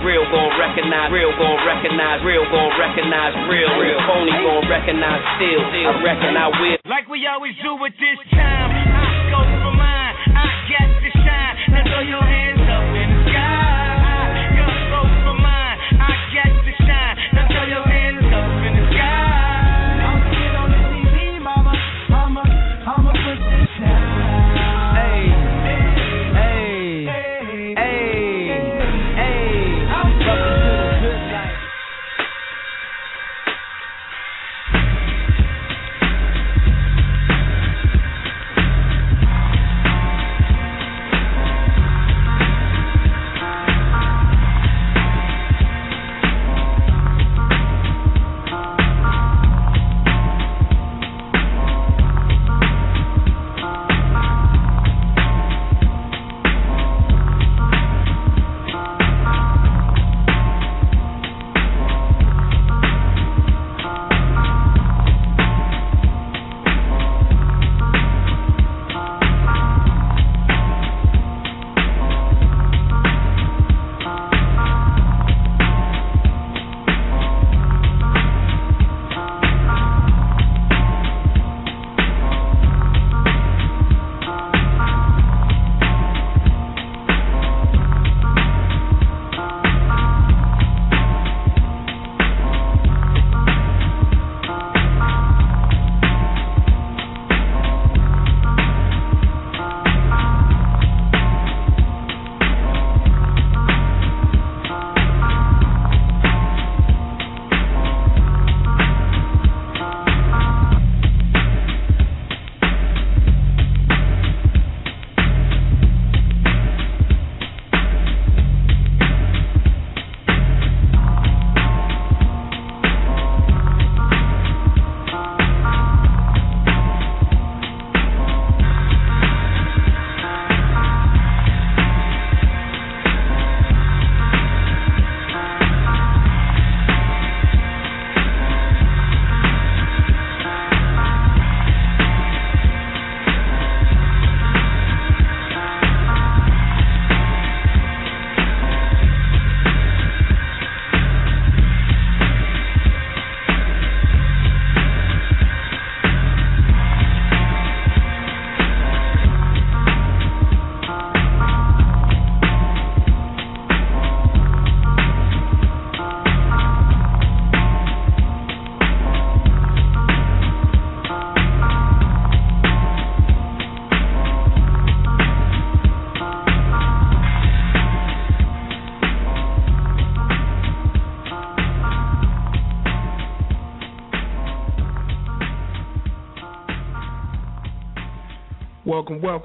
Real gon' recognize, real gon' recognize, real gon' recognize, real phony gon' recognize, still, I reckon I will. Like we always do with this time, I go for mine, I got to shine, now throw your hands up in the sky. I go for mine, I got to shine, now throw your hands up in the sky. I'm sitting on the TV, mama, I'ma put this down.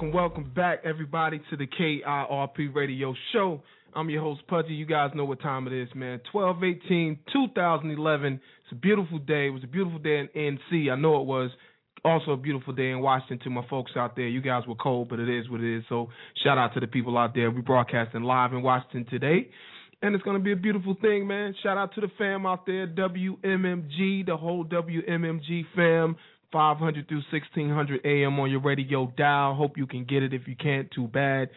Welcome back, everybody, to the KIRP Radio Show. I'm your host, Pudgy. You guys know what time it is, man. 12/18/2011. It's a beautiful day. It was a beautiful day in N.C. I know it was. Also a beautiful day in Washington to my folks out there. You guys were cold, but it is what it is. So shout out to the people out there. We're broadcasting live in Washington today, and it's going to be a beautiful thing, man. Shout out to the fam out there, WMMG, the whole WMMG fam. 500 through 1600 AM on your radio dial. Hope you can get it. If you can't, too bad.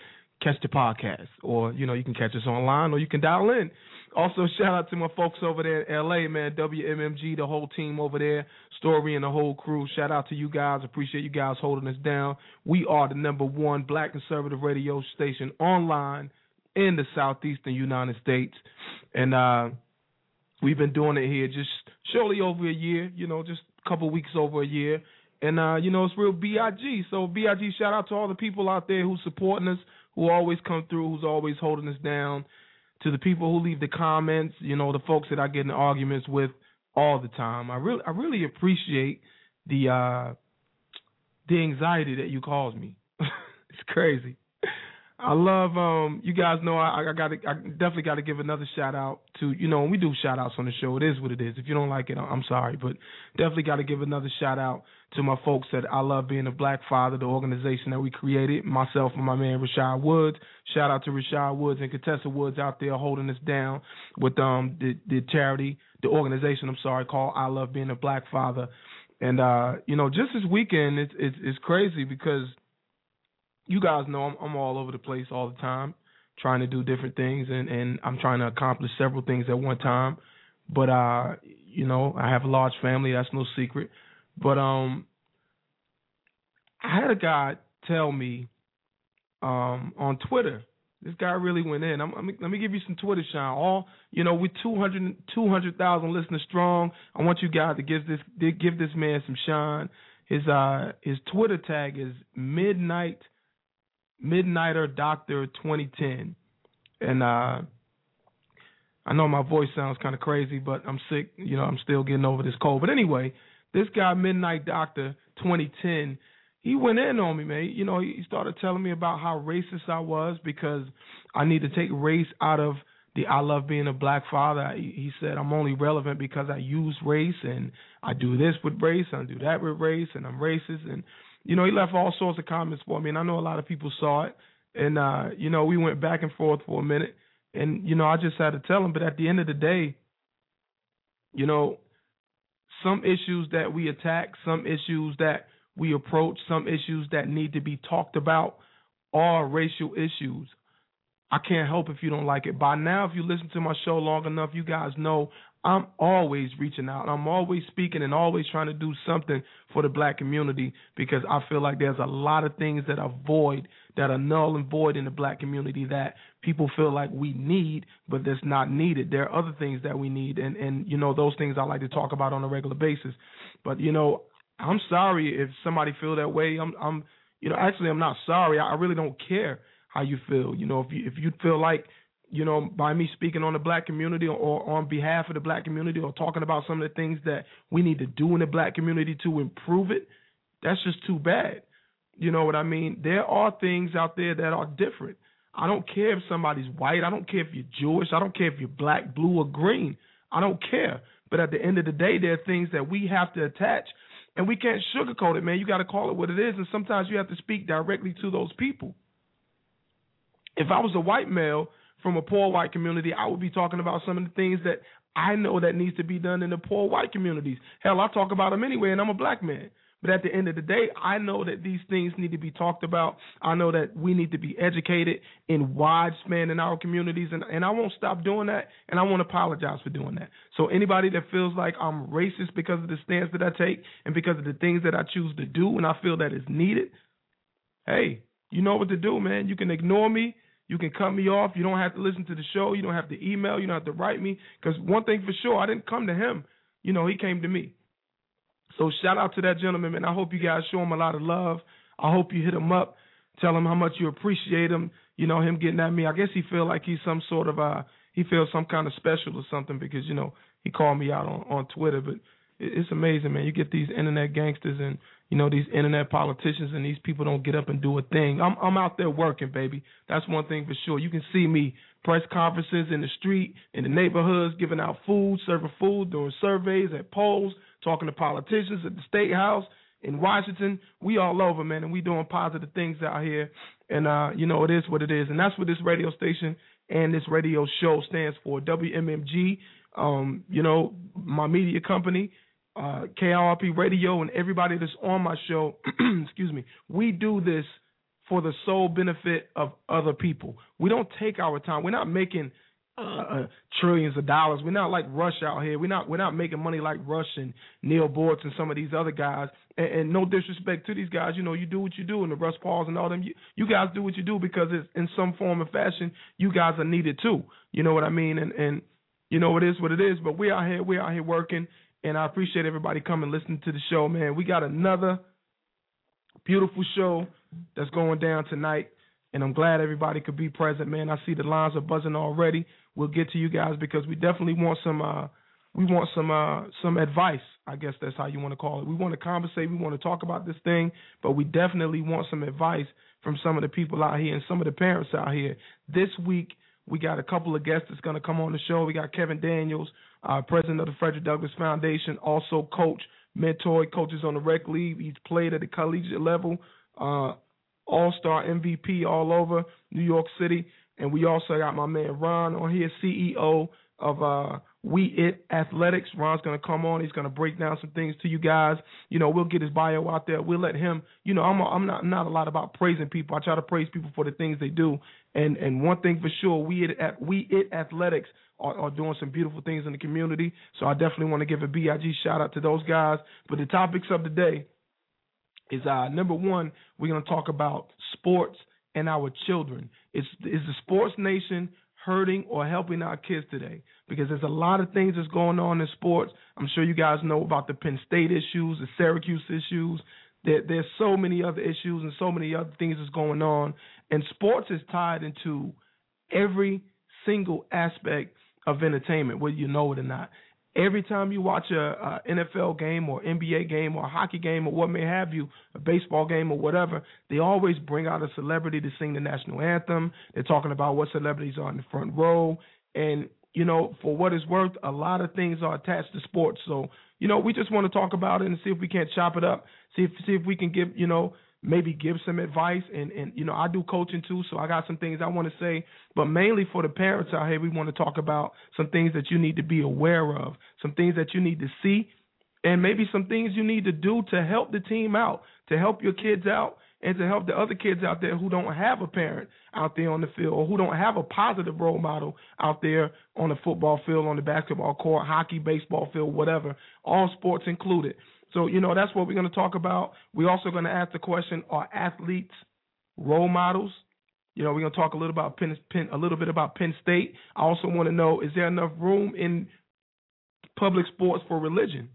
Catch the podcast, or you can catch us online, or you can dial in. Also, shout out to my folks over there in LA, man. WMMG, the whole team over there, Story and the whole crew. Shout out to you guys. Appreciate you guys holding us down. We are the #1 Black conservative radio station online in the southeastern United States, and we've been doing it here just surely over a year. Just couple weeks over a year, and it's real BIG. So BIG, shout out to all the people out there who's supporting us, who always come through, who's always holding us down, to the people who leave the comments, the folks that I get in arguments with all the time. I really appreciate the anxiety that you cause me. It's crazy. I love you guys know I definitely got to give another shout out to when we do shout outs on the show, it is what it is. If you don't like it, I'm sorry, but definitely got to give another shout out to my folks at I Love Being a Black Father, the organization that we created, myself and my man Rashad Woods. Shout out to Rashad Woods and Contessa Woods out there holding us down with the charity, the organization, called I Love Being a Black Father. And just this weekend it's crazy because you guys know I'm all over the place all the time. trying to do different things, and I'm trying to accomplish several things at one time. But, you know, I have a large family. That's no secret. But I had a guy tell me on Twitter, this guy really went in. Let me give you some Twitter shine. All, you know, we're 200,000 listeners strong. I want you guys to give this man some shine. His Twitter tag is Midnighter Doctor 2010, and I know my voice sounds kind of crazy, but I'm sick. You know, I'm still getting over this cold. But anyway, this guy Midnight Doctor 2010, he went in on me, man. You know, he started telling me about how racist I was because I need to take race out of the I Love Being a Black Father. He said I'm only relevant because I use race, and I do this with race, and I do that with race, and I'm racist. And, you know, he left all sorts of comments for me, and I know a lot of people saw it. And, you know, we went back and forth for a minute, and, you know, I just had to tell him. But at the end of the day, you know, some issues that we attack, some issues that we approach, some issues that need to be talked about are racial issues. I can't help if you don't like it. By now, if you listen to my show long enough, you guys know I'm always reaching out. I'm always speaking and always trying to do something for the black community, because I feel like there's a lot of things that are void, that are null and void in the black community that people feel like we need, but that's not needed. There are other things that we need, and you know, those things I like to talk about on a regular basis. But, you know, I'm sorry if somebody feel that way. I'm you know, actually, I'm not sorry. I really don't care how you feel. You know, if you feel like, you know, by me speaking on the black community or on behalf of the black community or talking about some of the things that we need to do in the black community to improve it, that's just too bad. You know what I mean? There are things out there that are different. I don't care if somebody's white. I don't care if you're Jewish. I don't care if you're black, blue, or green. I don't care. But at the end of the day, there are things that we have to attach, and we can't sugarcoat it, man. You got to call it what it is, and sometimes you have to speak directly to those people. If I was a white male from a poor white community, I would be talking about some of the things that I know that needs to be done in the poor white communities. Hell, I talk about them anyway, and I'm a black man. But at the end of the day, I know that these things need to be talked about. I know that we need to be educated in wide span in our communities, and I won't stop doing that, and I won't apologize for doing that. So anybody that feels like I'm racist because of the stance that I take and because of the things that I choose to do and I feel that is needed, hey, you know what to do, man. You can ignore me. You can cut me off. You don't have to listen to the show. You don't have to email. You don't have to write me. Because one thing for sure, I didn't come to him. You know, he came to me. So shout out to that gentleman, man. I hope you guys show him a lot of love. I hope you hit him up. Tell him how much you appreciate him. You know, him getting at me. I guess he feels like he's some sort of, he feels some kind of special or something because, you know, he called me out on Twitter. But it's amazing, man. You get these internet gangsters and, you know, these internet politicians, and these people don't get up and do a thing. I'm out there working, baby. That's one thing for sure. You can see me press conferences in the street, in the neighborhoods, giving out food, serving food, doing surveys at polls, talking to politicians at the State House in Washington. We all over, man, and we doing positive things out here. And, you know, it is what it is. And that's what this radio station and this radio show stands for, WMMG, you know, my media company. KIRP Radio and everybody that's on my show, excuse me, we do this for the sole benefit of other people. We don't take our time. We're not making trillions of dollars. We're not like Rush out here. We're not making money like Rush and Neil Bortz and some of these other guys. And no disrespect to these guys. You know, you do what you do, and the Russ Pauls and all them. You guys do what you do because it's in some form or fashion you guys are needed too. You know what I mean? And you know, it is what it is. But we're out here working. And I appreciate everybody coming and listening to the show, man. We got another beautiful show that's going down tonight, and I'm glad everybody could be present, man. I see the lines are buzzing already. We'll get to you guys because we definitely want some advice. I guess that's how you want to call it. We want to conversate. We want to talk about this thing, but we definitely want some advice from some of the people out here and some of the parents out here. This week, we got a couple of guests that's going to come on the show. We got Kevin Daniels, president of the Frederick Douglass Foundation, also coach, mentor, coaches on the rec league. He's played at the collegiate level, all-star MVP all over New York City. And we also got my man Ron on here, CEO of We It Athletics. Ron's going to come on. He's going to break down some things to you guys. You know, we'll get his bio out there. We'll let him, you know, I'm not a lot about praising people. I try to praise people for the things they do. And one thing for sure, We It Athletics are doing some beautiful things in the community. So I definitely want to give a BIG shout out to those guys. But the topics of the day is number one, we're going to talk about sports and our children. Is the sports nation hurting or helping our kids today? Because there's a lot of things that's going on in sports. I'm sure you guys know about the Penn State issues, the Syracuse issues. There's so many other issues and so many other things that's going on. And sports is tied into every single aspect of entertainment, whether you know it or not. Every time you watch a NFL game or NBA game or a hockey game or what may have you, a baseball game or whatever, they always bring out a celebrity to sing the national anthem. They're talking about what celebrities are in the front row. And, you know, for what it's worth, a lot of things are attached to sports. So, you know, we just want to talk about it and see if we can't chop it up, see if we can give, you know, maybe give some advice. And you know, I do coaching too, so I got some things I want to say. But mainly for the parents out here, we want to talk about some things that you need to be aware of, some things that you need to see, and maybe some things you need to do to help the team out, to help your kids out, and to help the other kids out there who don't have a parent out there on the field or who don't have a positive role model out there on the football field, on the basketball court, hockey, baseball field, whatever, all sports included. So, you know, that's what we're going to talk about. We're also going to ask the question, are athletes role models? You know, we're going to talk a little about Penn State. I also want to know, is there enough room in public sports for religion?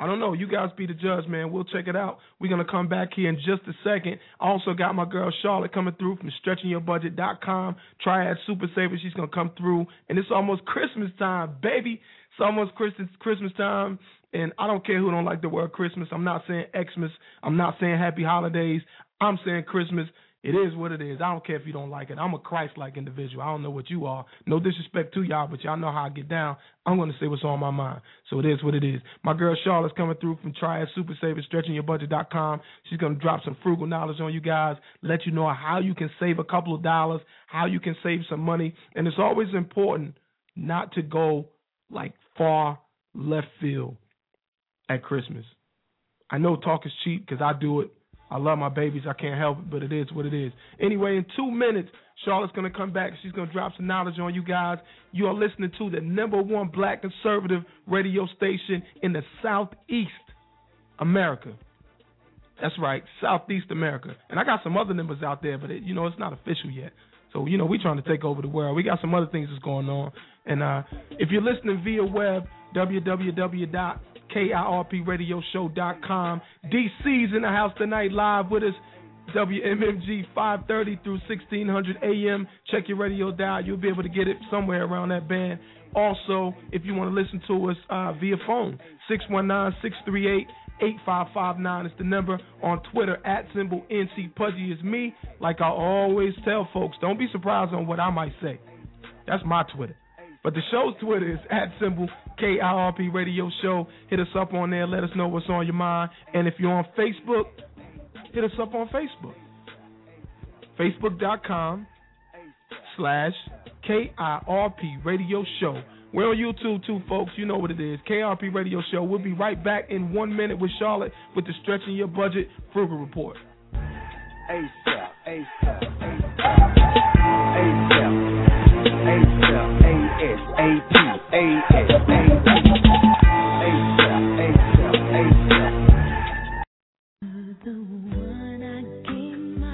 I don't know. You guys be the judge, man. We'll check it out. We're going to come back here in just a second. I also got my girl Charlotte coming through from StretchingYourBudget.com, Triad Super Savers. She's going to come through, and it's almost Christmas time, baby. It's almost Christmas time. And I don't care who don't like the word Christmas. I'm not saying Xmas. I'm not saying happy holidays. I'm saying Christmas. It is what it is. I don't care if you don't like it. I'm a Christ-like individual. I don't know what you are. No disrespect to y'all, but y'all know how I get down. I'm going to say what's on my mind. So it is what it is. My girl Charlotte's coming through from Triad Super Savers, StretchingYourBudget.com. She's going to drop some frugal knowledge on you guys, let you know how you can save a couple of dollars, how you can save some money. And it's always important not to go, like, far left field at Christmas. I know talk is cheap because I do it. I love my babies. I can't help it, but it is what it is. Anyway, in 2 minutes, Charlotte's going to come back. She's going to drop some knowledge on you guys. You are listening to the number one black conservative radio station in the Southeast America. That's right, Southeast America. And I got some other numbers out there, but, you know, it's not official yet. So, you know, we're trying to take over the world. We got some other things that's going on. And if you're listening via web, www.KIRPRadioshow.com. DC's in the house tonight, live with us. WMMG 530 through 1600 AM. Check your radio dial. You'll be able to get it somewhere around that band. Also, if you want to listen to us via phone, 619-638-8559 is the number. On Twitter, @NC Pudgy is me. Like I always tell folks, don't be surprised on what I might say. That's my Twitter. But the show's Twitter is @KIRP Radio Show. Hit us up on there. Let us know what's on your mind. And if you're on Facebook, hit us up on Facebook. Facebook.com/KIRP Radio Show. We're on YouTube too, folks. You know what it is. KIRP Radio Show. We'll be right back in 1 minute with Charlotte with the Stretching Your Budget Frugal Report. ASAP.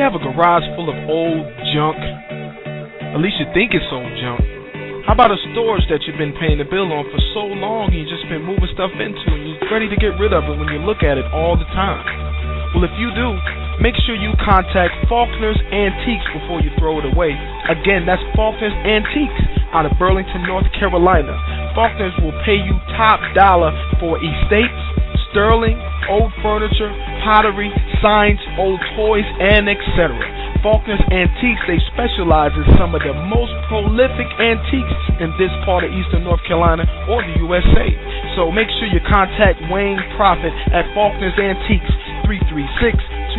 you have a garage full of old junk, at least you think it's old junk, how about a storage that you've been paying the bill on for so long and you've just been moving stuff into and you're ready to get rid of it when you look at it all the time? Well, if you do, make sure you contact Faulkner's Antiques before you throw it away. Again, that's Faulkner's Antiques out of Burlington, North Carolina. Faulkner's will pay you top dollar for estates, sterling, old furniture, pottery, signs, old toys, and etc. Faulkner's Antiques, they specialize in some of the most prolific antiques in this part of Eastern North Carolina or the USA. So make sure you contact Wayne Prophet at Faulkner's Antiques,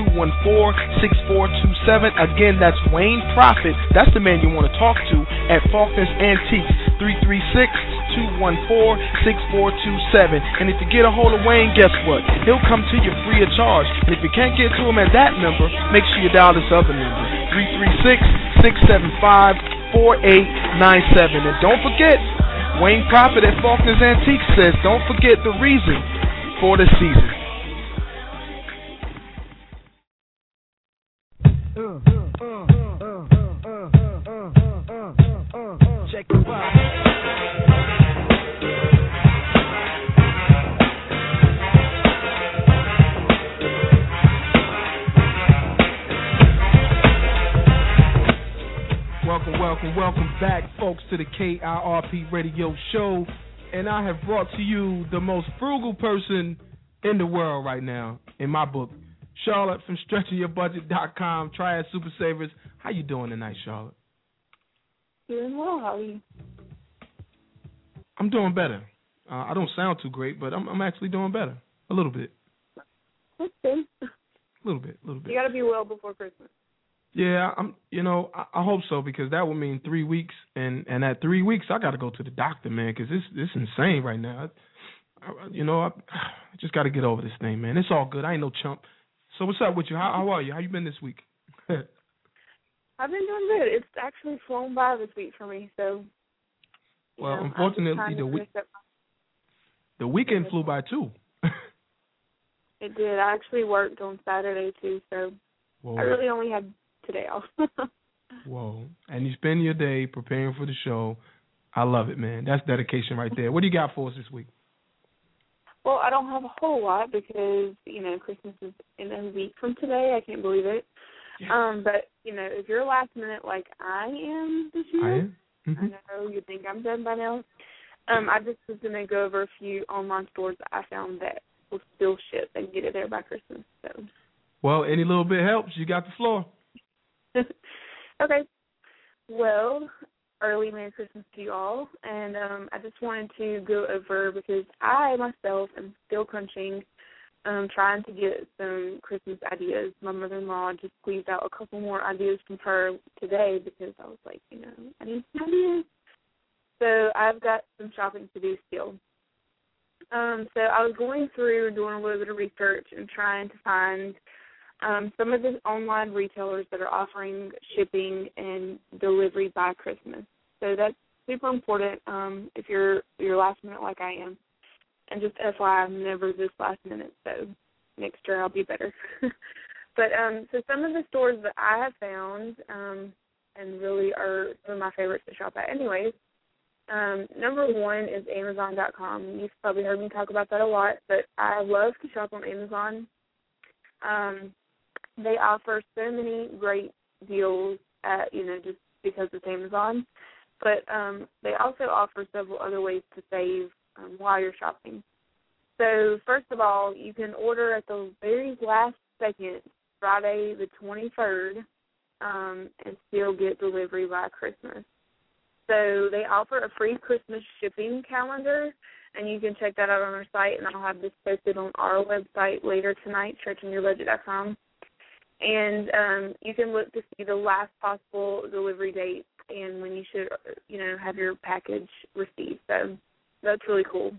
336-214-6427. Again, that's Wayne Prophet. That's the man you want to talk to at Faulkner's Antiques, 336-214-6427. And if you get a hold of Wayne, guess what? He'll come to you free of charge. And if you can't get to him at that number, make sure you dial this other number, 336-675-4897. And don't forget, Wayne Prophet at Faulkner's Antiques says, don't forget the reason for the season. Check the vibe. Welcome back, folks, to the KIRP Radio Show. And I have brought to you the most frugal person in the world right now, in my book, Charlotte from StretchingYourBudget.com, Triad Super Savers. How you doing tonight, Charlotte? Doing well. How are you? I'm doing better. I don't sound too great, but I'm actually doing better. A little bit. Okay. A little bit. You got to be well before Christmas. Yeah, I hope so, because that would mean 3 weeks, and at 3 weeks, I got to go to the doctor, man, because it's insane right now. I just got to get over this thing, man. It's all good. I ain't no chump. So what's up with you? How are you? How you been this week? I've been doing good. It's actually flown by this week for me. So, well, unfortunately, the weekend flew by too. It did. I actually worked on Saturday too, so whoa. I really only had today off. Whoa! And you spend your day preparing for the show. I love it, man. That's dedication right there. What do you got for us this week? Well, I don't have a whole lot because, Christmas is in a week from today. I can't believe it. Yeah. But, if you're last minute like I am this year, I am. Mm-hmm. I know you think I'm done by now. I just was going to go over a few online stores that I found that will still ship and get it there by Christmas. So. Well, any little bit helps. You got the floor. Okay. Well, early Merry Christmas to you all. And I just wanted to go over, because I myself am still crunching, trying to get some Christmas ideas. My mother-in-law just squeezed out a couple more ideas from her today, because I was like, I need some ideas. So I've got some shopping to do still. So I was going through doing a little bit of research and trying to find some of the online retailers that are offering shipping and delivery by Christmas. So that's super important if you're last minute like I am. And just FYI, I'm never this last minute, so next year I'll be better. But so some of the stores that I have found and really are some of my favorites to shop at anyways, number one is Amazon.com. You've probably heard me talk about that a lot, but I love to shop on Amazon. They offer so many great deals at, just because it's Amazon. But they also offer several other ways to save while you're shopping. So, first of all, you can order at the very last second, Friday the 23rd, and still get delivery by Christmas. So they offer a free Christmas shipping calendar, and you can check that out on our site, and I'll have this posted on our website later tonight, StretchingYourBudget.com. And you can look to see the last possible delivery date and when you should, have your package received. So that's really cool.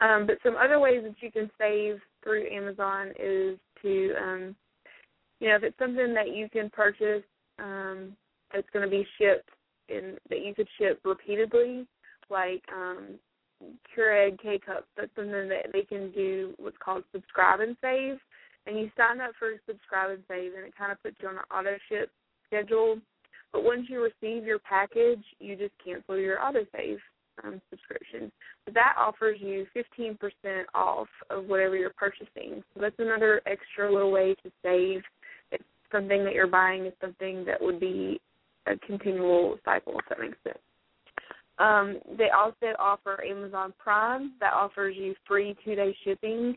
But some other ways that you can save through Amazon is to, if it's something that you can purchase that's going to be shipped and that you could ship repeatedly, like Keurig K-Cups, that's something that they can do what's called subscribe and save. and you signed up for Subscribe and Save, and it kind of puts you on an auto ship schedule. But once you receive your package, you just cancel your autosave subscription. So that offers you 15% off of whatever you're purchasing. So that's another extra little way to save. It's something that you're buying is something that would be a continual cycle, if that makes sense. They also offer Amazon Prime. That offers you free 2-day shipping.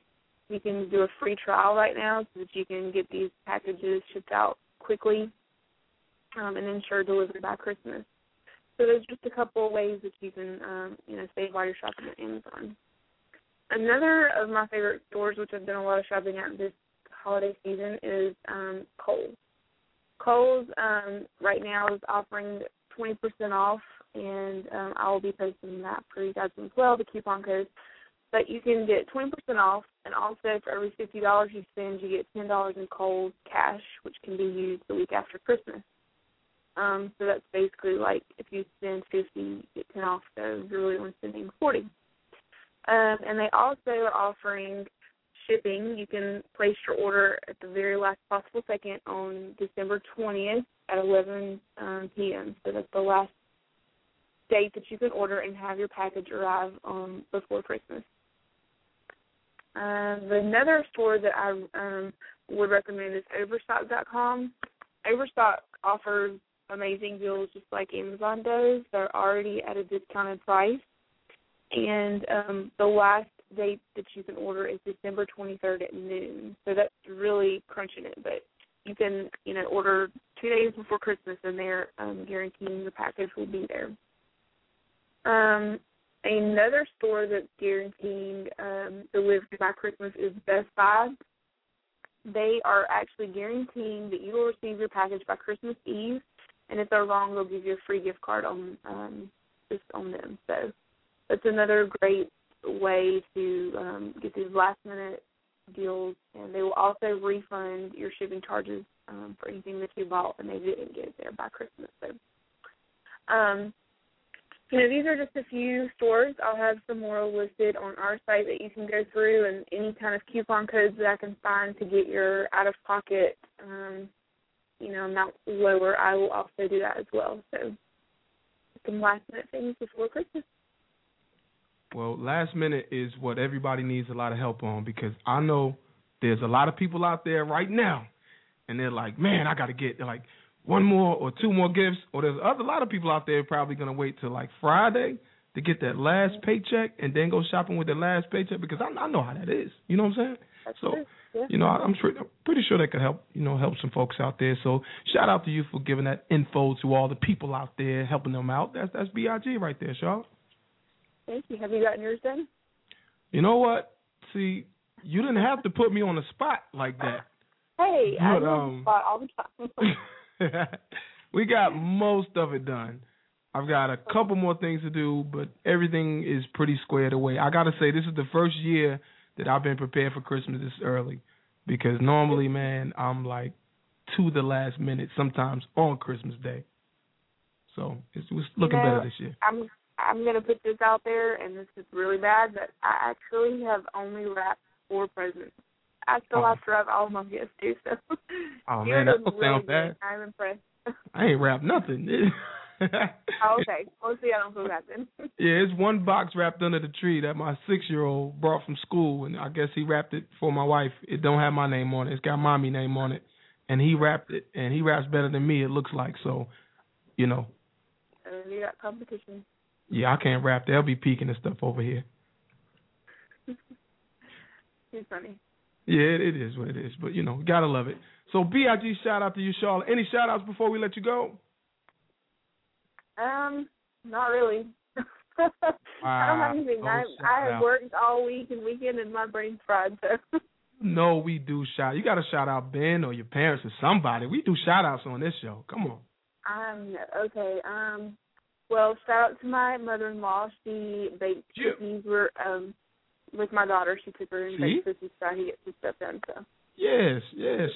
You can do a free trial right now so that you can get these packages shipped out quickly and ensure delivery by Christmas. So there's just a couple of ways that you can, save while you're shopping at Amazon. Another of my favorite stores, which I've done a lot of shopping at this holiday season, is Kohl's. Kohl's right now is offering 20% off, and I will be posting that for you guys as well, the coupon code. But you can get 20% off, and also for every $50 you spend, you get $10 in Kohl's cash, which can be used the week after Christmas. So that's basically like if you spend $50, you get $10 off, so you're really only spending $40. And they also are offering shipping. You can place your order at the very last possible second on December 20th at 11 p.m. So that's the last date that you can order and have your package arrive before Christmas. Another store that I would recommend is Overstock.com. Overstock offers amazing deals just like Amazon does. They're already at a discounted price. And the last date that you can order is December 23rd at noon. So that's really crunching it. But you can, order 2 days before Christmas, and they're guaranteeing your package will be there. Another store that's guaranteeing delivery by Christmas is Best Buy. They are actually guaranteeing that you will receive your package by Christmas Eve, and if they're wrong, they'll give you a free gift card just on them. So that's another great way to get these last-minute deals, and they will also refund your shipping charges for anything that you bought and they didn't get there by Christmas. So, these are just a few stores. I'll have some more listed on our site that you can go through, and any kind of coupon codes that I can find to get your out-of-pocket, amount lower, I will also do that as well. So some last-minute things before Christmas. Well, last minute is what everybody needs a lot of help on, because I know there's a lot of people out there right now, and they're like, man, I got to get, like, one more or two more gifts, or there's a lot of people out there probably going to wait till like Friday to get that last paycheck and then go shopping with their last paycheck, because I know how that is. You know what I'm saying? That's so true. Yeah. I'm pretty sure that could help, help some folks out there. So shout out to you for giving that info to all the people out there, helping them out. That's B.I.G. right there, Charlotte. Thank you. Have you gotten yours done? You know what? See, you didn't have to put me on the spot like that. Hey, I'm on the spot all the time. We got most of it done. I've got a couple more things to do, but everything is pretty squared away. I got to say, this is the first year that I've been prepared for Christmas this early, because normally, man, I'm like to the last minute, sometimes on Christmas Day. So it's looking better this year. I'm going to put this out there, and this is really bad, but I actually have only wrapped 4 presents. I still have to wrap all of my gifts, too. So. Oh, man, that don't sound bad. I'm impressed. I ain't wrapped nothing. Okay. Mostly I don't feel that then. Yeah, it's one box wrapped under the tree that my 6-year-old brought from school, and I guess he wrapped it for my wife. It don't have my name on it. It's got Mommy name on it, and he wrapped it, and he wraps better than me, it looks like. So, You got competition. Yeah, I can't wrap. They'll be peeking and stuff over here. It's funny. Yeah, it is what it is, but, got to love it. So, B.I.G., shout out to you, Charlotte. Any shout-outs before we let you go? Not really. I don't have anything. I have worked all week and weekend, and my brain's fried, so. No, we do shout. You got to shout out Ben or your parents or somebody. We do shout-outs on this show. Come on. Okay. Well, shout out to my mother-in-law. She baked cookies. Were with my daughter, she took her and baked cookies, so he gets his stuff done. So. Yes.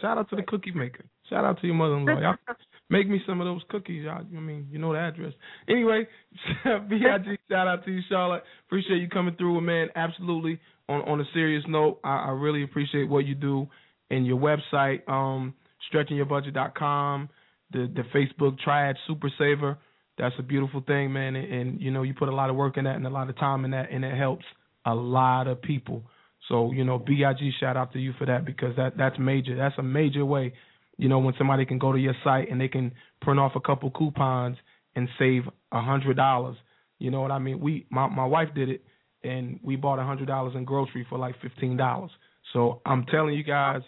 Shout out to the cookie maker. Shout out to your mother-in-law. Y'all make me some of those cookies. You know the address. Anyway, B.I.G., shout out to you, Charlotte. Appreciate you coming through, man. Absolutely. On a serious note, I really appreciate what you do. and your website, StretchingYourBudget.com, the Facebook Triad Super Saver. That's a beautiful thing, man. And you know, you put a lot of work in that and a lot of time in that, and it helps a lot of people. So, you know, BIG, shout out to you for that, because that's major. That's a major way, you know, when somebody can go to your site and they can print off a couple coupons and save $100. You know what I mean? My wife did it, and we bought $100 in grocery for like $15. So I'm telling you guys,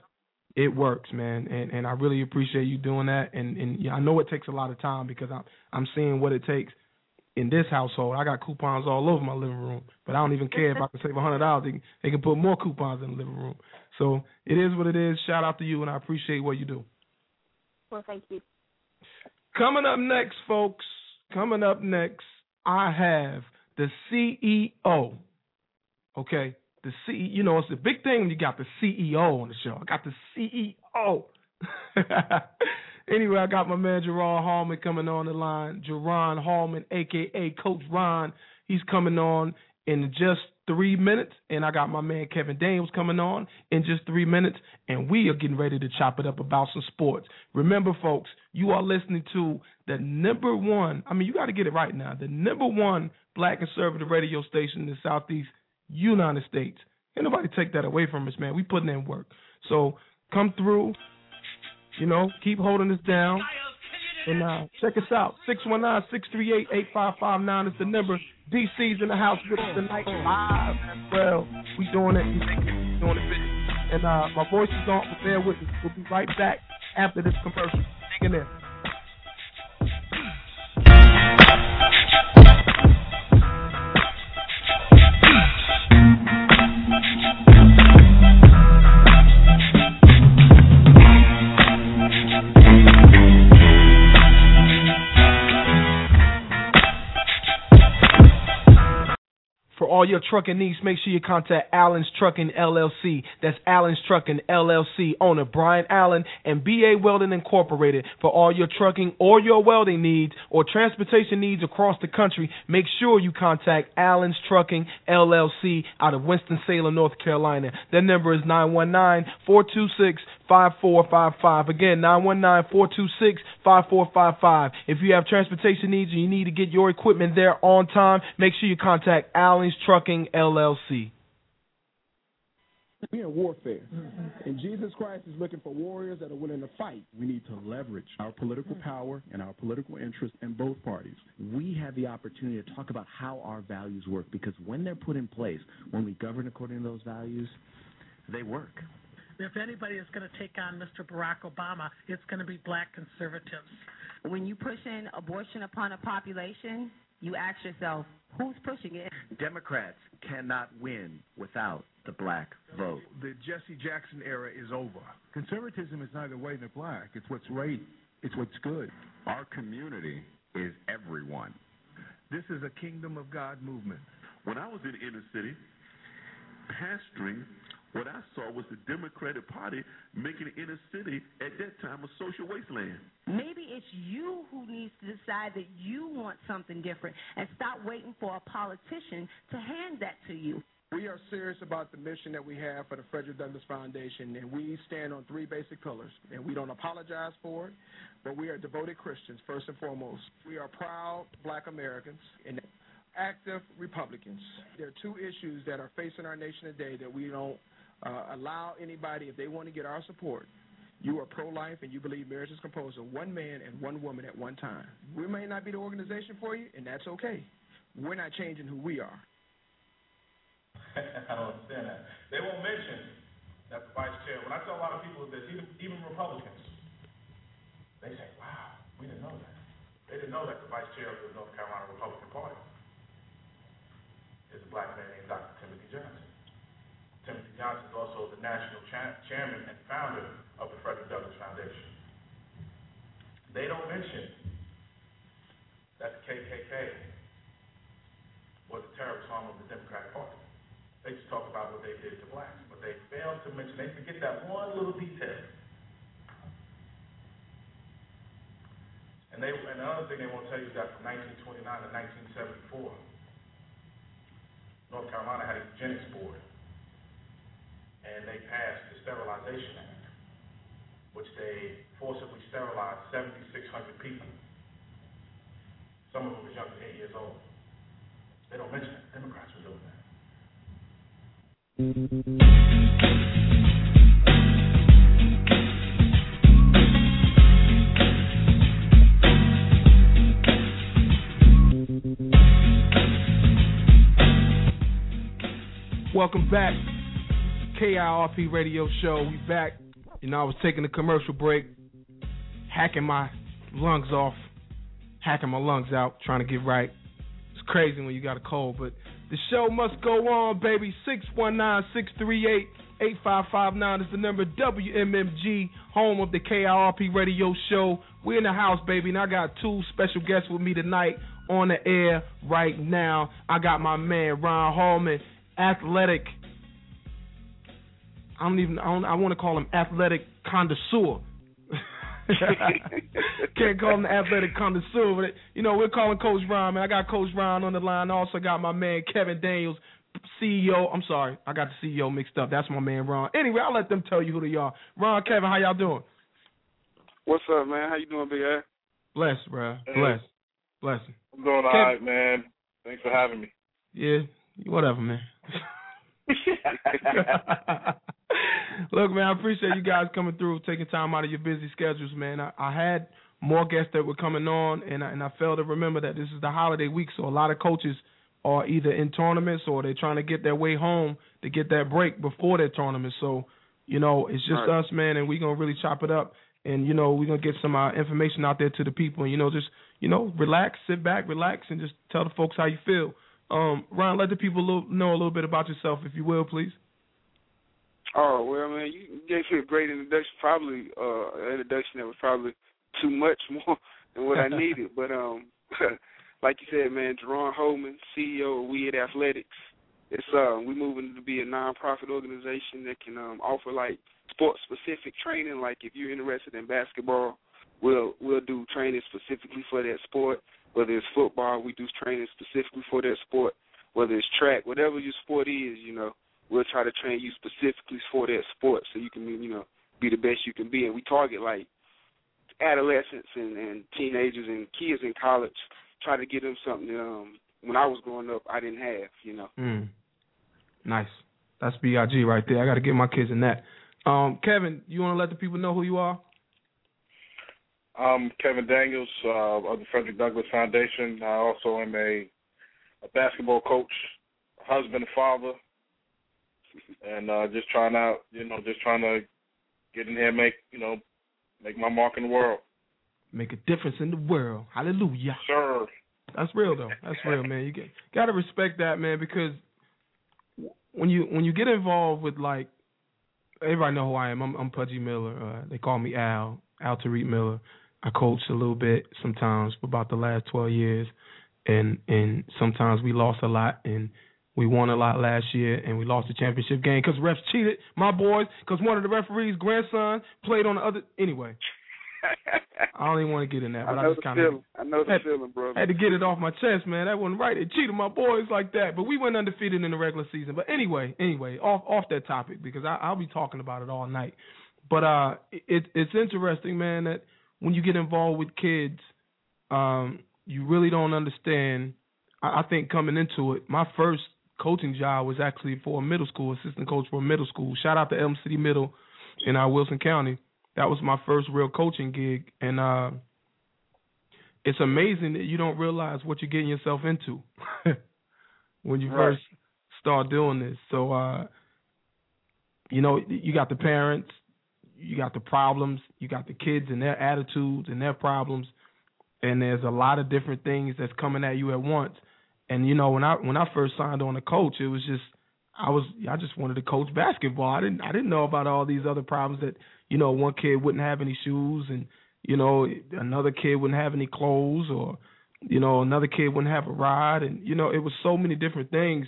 it works, man, and I really appreciate you doing that. And I know it takes a lot of time, because I'm seeing what it takes in this household. I got coupons all over my living room, but I don't even care if I can save $100. They can put more coupons in the living room. So it is what it is. Shout out to you, and I appreciate what you do. Well, thank you. Coming up next, folks, I have the CEO, okay? You know, it's a big thing when you got the CEO on the show. I got the CEO. Anyway, I got my man Ron Hallman coming on the line. Ron Hallman, a.k.a. Coach Ron. He's coming on in just 3 minutes. And I got my man Kevin Daniels coming on in just 3 minutes. And we are getting ready to chop it up about some sports. Remember, folks, you are listening to the number one. I mean, you got to get it right now. The number one black conservative radio station in the Southeast United States. Ain't nobody take that away from us, man. We putting in work. So come through, you know, keep holding us down. And check us out. 619-638-8559 is the number. DC's in the house with us tonight. Live as well. We doing it. We doing it. And my voice is on. Bear with us. We'll be right back after this commercial. Hang in there. For all your trucking needs, make sure you contact Allen's Trucking LLC. That's Allen's Trucking LLC, owner Brian Allen and BA Welding Incorporated. For all your trucking or your welding needs or transportation needs across the country, make sure you contact Allen's Trucking LLC out of Winston-Salem, North Carolina. Their number is 919-426-5455. Again, 919-426-5455. If you have transportation needs and you need to get your equipment there on time, make sure you contact Allen's Trucking LLC. We're in warfare, and Jesus Christ is looking for warriors that are willing to fight. We need to leverage our political power and our political interest in both parties. We have the opportunity to talk about how our values work, because when they're put in place, when we govern according to those values, they work. If anybody is going to take on Mr. Barack Obama, it's going to be black conservatives. When you push in abortion upon a population, you ask yourself, who's pushing it? Democrats cannot win without the black vote. The Jesse Jackson era is over. Conservatism is neither white nor black. It's what's right. It's what's good. Our community is everyone. This is a Kingdom of God movement. When I was in inner city pastoring, what I saw was the Democratic Party making the inner city at that time a social wasteland. Maybe it's you who needs to decide that you want something different and stop waiting for a politician to hand that to you. We are serious about the mission that we have for the Frederick Douglass Foundation, and we stand on three basic pillars, and we don't apologize for it, but we are devoted Christians, first and foremost. We are proud black Americans and active Republicans. There are two issues that are facing our nation today that we don't allow anybody, if they want to get our support. You are pro-life and you believe marriage is composed of one man and one woman at one time. We may not be the organization for you, and that's okay. We're not changing who we are. I don't understand that. They won't mention that the vice chair. When I tell a lot of people this, even Republicans, they say, wow, we didn't know that. They didn't know that the vice chair of the North Carolina Republican Party is a black man named Dr. Timothy Johnson. Timothy Johnson is also the national chairman and founder of the Frederick Douglass Foundation. They don't mention that the KKK was a terrorist arm of the Democratic Party. They just talk about what they did to blacks, but they fail to mention, they forget that one little detail. And the other thing they won't tell you is that from 1929 to 1974, North Carolina had a eugenics board. And they passed the Sterilization Act. which they forcibly sterilized 7,600 people. Some of them was young as 8 years old. They don't mention that. Democrats were doing that. Welcome back, KIRP Radio Show. We back. You know, I was taking a commercial break, hacking my lungs out, trying to get right. It's crazy when you got a cold, but the show must go on, baby. 619-638-8559 is the number. WMMG, home of the KIRP Radio Show. We're in the house, baby, and I got two special guests with me tonight on the air right now. I got my man Ron Hallman, athletic. I want to call him athletic connoisseur. Can't call him the athletic connoisseur, but you know, we're calling Coach Ron, man. I got Coach Ron on the line. I also got my man Kevin Daniels, CEO. I'm sorry, I got the CEO mixed up. That's my man Ron. Anyway, I'll let them tell you who they are. Ron, Kevin, how y'all doing? What's up, man? How you doing, Big A? Blessed, bro. Hey. Blessed. Blessed. I'm doing all right, man. Thanks for having me. Yeah, whatever, man. Look, man, I appreciate you guys coming through, taking time out of your busy schedules, man. I had more guests that were coming on, and I failed to remember that this is the holiday week, so a lot of coaches are either in tournaments or they're trying to get their way home to get that break before their tournament. So, you know, it's just us, man, and we're going to really chop it up. And, you know, we're going to get some information out there to the people. And, you know, just, you know, relax, sit back, relax, and just tell the folks how you feel. Ron, let the people know a little bit about yourself, if you will, please. Oh, well, man, you gave me a great introduction, probably an introduction that was probably too much more than what I needed. But like you said, man, Jerron Holman, CEO of We Hit Athletics. It's we're moving to be a nonprofit organization that can offer, like, sports-specific training. Like, if you're interested in basketball, we'll do training specifically for that sport. Whether it's football, we do training specifically for that sport. Whether it's track, whatever your sport is, you know, we'll try to train you specifically for that sport so you can, you know, be the best you can be. And we target, like, adolescents and teenagers and kids in college, try to get them something that when I was growing up I didn't have, you know. Nice. That's B.I.G. right there. I got to get my kids in that. Kevin, you want to let the people know who you are? I'm Kevin Daniels of the Frederick Douglass Foundation. I also am a basketball coach, husband and father, and just trying to get in here and make my mark in the world. Make a difference in the world. Hallelujah. Sure. That's real, though. That's real, man. You got to respect that, man, because when you get involved with, like, everybody know who I am. I'm Pudgy Miller. They call me Al Tariq Miller. I coach a little bit sometimes for about the last 12 years, and sometimes we lost a lot, and we won a lot last year, and we lost the championship game because refs cheated, my boys, because one of the referees' grandson played on the other. Anyway, I don't even want to get in that, but I know the feeling, bro. I had to get it off my chest, man. That wasn't right. They cheated my boys like that, but we went undefeated in the regular season. But anyway, off that topic, because I'll be talking about it all night. But it's interesting, man, that when you get involved with kids, you really don't understand. I think coming into it, my first coaching job was actually for a middle school, assistant coach for a middle school. Shout out to Elm City Middle in our Wilson County. That was my first real coaching gig. And it's amazing that you don't realize what you're getting yourself into when you first start doing this. So, you know, you got the parents. You got the problems, you got the kids and their attitudes and their problems, and there's a lot of different things that's coming at you at once. And, you know, when I first signed on to coach, it was just I just wanted to coach basketball. I didn't know about all these other problems that, you know, one kid wouldn't have any shoes and, you know, another kid wouldn't have any clothes or, you know, another kid wouldn't have a ride. And, you know, it was so many different things.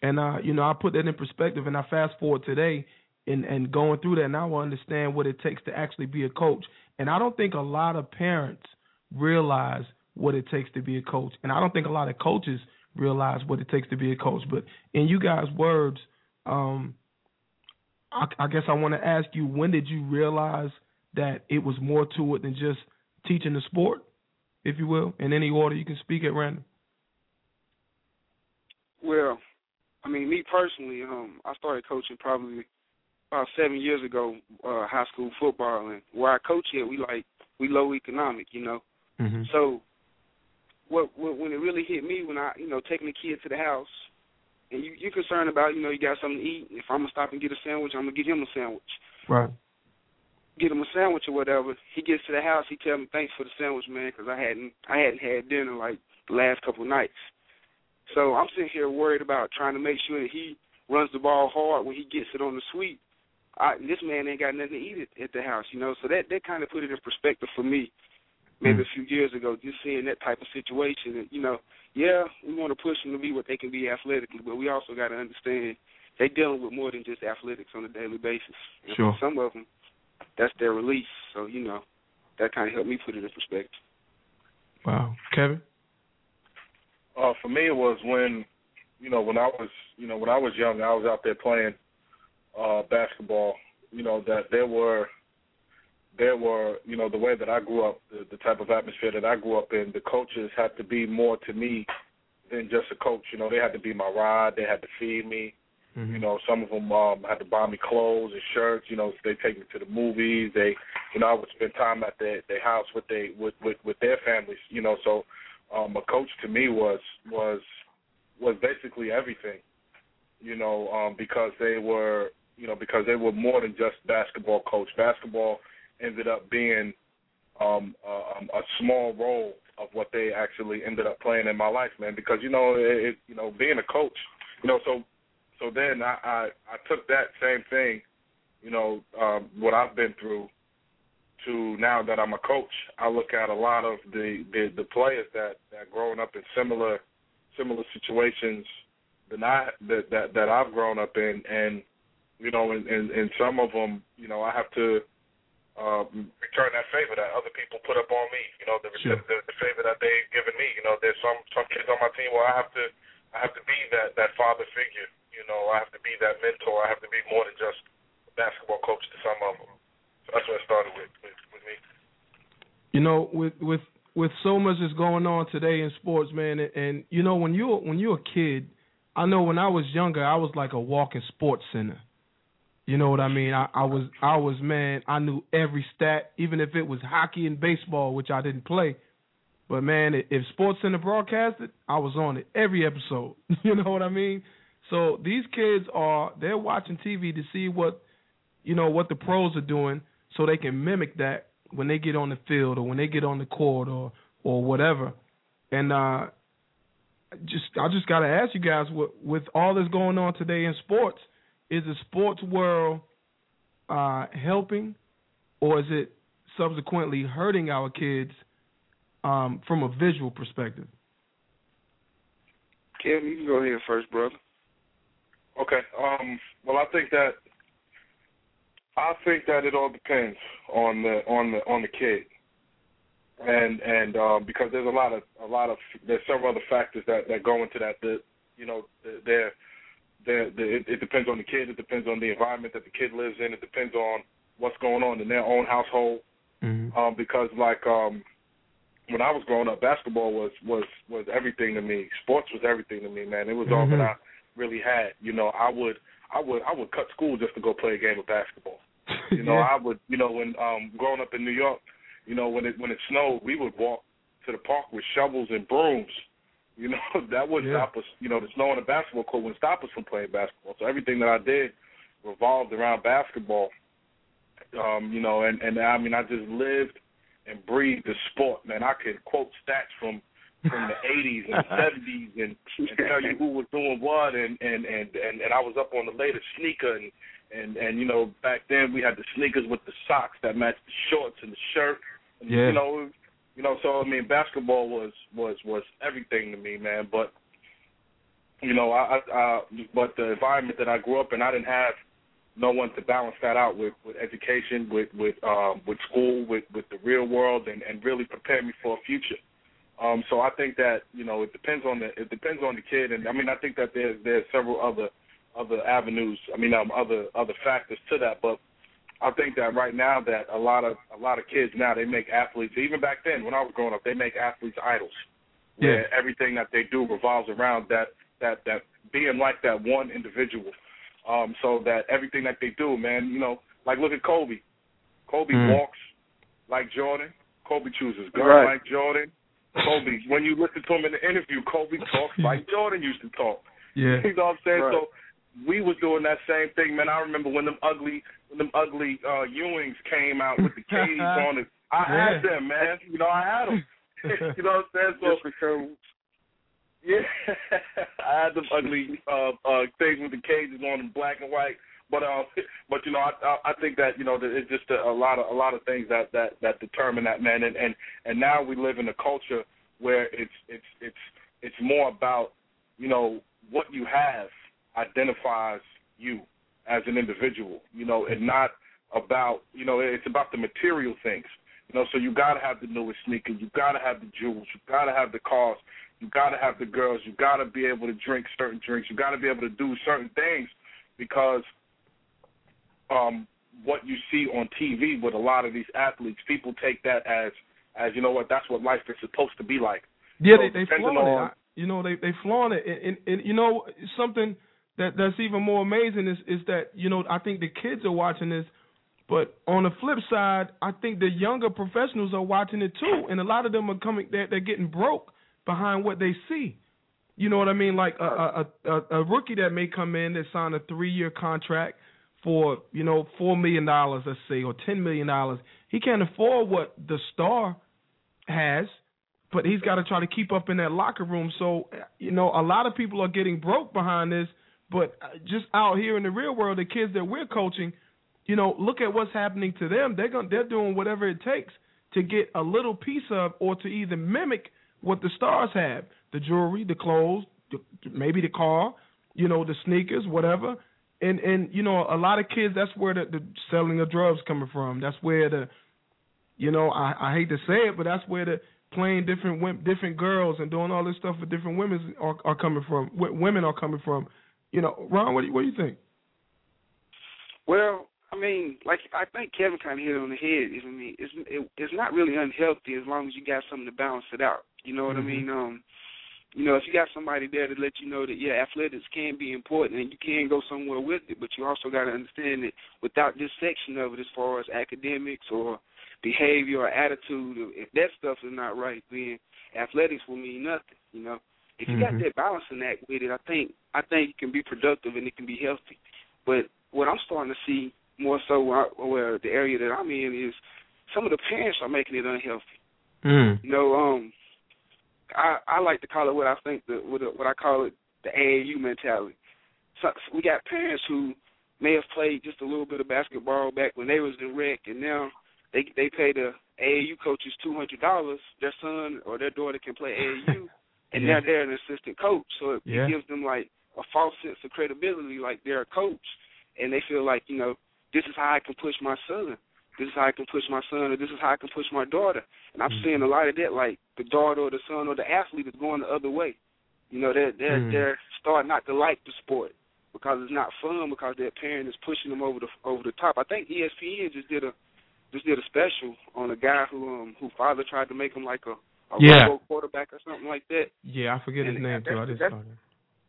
And, you know, I put that in perspective, and I fast forward today, and going through that, now I understand what it takes to actually be a coach. And I don't think a lot of parents realize what it takes to be a coach. And I don't think a lot of coaches realize what it takes to be a coach. But in you guys' words, I guess I want to ask you, when did you realize that it was more to it than just teaching the sport, if you will, in any order you can speak at random? Well, I mean, me personally, I started coaching probably about 7 years ago, high school football, and where I coach at, we low economic, you know. Mm-hmm. So when it really hit me, when I, taking the kid to the house, and you're concerned about, you got something to eat. If I'm going to stop and get a sandwich, I'm going to get him a sandwich. Right. Get him a sandwich or whatever. He gets to the house, he tells me, thanks for the sandwich, man, because I hadn't had dinner like the last couple of nights. So I'm sitting here worried about trying to make sure that he runs the ball hard when he gets it on the sweep. This man ain't got nothing to eat at the house, So that kind of put it in perspective for me maybe a few years ago, just seeing that type of situation. And, yeah, we want to push them to be what they can be athletically, but we also got to understand they're dealing with more than just athletics on a daily basis. And sure. For some of them, that's their release. So, that kind of helped me put it in perspective. Wow. Kevin? For me, it was when, when I was young, I was out there playing basketball. That there were, the way that I grew up, the type of atmosphere that I grew up in, the coaches had to be more to me than just a coach. They had to be my ride. They had to feed me. Mm-hmm. Some of them had to buy me clothes and shirts. They take me to the movies. They, I would spend time at their house with their families. So. A coach to me was basically everything, because they were more than just basketball coach. Basketball ended up being a small role of what they actually ended up playing in my life, man. Because being a coach, so then I took that same thing, what I've been through. To now that I'm a coach, I look at a lot of the players that growing up in similar situations that I've grown up in, and and some of them, I have to return that favor that other people put up on me. The favor that they've given me. There's some kids on my team where I have to be that father figure. I have to be that mentor. I have to be more than just a basketball coach to some of them. That's what I started with me. With so much that's going on today in sports, man, and when you're a kid, I know when I was younger, I was like a walking sports center. You know what I mean? I was man. I knew every stat, even if it was hockey and baseball, which I didn't play. But man, if Sports Center broadcasted, I was on it every episode. You know what I mean? So these kids they're watching TV to see what the pros are doing, so they can mimic that when they get on the field or when they get on the court or whatever. And I just got to ask you guys, with all that's going on today in sports, is the sports world helping, or is it subsequently hurting our kids from a visual perspective? Kevin, you can go ahead first, brother. Okay. Well, I think that it all depends on the kid, and because there's a lot of there's several other factors that go into that. It depends on the kid. It depends on the environment that the kid lives in. It depends on what's going on in their own household. Mm-hmm. Because when I was growing up, basketball was everything to me. Sports was everything to me, man. It was all that I really had. I would cut school just to go play a game of basketball. I would, when growing up in New York, when it snowed, we would walk to the park with shovels and brooms. That wouldn't stop us. The snow on the basketball court wouldn't stop us from playing basketball. So everything that I did revolved around basketball. And I mean, I just lived and breathed the sport, man. I could quote stats from the 80s and 70s and tell you who was doing what and I was up on the latest sneaker and back then we had the sneakers with the socks that matched the shorts and the shirt. And, so I mean basketball was everything to me, man, but but the environment that I grew up in, I didn't have no one to balance that out with education, with school, with the real world and really prepare me for a future. So I think that it depends on the kid, and I mean I think that there's several other avenues, other factors to that, but I think that right now that a lot of kids now, they make athletes. Even back then when I was growing up, they make athletes idols. Yeah. Where everything that they do revolves around that being like that one individual. So that everything that they do, man, you know, like look at Kobe. Kobe walks like Jordan. Kobe chooses guns like Jordan. Kobe, when you listen to him in the interview, Kobe talks like Jordan used to talk. Yeah. You know what I'm saying? Right. So we was doing that same thing, man. I remember when them ugly Ewings came out with the caves on it. I had them, man. You know, I had them. You know what I'm saying? So, for sure. Yeah, I had them ugly things with the cages on them, black and white. But you know, I think that, you know, it's just a lot of things that determine that, man. And now we live in a culture where it's more about, you know, what you have identifies you as an individual, you know, and not about, you know, it's about the material things, you know. So you gotta have the newest sneaker, you gotta have the jewels, you gotta have the cars, you gotta have the girls, you gotta be able to drink certain drinks, you gotta be able to do certain things because what you see on TV with a lot of these athletes, people take that as you know what, that's what life is supposed to be like. Yeah, so they flaunt it. You know, they flaunt it. And you know, something that's even more amazing is that, you know, I think the kids are watching this, but on the flip side, I think the younger professionals are watching it too. And a lot of them are they're getting broke behind what they see. You know what I mean? Like a rookie that may come in that signed a 3-year contract for, you know, $4 million, let's say, or $10 million. He can't afford what the star has, but he's got to try to keep up in that locker room. So, you know, a lot of people are getting broke behind this, but just out here in the real world, the kids that we're coaching, you know, look at what's happening to them. They're doing whatever it takes to get a little piece of or to either mimic what the stars have, the jewelry, the clothes, maybe the car, you know, the sneakers, whatever. And you know, a lot of kids, that's where the selling of drugs coming from. That's where the, you know, I hate to say it, but that's where the playing different girls and doing all this stuff for different women are coming from. Women are coming from. You know, Ron, what do you think? Well, I mean, like I think Kevin kind of hit it on the head. I mean, it's not really unhealthy as long as you got something to balance it out. You know what I mean? You know, if you got somebody there to let you know that, yeah, athletics can be important and you can go somewhere with it, but you also got to understand that without this section of it as far as academics or behavior or attitude, if that stuff is not right, then athletics will mean nothing, you know. If you got that balancing act with it, I think it can be productive and it can be healthy. But what I'm starting to see more so where the area that I'm in is some of the parents are making it unhealthy. Mm. You know, I like to call it what I think, what I call it, the AAU mentality. So we got parents who may have played just a little bit of basketball back when they was in rec, and now they pay the AAU coaches $200. Their son or their daughter can play AAU, and now they're an assistant coach. So it gives them like a false sense of credibility, like they're a coach, and they feel like, you know, this is how I can push my son. This is how I can push my son, or this is how I can push my daughter. And I'm seeing a lot of that, like the daughter or the son or the athlete is going the other way. You know, they're starting not to like the sport because it's not fun, because their parent is pushing them over the top. I think ESPN just did a special on a guy who father tried to make him like a robo quarterback or something like that. Yeah, I forget his name too. I just thought it.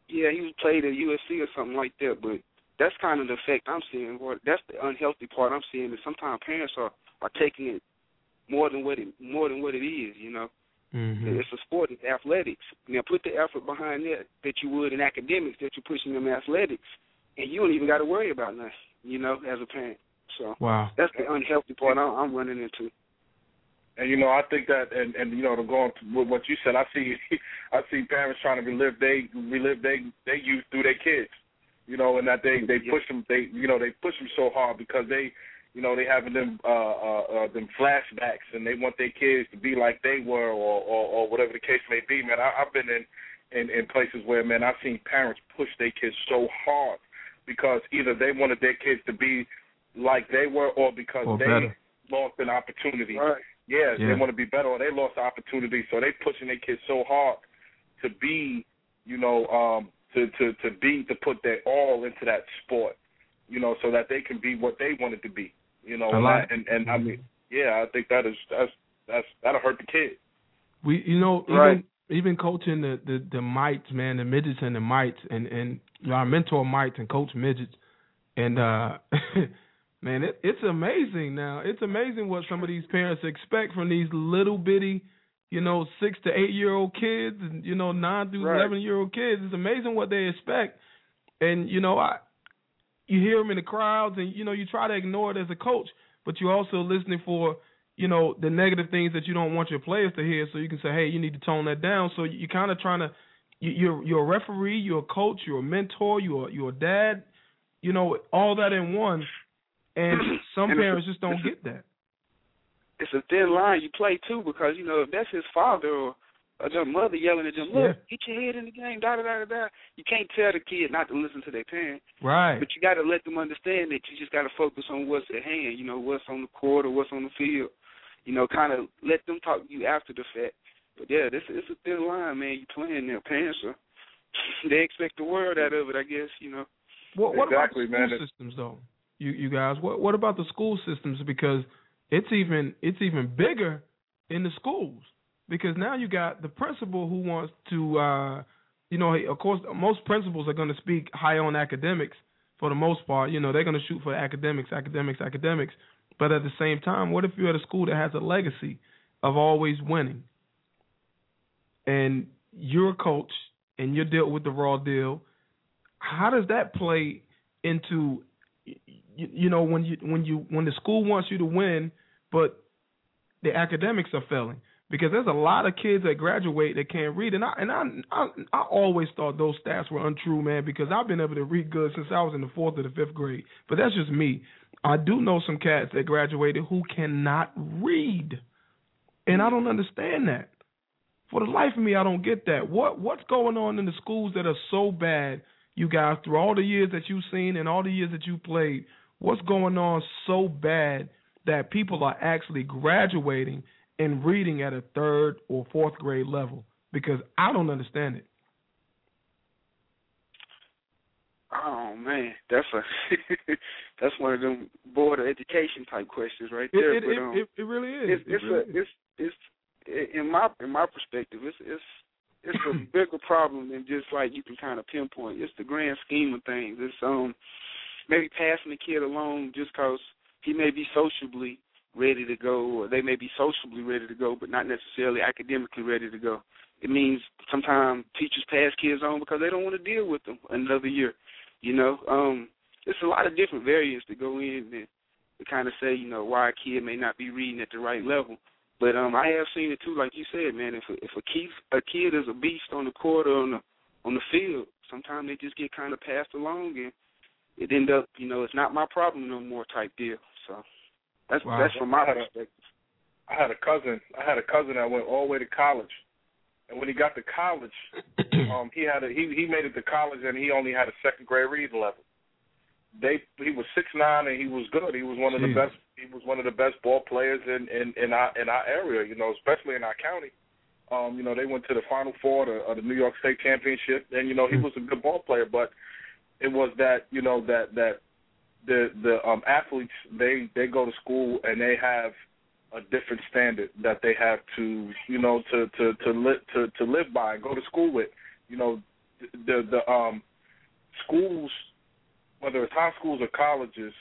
Yeah, he played at USC or something like that, but that's kind of the effect I'm seeing. That's the unhealthy part I'm seeing, is sometimes parents are taking it more than what it is, you know. Mm-hmm. It's a sport, it's athletics. Now put the effort behind that you would in academics, that you're pushing them in athletics, and you don't even got to worry about nothing, you know, as a parent. So that's the unhealthy part I'm running into. And, you know, I think that, and you know, to go on with what you said, I see parents trying to relive their youth through their kids. You know, and that they push them so hard because they, you know, they having them flashbacks, and they want their kids to be like they were, or whatever the case may be. Man, I've been in places where, man, I've seen parents push their kids so hard because either they wanted their kids to be like they were, or because they lost an opportunity. Right. Yeah, they want to be better, or they lost the opportunity, so they pushing their kids so hard to be, you know. To put their all into that sport, you know, so that they can be what they wanted to be. You know, and I mean, yeah, I think that'll hurt the kid. We, you know, right. Even coaching the mites, man, the midgets and the mites, and our mentor mites and coach midgets, and man, it's amazing now. It's amazing what some of these parents expect from these little bitty, you know, 6 to 8 year old kids, and, you know, 9 to 11 year old kids. It's amazing what they expect, and you know, you hear them in the crowds, and you know, you try to ignore it as a coach, but you're also listening for, you know, the negative things that you don't want your players to hear, so you can say, hey, you need to tone that down. So you're kind of trying to, you're a referee, you're a coach, you're a mentor, you're a dad, you know, all that in one. And some parents just don't get that. It's a thin line you play, too, because, you know, if that's his father or your mother yelling at him, look, get your head in the game, da-da-da-da-da, you can't tell the kid not to listen to their parent. Right. But you got to let them understand that you just got to focus on what's at hand, you know, what's on the court or what's on the field. You know, kind of let them talk to you after the fact. But, yeah, it's a thin line, man. You're playing their parents. They expect the world out of it, I guess, you know. What about the school systems, though, you guys? What about the school systems? Because it's even bigger in the schools, because now you got the principal who wants to, you know, of course, most principals are going to speak high on academics for the most part. You know, they're going to shoot for academics. But at the same time, what if you're at a school that has a legacy of always winning, and you're a coach and you're dealt with the raw deal? How does that play into, you know, when the school wants you to win, but the academics are failing? Because there's a lot of kids that graduate that can't read, and I always thought those stats were untrue, man, because I've been able to read good since I was in the 4th or the 5th grade. But that's just me. I do know some cats that graduated who cannot read, and I don't understand that. For the life of me, I don't get that. What's going on in the schools that are so bad, you guys, through all the years that you've seen and all the years that you played? What's going on so bad that people are actually graduating and reading at a 3rd or 4th grade level? Because I don't understand it. Oh man, that's one of them board of education type questions right there. It really is. It's in my perspective, it's a bigger problem than just like you can kind of pinpoint. It's the grand scheme of things. It's maybe passing the kid along just because he may be sociably ready to go, or they may be sociably ready to go, but not necessarily academically ready to go. It means sometimes teachers pass kids on because they don't want to deal with them another year. You know, there's a lot of different variants that go in and to kind of say, you know, why a kid may not be reading at the right level. But I have seen it too, like you said, man. If a kid is a beast on the court or on the field, sometimes they just get kind of passed along, and it end up, you know, it's not my problem no more type deal. So that's from my perspective. I had a cousin that went all the way to college, and when he got to college, he made it to college, and he only had a 2nd grade reading level. He was 6'9" and he was good. He was one of the best. He was one of the best ball players in our area. You know, especially in our county. You know, they went to the Final Four of the New York State Championship, and you know he was a good ball player. But it was that, you know, that the athletes they go to school and they have a different standard that they have to, you know, to live by and go to school with. You know, the schools, whether it's high schools or colleges,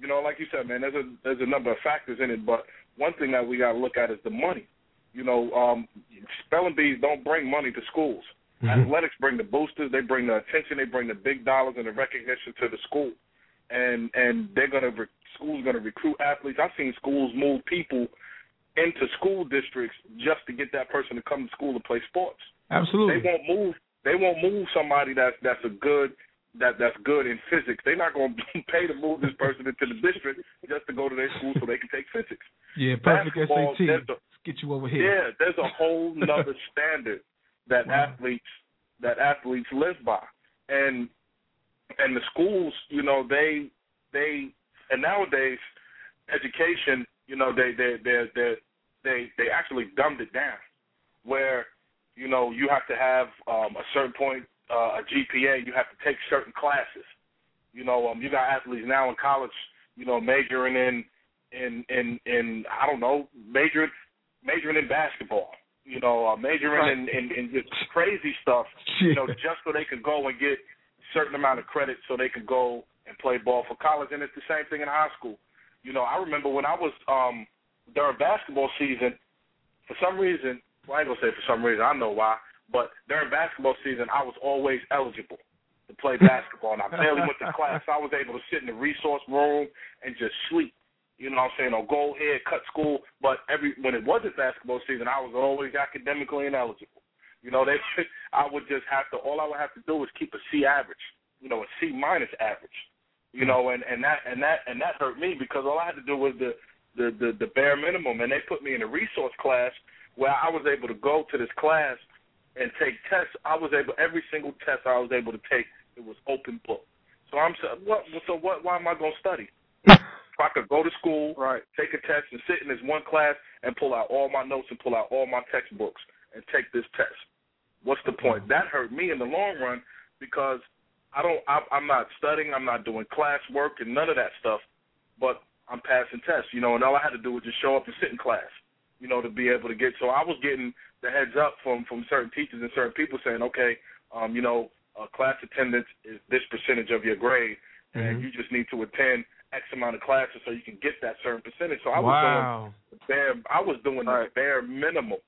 you know, like you said, man, there's a number of factors in it, but one thing that we got to look at is the money. You know, spelling bees don't bring money to schools. Mm-hmm. Athletics bring the boosters, they bring the attention, they bring the big dollars and the recognition to the school, and schools gonna recruit athletes. I've seen schools move people into school districts just to get that person to come to school to play sports. Absolutely, they won't move somebody that's a good. That's good in physics. They're not going to pay to move this person into the district just to go to their school so they can take physics. Yeah, perfect SAT. Let's get you over here. Yeah, there's a whole nother standard that athletes live by, and the schools, you know, they and nowadays education, you know, they actually dumbed it down, where, you know, you have to have a certain point. A GPA, you have to take certain classes. You know, you got athletes now in college, you know, majoring in in I don't know, majoring in basketball, you know, majoring in just crazy stuff, you know, just so they could go and get a certain amount of credit so they could go and play ball for college. And it's the same thing in high school. You know, I remember when I was during basketball season, for some reason, well, I ain't going to say for some reason, I know why, but during basketball season, I was always eligible to play basketball, and I barely went to class. I was able to sit in the resource room and just sleep. You know what I'm saying? Or go ahead, cut school. But when it wasn't basketball season, I was always academically ineligible. You know, all I would have to do was keep a C average, you know, a C minus average. You know, and that hurt me because all I had to do was the bare minimum, and they put me in a resource class where I was able to go to this class and take tests. Every single test I was able to take, it was open book. So I'm saying, why am I going to study? If I could go to school, right, take a test, and sit in this one class and pull out all my notes and pull out all my textbooks and take this test, what's the point? That hurt me in the long run because I'm not studying, I'm not doing classwork and none of that stuff, but I'm passing tests, you know, and all I had to do was just show up and sit in class, you know, to be able to get. So I was getting the heads up from certain teachers and certain people saying, okay, you know, class attendance is this percentage of your grade, and you just need to attend X amount of classes so you can get that certain percentage. So I was doing the bare minimum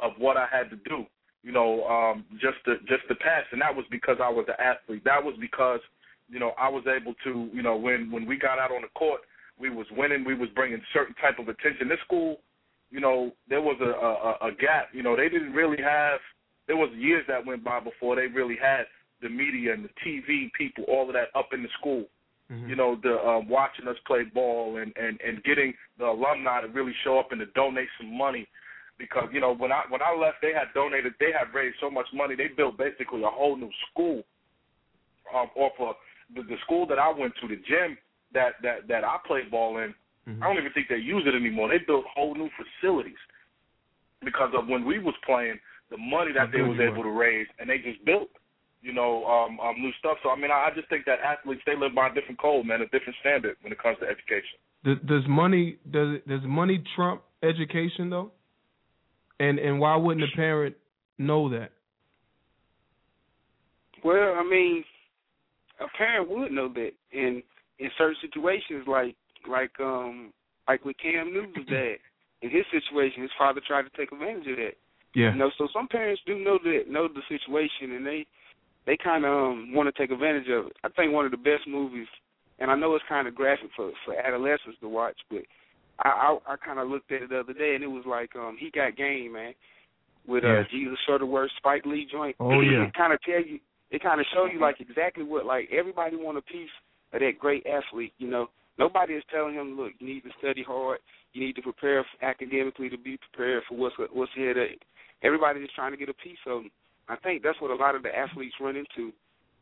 of what I had to do, you know, just to pass. And that was because I was an athlete. That was because, you know, I was able to, you know, when we got out on the court, we was winning. We was bringing certain type of attention. This school, you know, there was a gap. You know, they didn't really have. There was years that went by before they really had the media and the TV people, all of that up in the school. You know, watching us play ball and getting the alumni to really show up and to donate some money, because you know when I left, they had raised so much money, they built basically a whole new school. Off of the school that I went to, the gym that I played ball in, I don't even think they use it anymore. They built whole new facilities because of when we was playing, the money that they was able to raise, and they just built, you know, new stuff. So, I mean, I just think that athletes, they live by a different code, man, a different standard when it comes to education. Does money trump education, though? And why wouldn't a parent know that? Well, I mean, a parent would know that. And in certain situations, like with Cam Newton's dad, in his situation, his father tried to take advantage of that. Yeah. You know, so some parents do know the situation, and they kind of want to take advantage of it. I think one of the best movies, and I know it's kind of graphic for adolescents to watch, but I kind of looked at it the other day, and it was like He Got Game, man, with Jesus Shuttlesworth, Spike Lee joint. Oh, yeah. It kind of tell you, it kind of show you like exactly what, like everybody want a piece of that great athlete, you know. Nobody is telling him, look, you need to study hard, you need to prepare academically to be prepared for what's ahead of it. Everybody is trying to get a piece of him. I think that's what a lot of the athletes run into,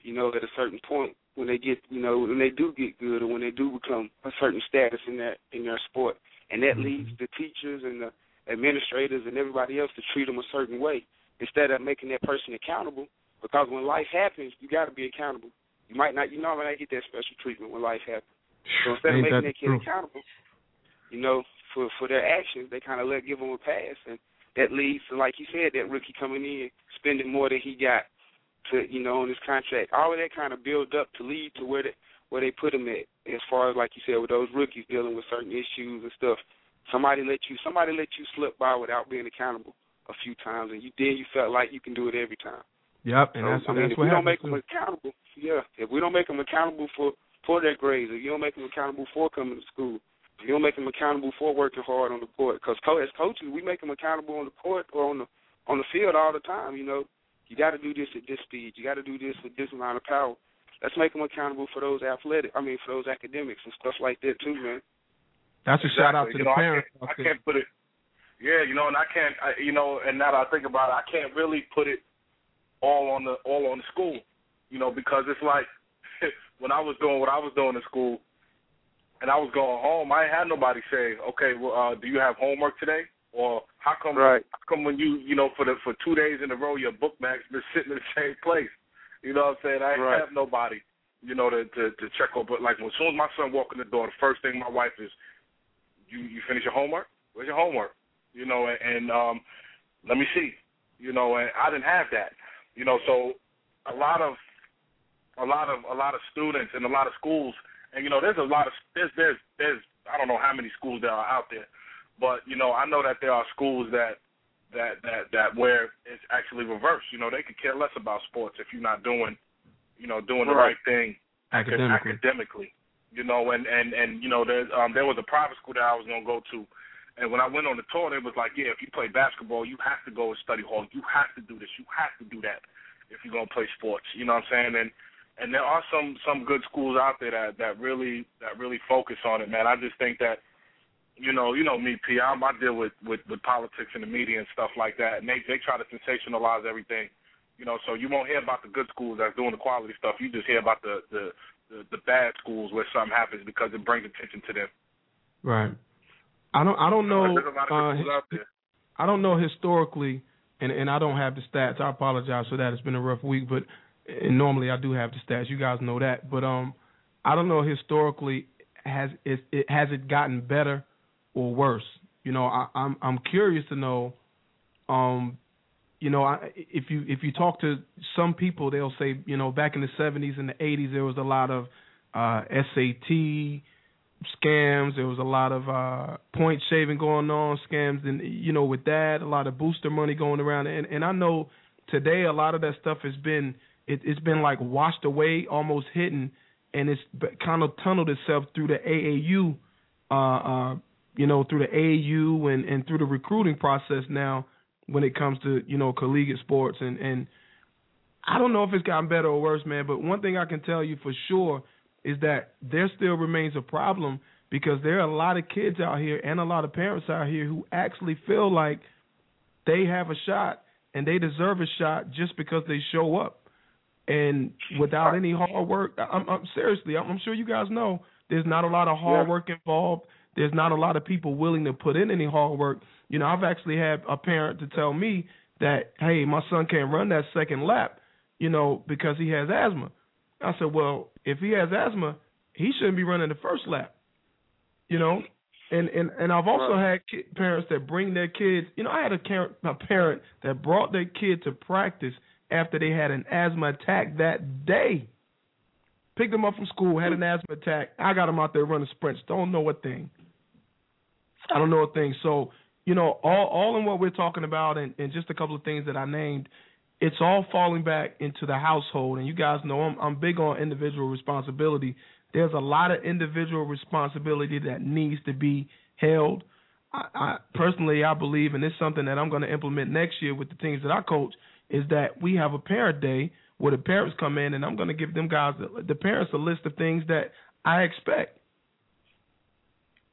you know, at a certain point when they get, you know, when they do get good or when they do become a certain status in their sport, and that leads the teachers and the administrators and everybody else to treat them a certain way instead of making that person accountable. Because when life happens, you got to be accountable. You might not get that special treatment when life happens. So instead of making that kid accountable, you know, for their actions, they kind of give them a pass. And that leads to, like you said, that rookie coming in, spending more than he got to, you know, on his contract. All of that kind of build up to lead to where they put him at, as far as, like you said, with those rookies dealing with certain issues and stuff. Somebody let you slip by without being accountable a few times, and you felt like you can do it every time. Yep, and that's what happens. If we don't make them accountable, if we don't make them accountable for their grades, if you don't make them accountable for coming to school, you don't make them accountable for working hard on the court, because as coaches, we make them accountable on the court or on the field all the time. You know, you got to do this at this speed. You got to do this with this amount of power. Let's make them accountable for those academics and stuff like that too, man. That's a shout out to the parents. I can't put it. Yeah, you know, and I can't. You know, and now that I think about it, I can't really put it all on the school. You know, because it's like when I was doing what I was doing in school, and I was going home, I had nobody say, okay, well, do you have homework today? Or how come when you know, for 2 days in a row, your book bag's been sitting in the same place? You know what I'm saying? I didn't have nobody, you know, to check on. But, like, as soon as my son walked in the door, the first thing my wife is, You finish your homework? Where's your homework? You know, and let me see. You know, and I didn't have that. You know, so a lot of students and a lot of schools, and you know, there's I don't know how many schools there are out there, but you know, I know that there are schools that where it's actually reversed. You know, they could care less about sports if you're not doing right. The right thing academically. You know, and you know, there was a private school that I was going to go to, and when I went on the tour, they was like, yeah, if you play basketball, you have to go to study hall. You have to do this. You have to do that if you're going to play sports. You know what I'm saying? And there are some good schools out there that really focus on it, man. I just think that, you know me, P. I deal with politics and the media and stuff like that, and they try to sensationalize everything. You know, so you won't hear about the good schools that's doing the quality stuff. You just hear about the bad schools where something happens because it brings attention to them. Right. I don't know. I don't know historically, and I don't have the stats. I apologize for that. It's been a rough week, but and normally I do have the stats. You guys know that, but I don't know historically has it gotten better or worse. You know, I'm curious to know. You know, if you talk to some people, they'll say, you know, back in the 70s and the 80s, there was a lot of SAT scams. There was a lot of point shaving going on, scams. And, you know, with that, a lot of booster money going around. And I know today a lot of that stuff has been, it's been like washed away, almost hidden. And it's kind of tunneled itself through the AAU, through the AAU and through the recruiting process now. When it comes to, you know, collegiate sports. And I don't know if it's gotten better or worse, man, but one thing I can tell you for sure is that there still remains a problem because there are a lot of kids out here and a lot of parents out here who actually feel like they have a shot and they deserve a shot just because they show up. And without any hard work, I'm sure you guys know, there's not a lot of hard work involved. There's not a lot of people willing to put in any hard work. You know, I've actually had a parent to tell me that, hey, my son can't run that second lap, you know, because he has asthma. I said, well, if he has asthma, he shouldn't be running the first lap, you know. And I've also had parents that bring their kids. You know, I had a parent that brought their kid to practice after they had an asthma attack that day. Picked him up from school, had an asthma attack. I got him out there running sprints. Don't know a thing. I don't know a thing. So, you know, all in what we're talking about and just a couple of things that I named, it's all falling back into the household. And you guys know I'm big on individual responsibility. There's a lot of individual responsibility that needs to be held. I personally, I believe, and it's something that I'm going to implement next year with the teams that I coach, is that we have a parent day where the parents come in, and I'm going to give them guys, the parents, a list of things that I expect.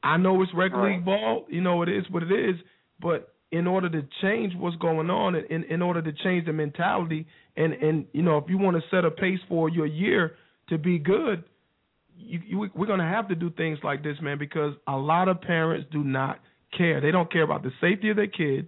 I know it's regular league ball. You know, it is what it is. But in order to change what's going on, in order to change the mentality, and you know, if you want to set a pace for your year to be good, we're going to have to do things like this, man, because a lot of parents do not care. They don't care about the safety of their kids.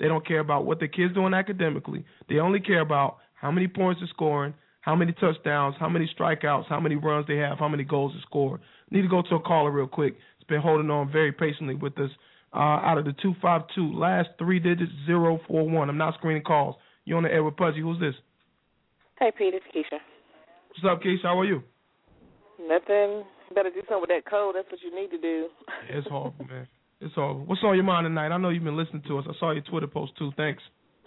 They don't care about what their kids doing academically. They only care about how many points they're scoring, how many touchdowns, how many strikeouts, how many runs they have, how many goals they score. Need to go to a caller real quick. It's been holding on very patiently with us. Out of the 252, last three digits, 041. I'm not screening calls. You're on the air with Pudgy. Who's this? Hey, Pete, it's Keisha. What's up, Keisha? How are you? Nothing. Better do something with that cold. That's what you need to do. Yeah, it's horrible, man. It's horrible. What's on your mind tonight? I know you've been listening to us. I saw your Twitter post, too. Thanks.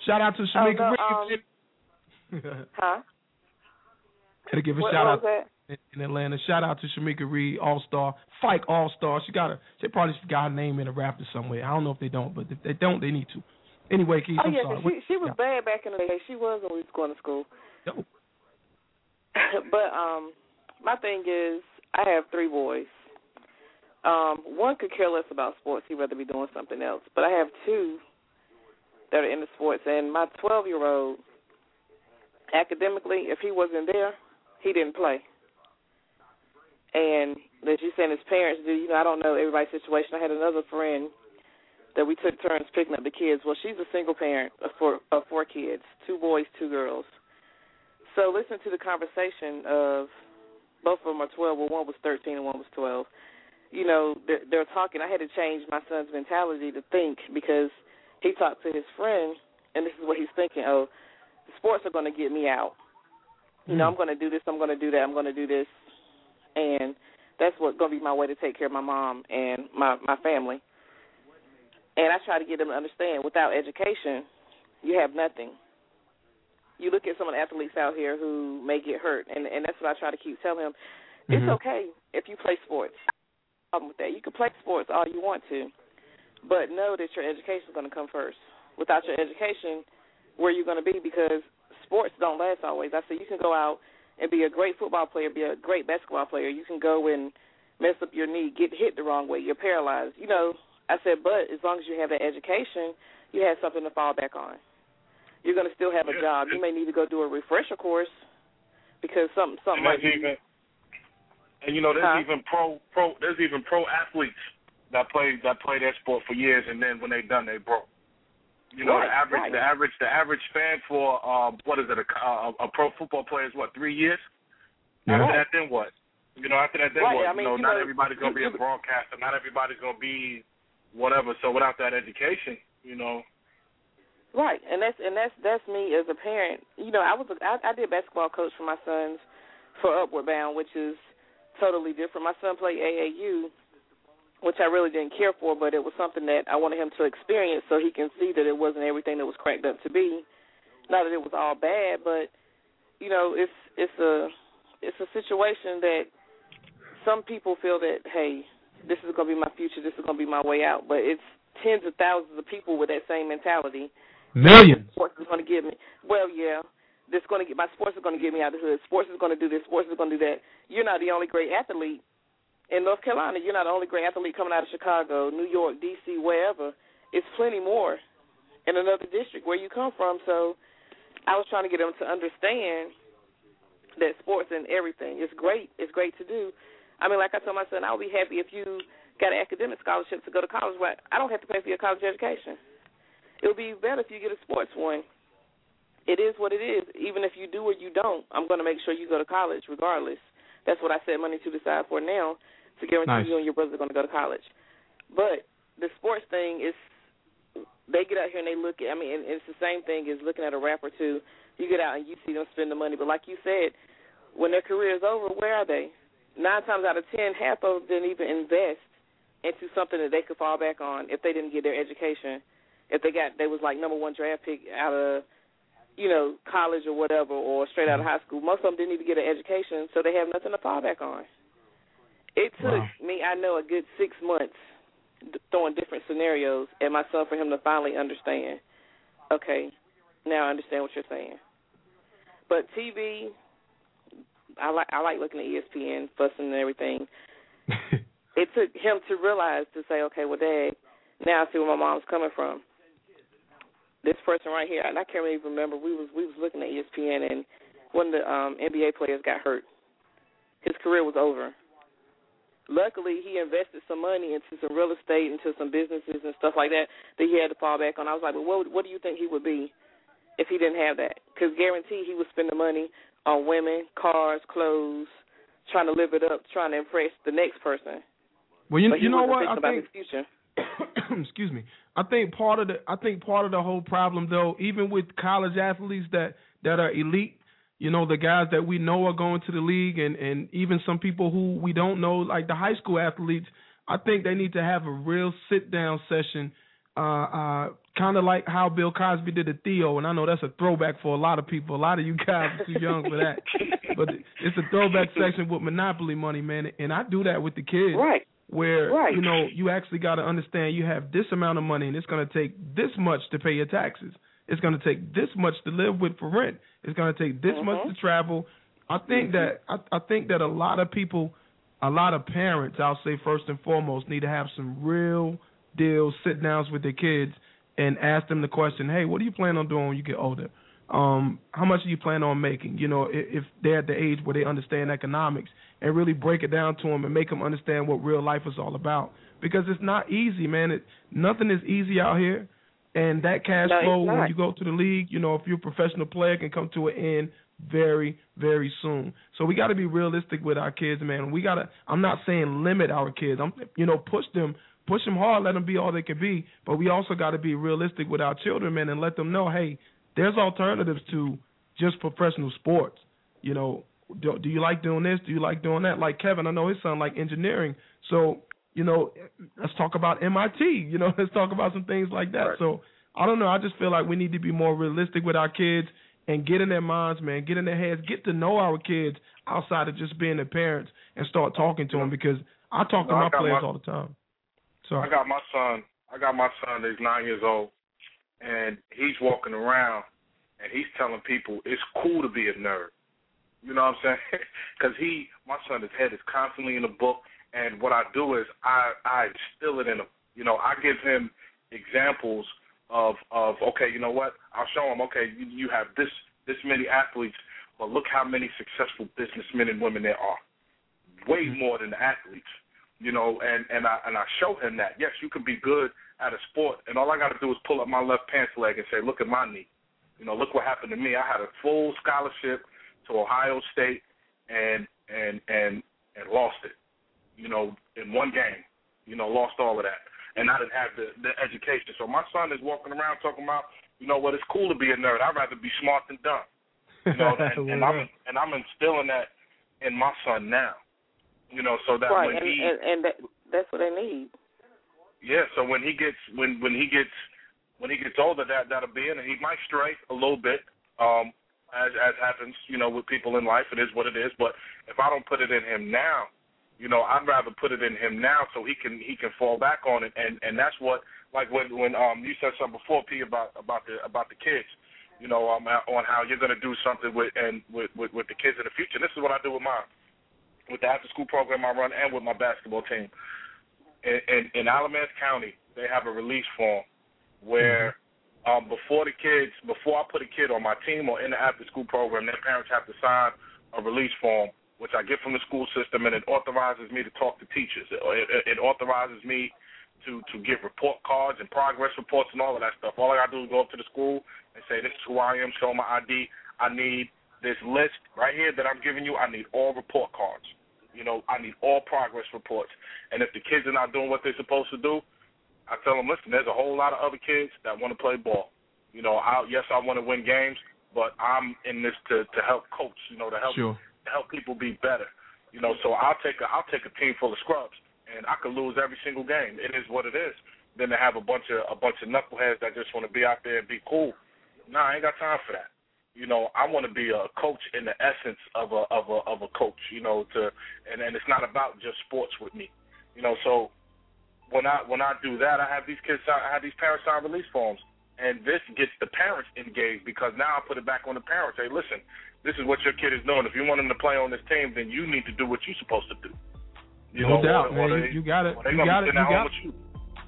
Shout out to Shamika. Huh? Had to give a shout out in Atlanta. Shout out to Shamika Reed, All-Star, Fike All-Star. She probably got her name in a raptor somewhere. I don't know if they don't, but if they don't, they need to. Anyway, Keith, I'm sorry. She was bad back in the day. She was when we was going to school. Dope. But my thing is, I have three boys. One could care less about sports. He'd rather be doing something else. But I have two that are into sports, and my 12-year-old, academically, if he wasn't there, he didn't play. And as you said, his parents do, you know, I don't know everybody's situation. I had another friend that we took turns picking up the kids. Well, she's a single parent of four kids, two boys, two girls. So listen to the conversation of both of them are 12. Well, one was 13 and one was 12. you know, they're talking. I had to change my son's mentality to think, because he talked to his friend, and this is what he's thinking: oh, sports are going to get me out. You know, I'm going to do this, I'm going to do that, I'm going to do this. And that's what's going to be my way to take care of my mom and my family. And I try to get them to understand, without education, you have nothing. You look at some of the athletes out here who may get hurt, and that's what I try to keep telling them. It's okay if you play sports. I have no problem with that. You can play sports all you want to, but know that your education is going to come first. Without your education, where are you going to be? Because sports don't last always. I say you can go out and be a great football player, be a great basketball player. You can go and mess up your knee, get hit the wrong way, you're paralyzed. You know, I said, but as long as you have that education, you have something to fall back on. You're going to still have a job. You may need to go do a refresher course because something might be. And you know, there's even pro athletes that play that sport for years, and then when they're done, they broke. You know, the average fan for a pro football player is 3 years. After that, then what? You know, after that, then what? Not everybody's gonna be a broadcaster. Not everybody's gonna be whatever. So without that education, you know. Right, and that's me as a parent. You know, I did basketball coach for my sons for Upward Bound, which is totally different. My son played AAU, which I really didn't care for, but it was something that I wanted him to experience so he can see that it wasn't everything that was cracked up to be. Not that it was all bad, but, you know, it's a situation that some people feel that, hey, this is going to be my future, this is going to be my way out, but it's tens of thousands of people with that same mentality. Millions. Sports is going to get me. Well, yeah. My sports is going to get me out of the hood. Sports is going to do this. Sports is going to do that. You're not the only great athlete in North Carolina. You're not the only great athlete coming out of Chicago, New York, D.C., wherever. It's plenty more in another district where you come from. So I was trying to get them to understand that sports and everything is great. It's great to do. I mean, like I told my son, I would be happy if you got an academic scholarship to go to college, but I don't have to pay for your college education. It would be better if you get a sports one. It is what it is. Even if you do or you don't, I'm going to make sure you go to college regardless. That's what I set money to the side for now, to guarantee you and your brother are going to go to college. But the sports thing is, they get out here and they look at, I mean, and it's the same thing as looking at a rapper too. You get out and you see them spend the money. But like you said, when their career is over, where are they? 9 times out of 10, half of them didn't even invest into something that they could fall back on if they didn't get their education. If they was like number 1 draft pick out of, you know, college or whatever, or straight out of high school. Most of them didn't even get an education, so they have nothing to fall back on. It took me, I know, a good 6 months throwing different scenarios at my son for him to finally understand, okay, now I understand what you're saying. But TV, I like looking at ESPN, fussing and everything. It took him to realize, to say, okay, well, Dad, now I see where my mom's coming from. This person right here, and I can't even remember, we was looking at ESPN, and one of the NBA players got hurt. His career was over. Luckily, he invested some money into some real estate, into some businesses and stuff like that he had to fall back on. I was like, well, what do you think he would be if he didn't have that? Because guaranteed he would spend the money on women, cars, clothes, trying to live it up, trying to impress the next person. Well, you know what? I think his future. Excuse me. I think part of the whole problem, though, even with college athletes that are elite, you know, the guys that we know are going to the league, and even some people who we don't know, like the high school athletes, I think they need to have a real sit-down session, kind of like how Bill Cosby did to Theo. And I know that's a throwback for a lot of people. A lot of you guys are too young for that. But it's a throwback section with Monopoly money, man, and I do that with the kids. Right. Where, you know, you actually got to understand you have this amount of money and it's going to take this much to pay your taxes. It's going to take this much to live with for rent. It's going to take this much to travel. I think that a lot of people, a lot of parents, I'll say first and foremost, need to have some real deal sit-downs with their kids and ask them the question, hey, what do you plan on doing when you get older? How much do you plan on making? You know, if they're at the age where they understand economics, and really break it down to them and make them understand what real life is all about. Because it's not easy, man. Nothing is easy out here. And that cash flow, when you go to the league, you know, if you're a professional player, can come to an end very, very soon. So we got to be realistic with our kids, man. We got to, I'm not saying limit our kids. I'm, you know, push them hard, let them be all they can be. But we also got to be realistic with our children, man, and let them know, hey, there's alternatives to just professional sports. You know, do you like doing this? Do you like doing that? Like Kevin, I know his son like engineering. So, you know, let's talk about MIT. You know, let's talk about some things like that. Right. So I don't know. I just feel like we need to be more realistic with our kids and get in their minds, man, get in their heads, get to know our kids outside of just being their parents and start talking to them, because I talk to my players all the time. Sorry. I got my son that's 9 years old, and he's walking around and he's telling people it's cool to be a nerd. You know what I'm saying? Because my son, his head is constantly in a book, and what I do is I instill it in him. You know, I give him examples of okay, you know what? I'll show him, okay, you have this many athletes, but look how many successful businessmen and women there are. Way more than the athletes. You know, and I show him that, yes, you can be good at a sport, and all I got to do is pull up my left pants leg and say, look at my knee. You know, look what happened to me. I had a full scholarship to Ohio State and lost it, you know, in one game, you know, lost all of that. And I didn't have the education. So my son is walking around talking about, you know what, it's cool to be a nerd. I'd rather be smart than dumb. You know, and I'm instilling that in my son now. You know, so that right. That's what they need. Yeah, so when he gets older, that'll be in, and he might stray a little bit, as happens, you know, with people in life. It is what it is. But if I don't put it in him now, you know, I'd rather put it in him now so he can fall back on it, and that's what, like when you said something before, P, about the kids, you know, on how you're going to do something with the kids in the future. And this is what I do with mine, with the after school program I run, and with my basketball team. In Alamance County, they have a release form where before I put a kid on my team or in the after school program, their parents have to sign a release form, which I get from the school system, and it authorizes me to talk to teachers. It authorizes me to get report cards and progress reports and all of that stuff. All I got to do is go up to the school and say, this is who I am, show my ID. I need this list right here that I'm giving you. I need all report cards. You know, I need all progress reports. And if the kids are not doing what they're supposed to do, I tell them, listen, there's a whole lot of other kids that want to play ball. You know, I want to win games, but I'm in this to help coach, you know, to help people be better. You know, so I'll take a team full of scrubs, and I could lose every single game. It is what it is. Then to have a bunch of knuckleheads that just want to be out there and be cool. Nah, I ain't got time for that. You know, I want to be a coach in the essence of a coach. You know, and it's not about just sports with me. You know, so when I do that, I have these parents sign release forms, and this gets the parents engaged, because now I put it back on the parents. Hey, listen, this is what your kid is doing. If you want him to play on this team, then you need to do what you're supposed to do. You no know, doubt, man. You got it. You got it.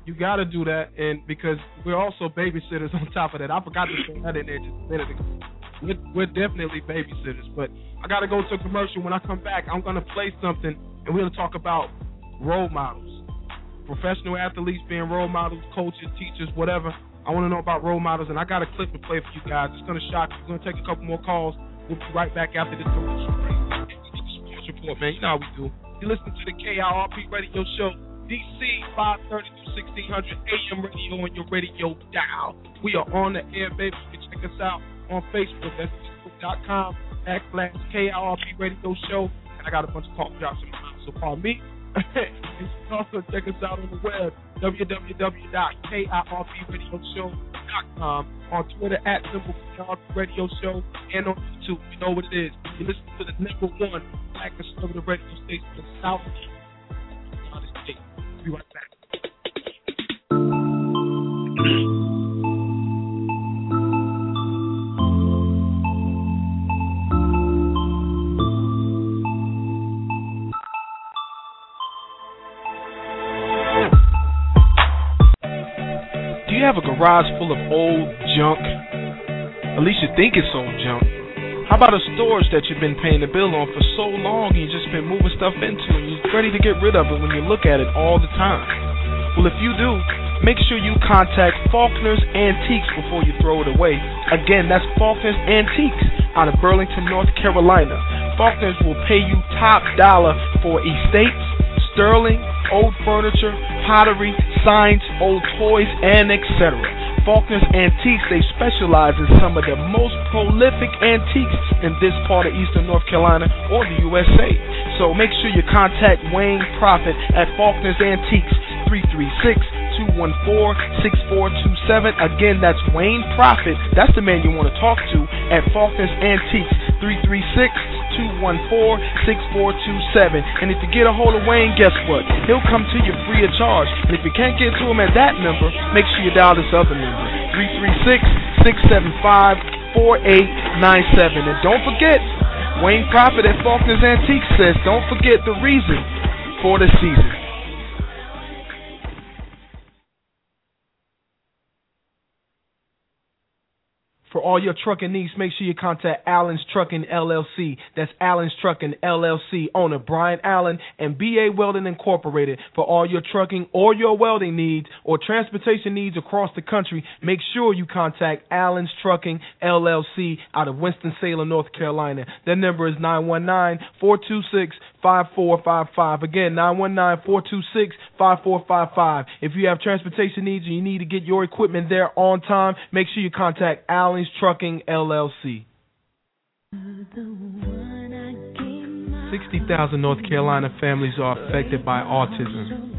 You got to do that, and because we're also babysitters on top of that. I forgot to say that in there just a minute ago. We're definitely babysitters, but I got to go to a commercial. When I come back, I'm going to play something, and we're going to talk about role models, professional athletes being role models, coaches, teachers, whatever. I want to know about role models, and I got a clip to play for you guys. It's going to shock you. We're going to take a couple more calls. We'll be right back after this commercial. Sports Report, man. You know how we do. You listen to the KIRP Radio Show, DC 530 through 1600 AM radio on your radio dial. We are on the air, baby. You can check us out on Facebook. That's facebook.com/KIRP Radio Show. And I got a bunch of call drops in my house, so call me. You can also check us out on the web, www.KIRPRadioshow.com, on Twitter @KIRP Radio Show, and on YouTube. You know what it is. You listen to the #1 Black Conservative Radio Station in the South United States. We'll be right back. Have a garage full of old junk, at least you think it's old junk. How about a storage that you've been paying the bill on for so long, and you've just been moving stuff into, and you're ready to get rid of it when you look at it all the time? Well, if you do, make sure you contact Faulkner's Antiques before you throw it away. Again, that's Faulkner's Antiques. out of Burlington, North Carolina. Faulkner's will pay you top dollar for estates, sterling, old furniture, pottery, signs, old toys, and etc. Faulkner's Antiques, they specialize in some of the most prolific antiques in this part of Eastern North Carolina or the USA. So make sure you contact Wayne Prophet at Faulkner's Antiques, 336-214-6427. Again, that's Wayne Prophet. That's the man you want to talk to at Faulkner's Antiques, 336-214-6427. And if you get a hold of Wayne, guess what? He'll come to you free of charge. And if you can't get to him at that number, make sure you dial this other number, 336-675-4897. And don't forget, Wayne Prophet at Faulkner's Antiques says, don't forget the reason for the season. For all your trucking needs, make sure you contact Allen's Trucking LLC. That's Allen's Trucking LLC, owner Brian Allen and BA Welding Incorporated. For all your trucking or your welding needs or transportation needs across the country, make sure you contact Allen's Trucking LLC out of Winston-Salem, North Carolina. Their number is 919-426-5455. Again, 919-426-5455. If you have transportation needs and you need to get your equipment there on time, make sure you contact Allen's Trucking LLC. 60,000 North Carolina families are affected by autism.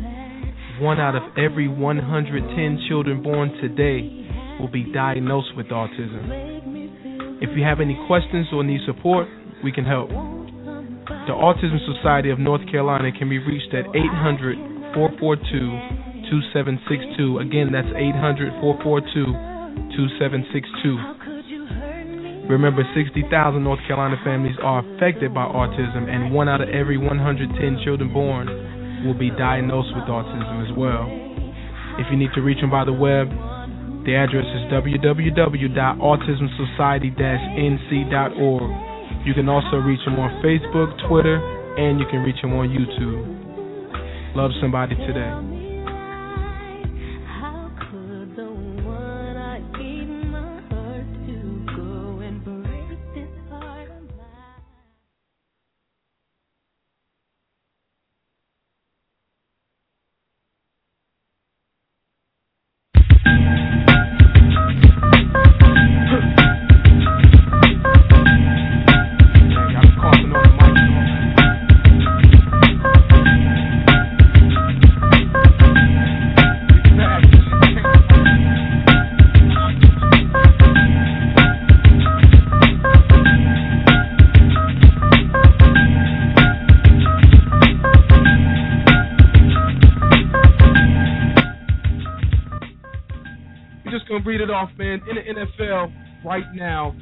1 out of every 110 children born today will be diagnosed with autism. If you have any questions or need support, we can help. The Autism Society of North Carolina can be reached at 800-442-2762. Again, that's 800-442-2762. Remember, 60,000 North Carolina families are affected by autism, and 1 out of every 110 children born will be diagnosed with autism as well. If you need to reach them by the web, the address is www.autismsociety-nc.org. You can also reach them on Facebook, Twitter, and you can reach them on YouTube. Love somebody today. Off, man. In the NFL right now,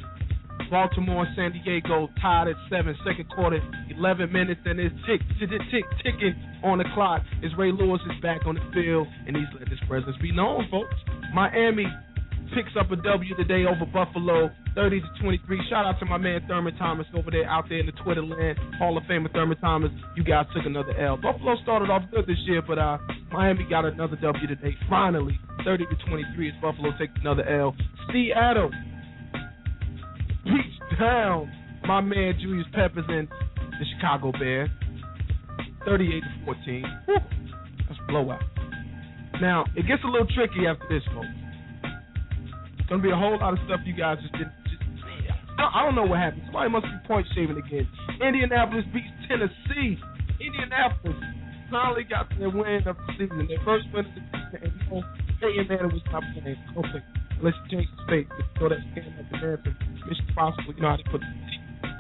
Baltimore and San Diego tied at 7, second quarter, 11 minutes, and it's ticking on the clock as Ray Lewis is back on the field, and he's letting his presence be known, folks. Miami picks up a W today over Buffalo, 30-23. Shout out to my man Thurman Thomas over there, out there in the Twitter land, Hall of Famer Thurman Thomas. You guys took another L. Buffalo started off good this year, but Miami got another W today, finally. 30-23 as Buffalo takes another L. Seattle beats down my man Julius Peppers and the Chicago Bears, 38-14. That's a blowout. Now, it gets a little tricky after this, folks. It's going to be a whole lot of stuff you guys just didn't. I don't know what happened. Somebody must be point shaving again. Indianapolis beats Tennessee. Indianapolis finally got their win of the season. Their first win of the season. And you know, Peyton Manning was not playing. Okay. Unless you change the fate. So that's the game of the American Mission Possible. You know how to put it.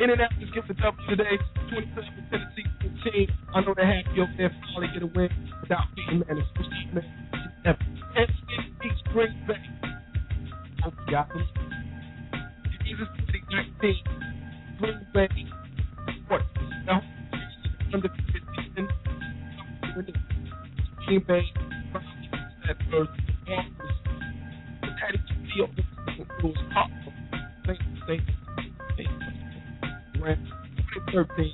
Indianapolis gets a W today, 27 Tennessee 15. I know they're happy over there. Finally get a win without Peyton Manning. Penn State beats Green Bay. Oh, God. Jesus City 19. Green Bay. What? No. Under 15. Green Bay. That first the Patty Field was hot. They 13.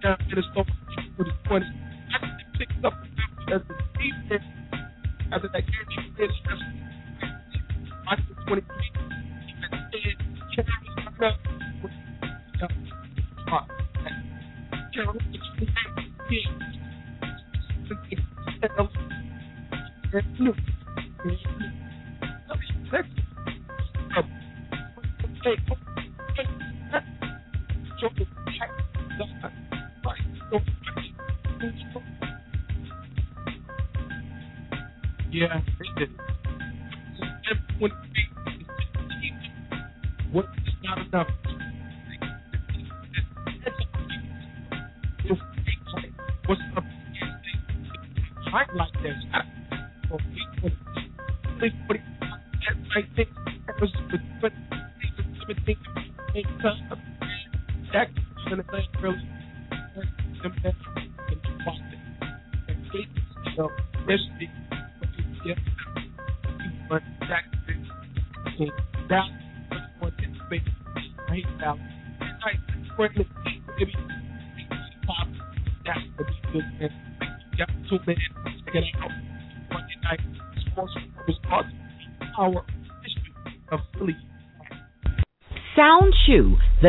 Down Minnesota for the 20. I picked up as the defense after that game. I 23. Yeah, they did. What is not enough? What's up? Fight like this. I think that was the thing that really. So there's the but that is that what it's been right now. And I quickly think maybe pop that would be good and got 2 minutes to get out. Monday night sports was part of our history of Philly. SoundChew, the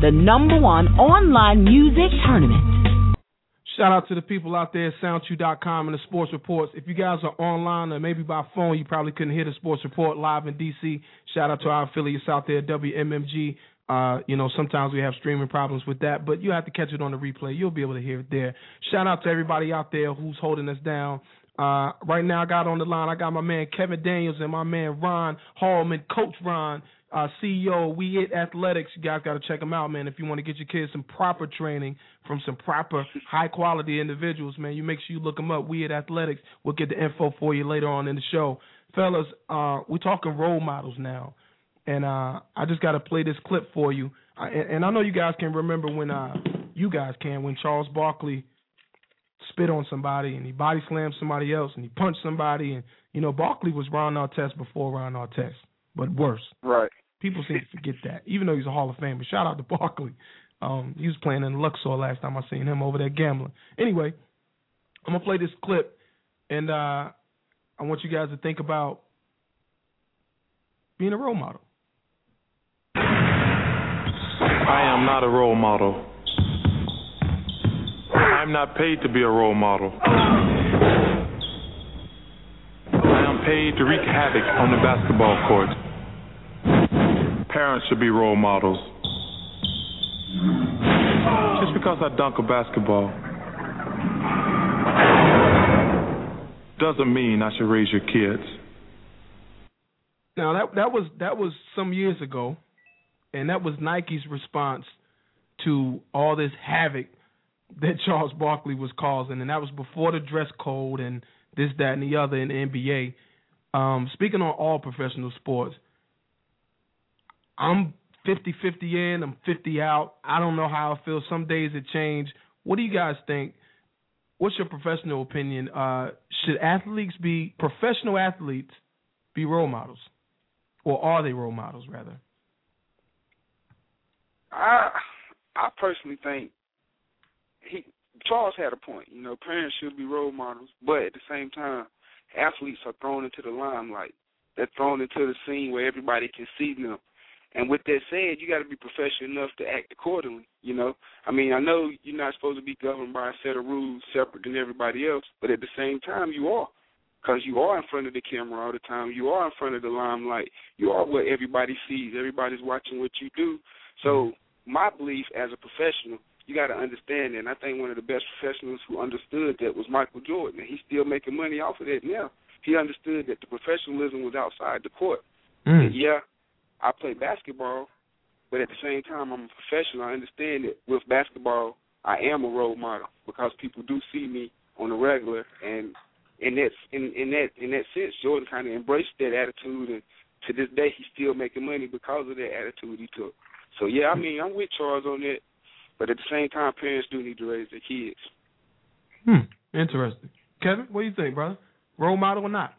the number one online music tournament. Shout out to the people out there at soundchew.com and the sports reports. If you guys are online or maybe by phone, you probably couldn't hear the sports report live in D.C. Shout out to our affiliates out there at WMMG. Sometimes we have streaming problems with that, but you have to catch it on the replay. You'll be able to hear it there. Shout out to everybody out there who's holding us down. Right now, I got on the line, I got my man Kevin Daniels and my man Ron Hallman, Coach Ron, CEO of We Hit Athletics. You guys got to check them out, man. If you want to get your kids some proper training from some proper high-quality individuals, man, you make sure you look them up, We Hit Athletics. We'll get the info for you later on in the show. Fellas, we're talking role models now, and I just got to play this clip for you. And I know you guys can remember when Charles Barkley spit on somebody and he body slammed somebody else and he punched somebody. And, Barkley was Ron Artest before Ron Artest, but worse. Right. People seem to forget that, even though he's a Hall of Famer. Shout out to Barkley. He was playing in Luxor last time I seen him over there gambling. Anyway, I'm going to play this clip, and I want you guys to think about being a role model. I am not a role model. I'm not paid to be a role model. I am paid to wreak havoc on the basketball court. Parents should be role models. Just because I dunk a basketball doesn't mean I should raise your kids. Now that was some years ago, and that was Nike's response to all this havoc that Charles Barkley was causing, and that was before the dress code and this, that, and the other in the NBA. Speaking on all professional sports, I'm 50-50 in, I'm 50 out. I don't know how I feel. Some days it changed. What do you guys think? What's your professional opinion? Should professional athletes be role models? Or are they role models, rather? I personally think Charles had a point. Parents should be role models, but at the same time, athletes are thrown into the limelight. They're thrown into the scene where everybody can see them. And with that said, you got to be professional enough to act accordingly. I know you're not supposed to be governed by a set of rules separate than everybody else, but at the same time, you are, because you are in front of the camera all the time. You are in front of the limelight. You are what everybody sees. Everybody's watching what you do. So my belief as a professional you got to understand that. And I think one of the best professionals who understood that was Michael Jordan, and he's still making money off of that now. He understood that the professionalism was outside the court. Mm. And yeah, I play basketball, but at the same time, I'm a professional. I understand that with basketball, I am a role model because people do see me on the regular, and in that sense, Jordan kind of embraced that attitude, and to this day, he's still making money because of that attitude he took. So yeah, I mean, I'm with Charles on that, but at the same time, parents do need to raise their kids. Hmm, interesting. Kevin, what do you think, brother? Role model or not?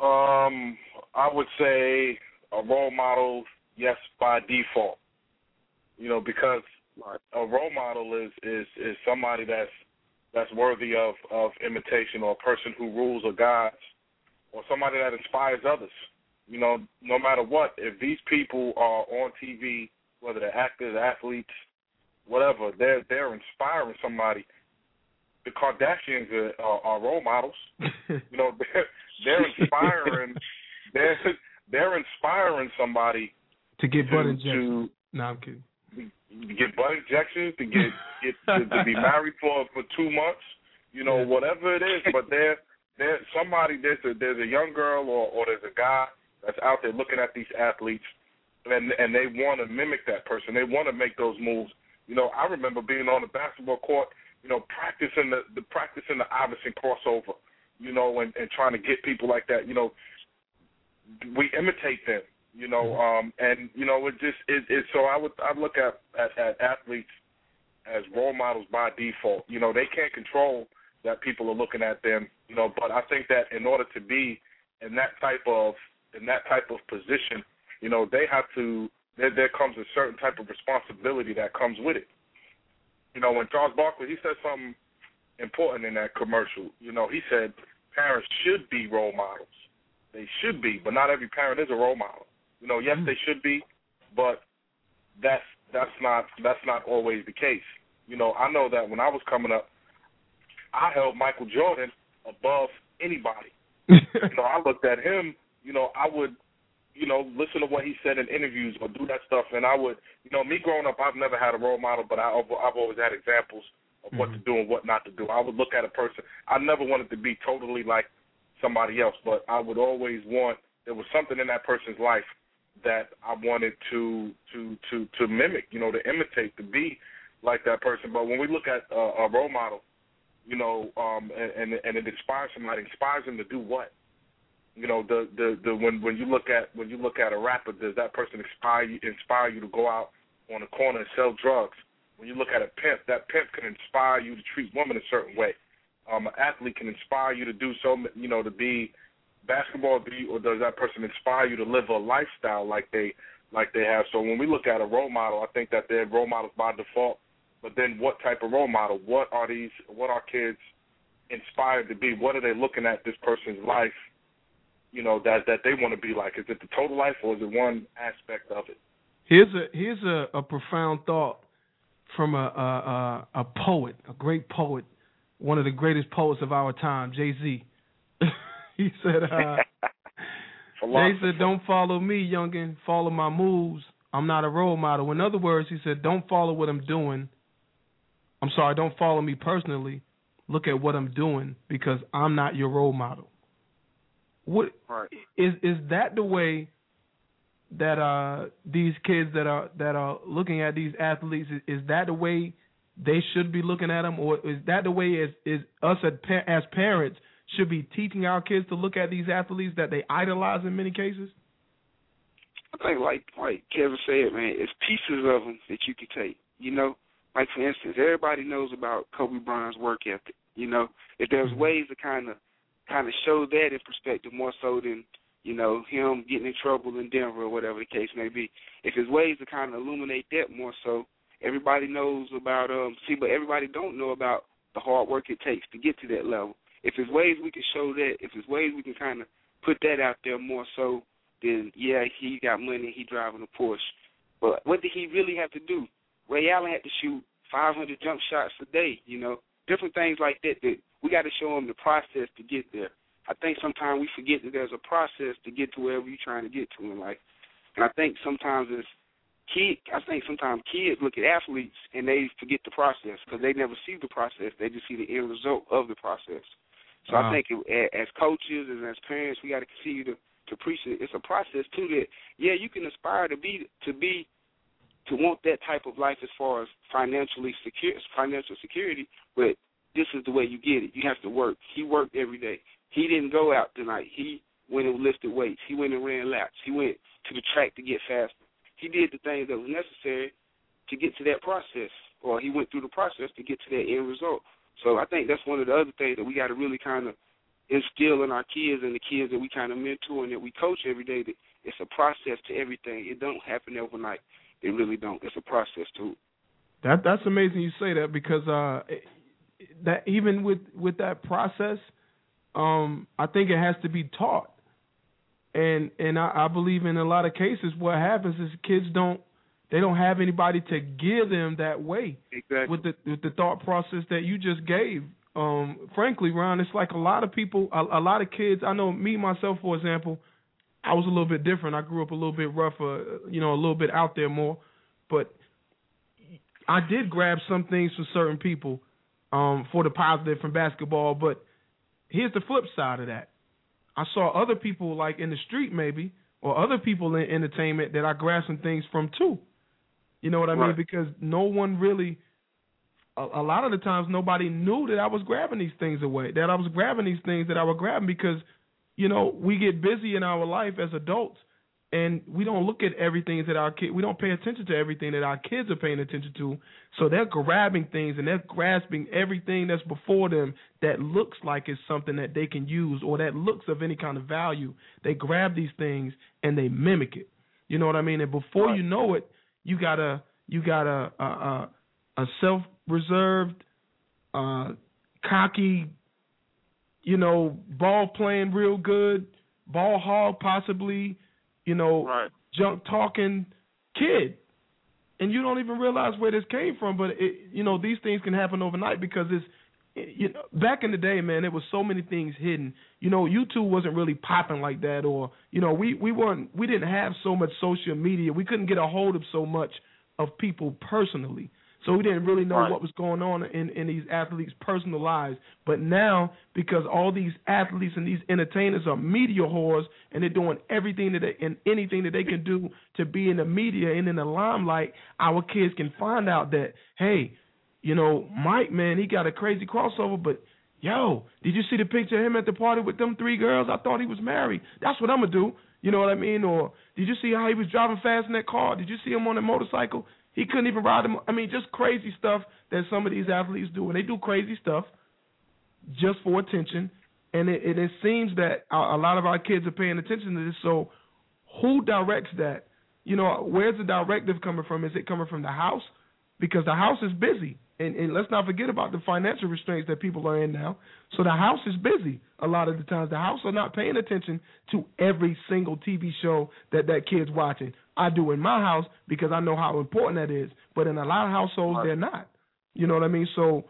I would say a role model, yes, by default. You know, because a role model is somebody that's worthy of imitation, or a person who rules or guides, or somebody that inspires others. You know, no matter what, if these people are on TV, whether they're actors, athletes, whatever, they're inspiring somebody. The Kardashians are role models. You know, they're inspiring somebody to get butt injections. No, I'm kidding. To get butt injections, to get to be married for 2 months. You know, whatever it is. But there's a young girl or there's a guy that's out there looking at these athletes, and they want to mimic that person. They want to make those moves. You know, I remember being on the basketball court, you know, practicing the Iverson crossover, you know, and trying to get people like that. You know, we imitate them, you know, and, you know, so I look at athletes as role models by default. You know, they can't control that people are looking at them, you know, but I think that in order to be in that type of position, you know, they have to, there comes a certain type of responsibility that comes with it. You know, when Charles Barkley, he said something important in that commercial. You know, he said parents should be role models. They should be, but not every parent is a role model. You know, yes, they should be, but that's not always the case. You know, I know that when I was coming up, I held Michael Jordan above anybody. You know, I looked at him, you know, I would, you know, listen to what he said in interviews or do that stuff, and I would, you know, me growing up, I've never had a role model, but I've always had examples of what to do and what not to do. I would look at a person. I never wanted to be totally like somebody else, but I would always want, there was something in that person's life that I wanted to mimic, you know, to imitate, to be like that person. But when we look at a role model, you know, and it inspires somebody, inspires them to do what? You know, when you look at a rapper, does that person inspire you to go out on the corner and sell drugs? When you look at a pimp, that pimp can inspire you to treat women a certain way. An athlete can inspire you to do so, you know, to be basketball, or does that person inspire you to live a lifestyle like they have? So when we look at a role model, I think that they're role models by default. But then, what type of role model? What are kids inspired to be? What are they looking at this person's life? You know, that they want to be like? Is it the total life, or is it one aspect of it? Here's a profound thought from a poet, a great poet, one of the greatest poets of our time, Jay-Z. He said, Jay said, "Don't follow me, youngin', follow my moves. I'm not a role model." In other words, he said, "Don't follow what I'm doing. I'm sorry, don't follow me personally. Look at what I'm doing, because I'm not your role model." What is that the way that these kids that are looking at these athletes, is that the way they should be looking at them, or is that the way is us as parents should be teaching our kids to look at these athletes that they idolize in many cases? I think like Kevin said, man, it's pieces of them that you can take. You know, like for instance, everybody knows about Kobe Bryant's work ethic. You know, if there's ways to kind of show that in perspective more so than, you know, him getting in trouble in Denver or whatever the case may be. If there's ways to kind of illuminate that more so, everybody knows about, but everybody don't know about the hard work it takes to get to that level. If there's ways we can show that, if there's ways we can kind of put that out there more so than, yeah, he got money, he driving a Porsche. But what did he really have to do? Ray Allen had to shoot 500 jump shots a day, you know, different things like that we got to show them the process to get there. I think sometimes we forget that there's a process to get to wherever you're trying to get to in life. And I think sometimes it's I think sometimes kids look at athletes and they forget the process because they never see the process. They just see the end result of the process. So I think as coaches and as parents, we got to continue to preach it. It's a process, too, that, yeah, you can aspire to want that type of life as far as financial security, but this is the way you get it. You have to work. He worked every day. He didn't go out tonight. He went and lifted weights. He went and ran laps. He went to the track to get faster. He did the things that was necessary to get to that process, or he went through the process to get to that end result. So I think that's one of the other things that we got to really kind of instill in our kids and the kids that we kind of mentor and that we coach every day, that it's a process to everything. It don't happen overnight. It really don't. It's a process, too. That's amazing you say that, because that even with that process, I think it has to be taught. And I believe in a lot of cases what happens is kids don't have anybody to give them that way. Exactly. With the thought process that you just gave. Frankly, Ron, it's like a lot of people, a lot of kids. I know me myself, for example, I was a little bit different. I grew up a little bit rougher, a little bit out there more. But I did grab some things from certain people for the positive from basketball. But here's the flip side of that. I saw other people like in the street maybe, or other people in entertainment that I grabbed some things from too. You know what I mean? Right. Because no one really, a lot of the times nobody knew that I was grabbing these things away, that I was grabbing these things that I was grabbing, because, we get busy in our life as adults and we don't look at everything that our kids, we don't pay attention to everything that our kids are paying attention to. So they're grabbing things and they're grasping everything that's before them that looks like it's something that they can use or that looks of any kind of value. They grab these things and they mimic it. You know what I mean? And before you know it, you got a self-reserved, cocky, ball playing real good, ball hog possibly, junk talking kid, and you don't even realize where this came from. But these things can happen overnight, because back in the day, man, there was so many things hidden. YouTube wasn't really popping like that, or we didn't have so much social media. We couldn't get a hold of so much of people personally. So we didn't really know what was going on in these athletes' personal lives. But now, because all these athletes and these entertainers are media whores, and they're doing everything and anything that they can do to be in the media and in the limelight, our kids can find out that, hey, Mike, man, he got a crazy crossover, but, did you see the picture of him at the party with them three girls? I thought he was married. That's what I'm going to do. You know what I mean? Or did you see how he was driving fast in that car? Did you see him on a motorcycle? He couldn't even ride him. I mean, just crazy stuff that some of these athletes do. And they do crazy stuff just for attention. And it seems that a lot of our kids are paying attention to this. So who directs that? Where's the directive coming from? Is it coming from the house? Because the house is busy. And let's not forget about the financial restraints that people are in now. So the house is busy a lot of the times. The house are not paying attention to every single TV show that kid's watching. I do in my house because I know how important that is. But in a lot of households, they're not. You know what I mean? So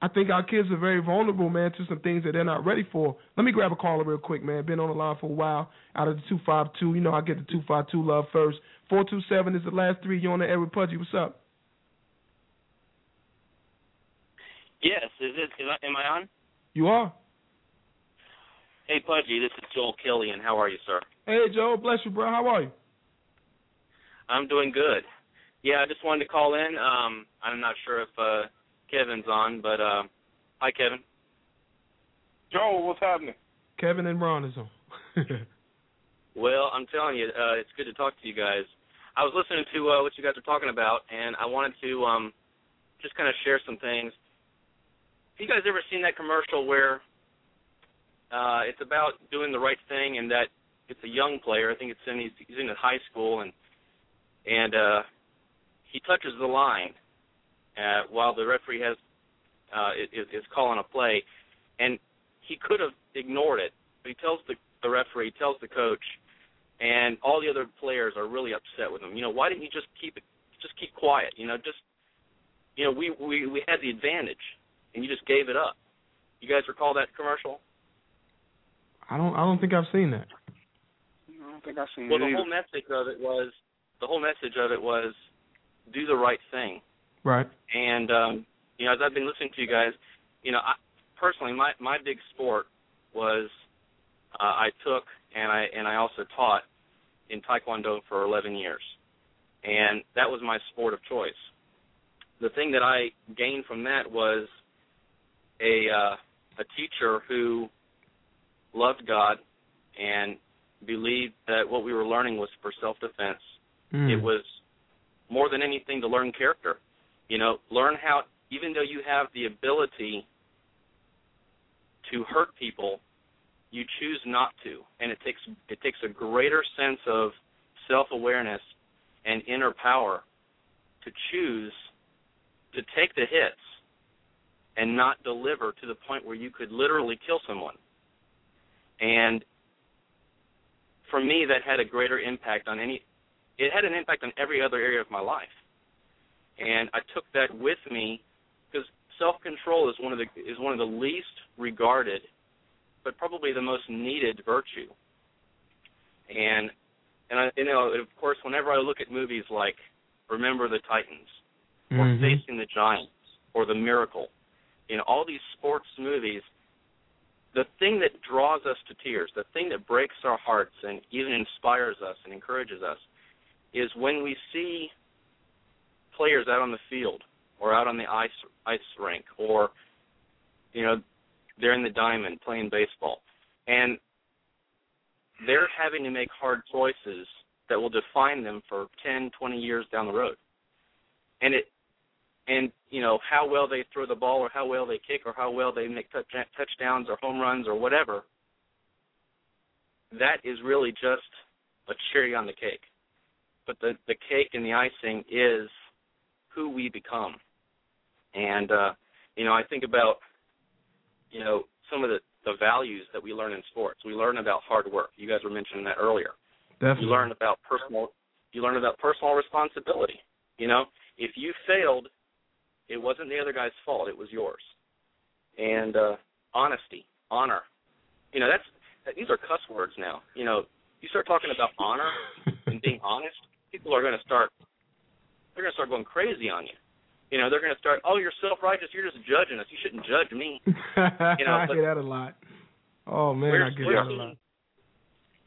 I think our kids are very vulnerable, man, to some things that they're not ready for. Let me grab a caller real quick, man. Been on the line for a while. Out of the 252, I get the 252 love first. 427 is the last three. You're on the air with Pudgy. What's up? Yes. Am I on? You are. Hey, Pudgy, this is Joel Killian. How are you, sir? Hey, Joel. Bless you, bro. How are you? I'm doing good. Yeah, I just wanted to call in. I'm not sure if Kevin's on, but hi, Kevin. Joel, what's happening? Kevin and Ron is on. Well, I'm telling you, it's good to talk to you guys. I was listening to what you guys were talking about, and I wanted to just kind of share some things. Have you guys ever seen that commercial where it's about doing the right thing, and that it's a young player? I think it's he's in high school, and he touches the line while the referee is calling a play, and he could have ignored it. But he tells the referee, tells the coach, and all the other players are really upset with him. Why didn't you just keep quiet? We had the advantage, and you just gave it up. You guys recall that commercial? I don't think I've seen that. I don't think I've seen it. Well, the whole message of it was, the whole message of it was do the right thing. Right. And, you know, as I've been listening to you guys, you know, I, personally, my big sport was I took and I also taught in Taekwondo for 11 years. And that was my sport of choice. The thing that I gained from that was a teacher who loved God and believed that what we were learning was for self-defense. Mm. It was more than anything to learn character. You know, learn how, even though you have the ability to hurt people, you choose not to. And it takes a greater sense of self-awareness and inner power to choose to take the hits and not deliver to the point where you could literally kill someone. And for me, that had a greater impact on it had an impact on every other area of my life. And I took that with me because self-control is one of the least regarded, but probably the most needed virtue. And I, you know, of course, whenever I look at movies like Remember the Titans or mm-hmm. Facing the Giants or The Miracle, you know, all these sports movies, the thing that draws us to tears, the thing that breaks our hearts and even inspires us and encourages us is when we see players out on the field or out on the ice rink or, you know, they're in the diamond playing baseball. And they're having to make hard choices that will define them for 10, 20 years down the road. And you know, how well they throw the ball or how well they kick or how well they make touchdowns or home runs or whatever, that is really just a cherry on the cake. But the cake and the icing is who we become. And, you know, I think about, you know, some of the values that we learn in sports. We learn about hard work. You guys were mentioning that earlier. Definitely. You learn about personal responsibility. You know, if you failed, it wasn't the other guy's fault. It was yours. And honesty, honor. You know, these are cuss words now. You know, you start talking about honor and being honest, people are going to start. They're going to start going crazy on you. You know, they're going to start. Oh, you're self-righteous. You're just judging us. You shouldn't judge me. You know, I get that a lot. Oh man, I get that a lot.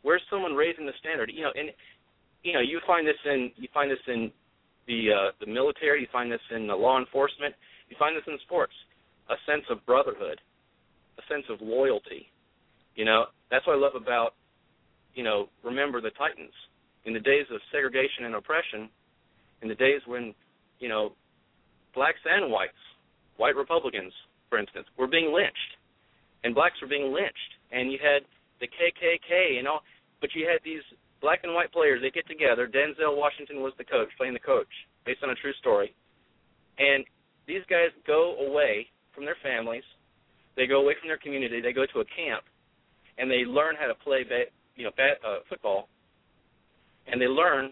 Where's someone raising the standard? You know, and you know, you find this in the military. You find this in the law enforcement. You find this in sports. A sense of brotherhood, a sense of loyalty. You know, that's what I love about, you know, Remember the Titans. In the days of segregation and oppression, in the days when, you know, blacks and whites, white Republicans, for instance, were being lynched, and blacks were being lynched, and you had the KKK and all, but you had these black and white players, they get together. Denzel Washington was the coach, playing the coach, based on a true story. And these guys go away from their families, they go away from their community, they go to a camp, and they learn how to play football, and they learn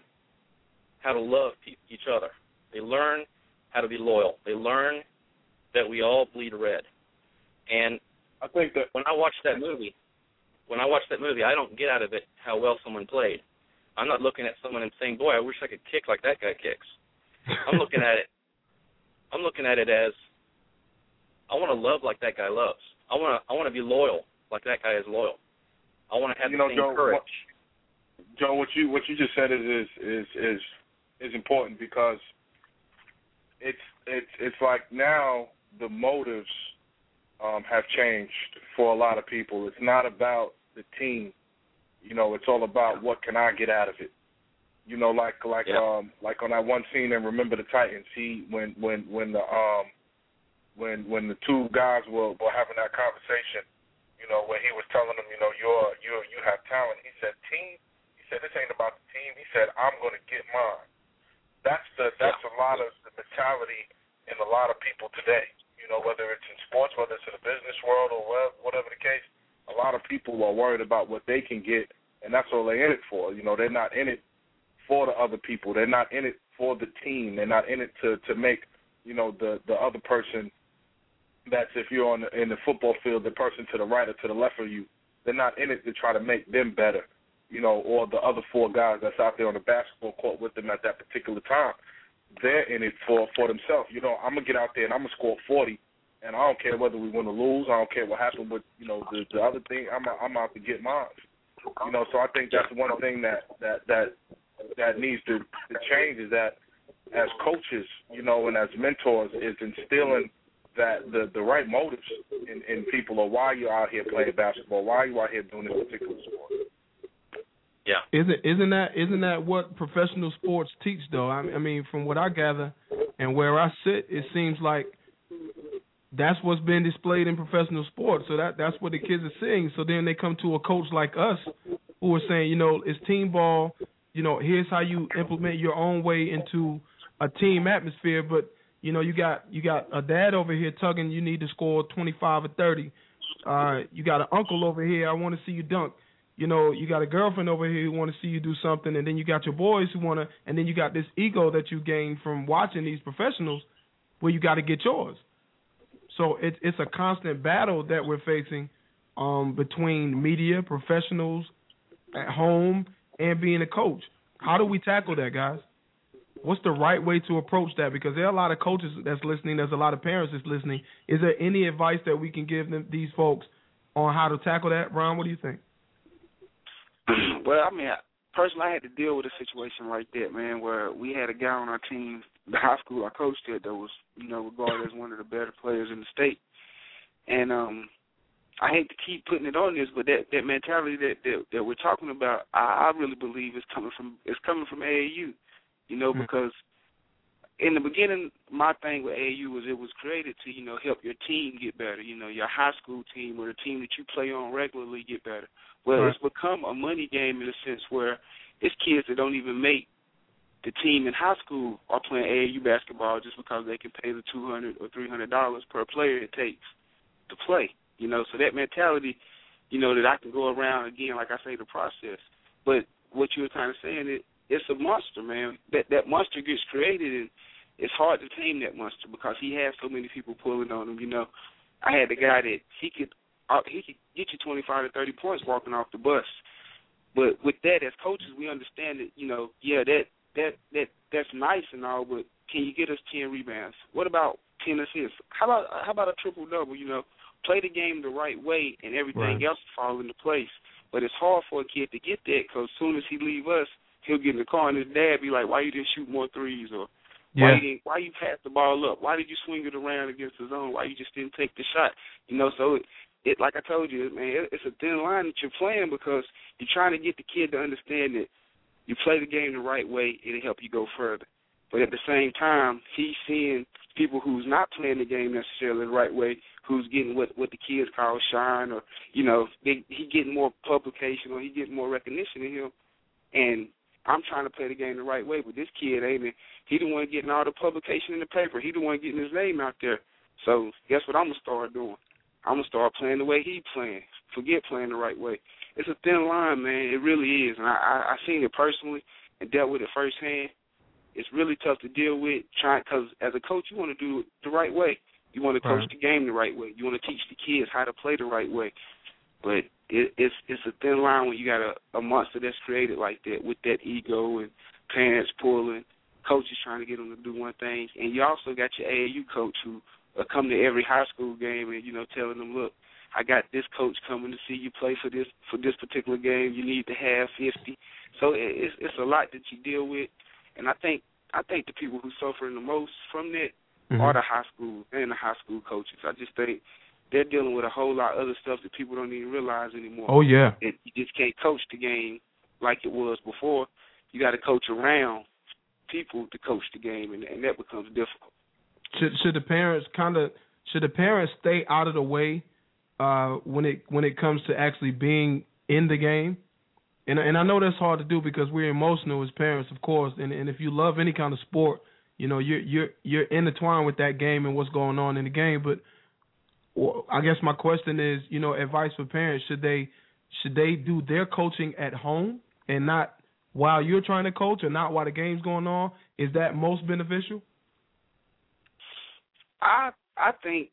how to love each other. They learn how to be loyal. They learn that we all bleed red. And I think that when I watch that movie, I don't get out of it how well someone played. I'm not looking at someone and saying, boy, I wish I could kick like that guy kicks. I'm looking at it as I want to love like that guy loves. I want to be loyal like that guy is loyal. I want to have the same courage. Joe, what you just said is important because it's like now the motives have changed for a lot of people. It's not about the team, you know. It's all about what can I get out of it, you know. Like on that one scene in Remember the Titans, when the two guys were having that conversation, you know, when he was telling them, you know, you have talent. He said team. He said, this ain't about the team. He said, I'm going to get mine. That's a lot of the mentality in a lot of people today. You know, whether it's in sports, whether it's in the business world or whatever the case, a lot of people are worried about what they can get, and that's all they're in it for. You know, they're not in it for the other people. They're not in it for the team. They're not in it to make, you know, the other person that's, if you're in the football field, the person to the right or to the left of you, they're not in it to try to make them better. you know, or the other four guys that's out there on the basketball court with them at that particular time. They're in it for themselves. You know, I'm going to get out there and I'm going to score 40, and I don't care whether we win or lose. I don't care what happened with, you know, the other thing. I'm out to get mine. You know, so I think that's one thing that needs to change, is that as coaches, you know, and as mentors, is instilling that the right motives in people of why you're out here playing basketball, why you out here doing this particular sport. Yeah, isn't that what professional sports teach though? I mean, from what I gather and where I sit, it seems like that's what's been displayed in professional sports. So that's what the kids are seeing. So then they come to a coach like us who are saying, you know, it's team ball. You know, here's how you implement your own way into a team atmosphere. But you know, you got a dad over here tugging. You need to score 25 or 30. You got an uncle over here. I want to see you dunk. You know, you got a girlfriend over here who want to see you do something, and then you got your boys who want to, and then you got this ego that you gain from watching these professionals where you got to get yours. So it's a constant battle that we're facing between media, professionals at home, and being a coach. How do we tackle that, guys? What's the right way to approach that? Because there are a lot of coaches that's listening. There's a lot of parents that's listening. Is there any advice that we can give them, these folks, on how to tackle that? Ron, what do you think? Well, I mean, personally, I had to deal with a situation like that, man, where we had a guy on our team, the high school I coached at, that was, you know, regarded as one of the better players in the state. And I hate to keep putting it on this, but that mentality that we're talking about, I really believe is coming from AAU, you know, because in the beginning, my thing with AAU was it was created to, you know, help your team get better, you know, your high school team or the team that you play on regularly get better. Well, It's become a money game in a sense where it's kids that don't even make the team in high school are playing AAU basketball just because they can pay the $200 or $300 per player it takes to play, you know. So that mentality, you know, that I can go around again, like I say, the process. But what you were kind of saying is, it's a monster, man. That monster gets created, and it's hard to tame that monster because he has so many people pulling on him. You know, I had a guy that he could get you 25 to 30 points walking off the bus. But with that, as coaches, we understand that, you know, yeah, that's nice and all, but can you get us 10 rebounds? What about 10 assists? How about a triple double? You know, play the game the right way, and everything else will fall into place. But it's hard for a kid to get that because as soon as he leave us, he'll get in the car and his dad be like, why you didn't shoot more threes? Or why you pass the ball up? Why did you swing it around against the zone? Why you just didn't take the shot? You know, so it like I told you, man, it's a thin line that you're playing because you're trying to get the kid to understand that you play the game the right way, it'll help you go further. But at the same time, he's seeing people who's not playing the game necessarily the right way, who's getting what the kids call shine, or, you know, he getting more publication or he getting more recognition in him. And I'm trying to play the game the right way, but this kid ain't it. He the one getting all the publication in the paper. He the one getting his name out there. So guess what I'm going to start doing? I'm going to start playing the way he playing. Forget playing the right way. It's a thin line, man. It really is. And I seen it personally and dealt with it firsthand. It's really tough to deal with because as a coach, you want to do it the right way. You want to coach the game the right way. You want to teach the kids how to play the right way. But it's a thin line when you got a monster that's created like that with that ego and parents pulling, coaches trying to get them to do one thing. And you also got your AAU coach who come to every high school game and, you know, telling them, look, I got this coach coming to see you play for this particular game. You need to have 50. So it's a lot that you deal with. And I think the people who suffering the most from that are the high school and the high school coaches. I just think they're dealing with a whole lot of other stuff that people don't even realize anymore. Oh, yeah. And you just can't coach the game like it was before. You got to coach around people to coach the game, and that becomes difficult. Should the parents stay out of the way when it comes to actually being in the game? And I know that's hard to do because we're emotional as parents, of course. And if you love any kind of sport, you know, you're intertwined with that game and what's going on in the game. But I guess my question is, you know, advice for parents: should they do their coaching at home and not while you're trying to coach or not while the game's going on? Is that most beneficial? I think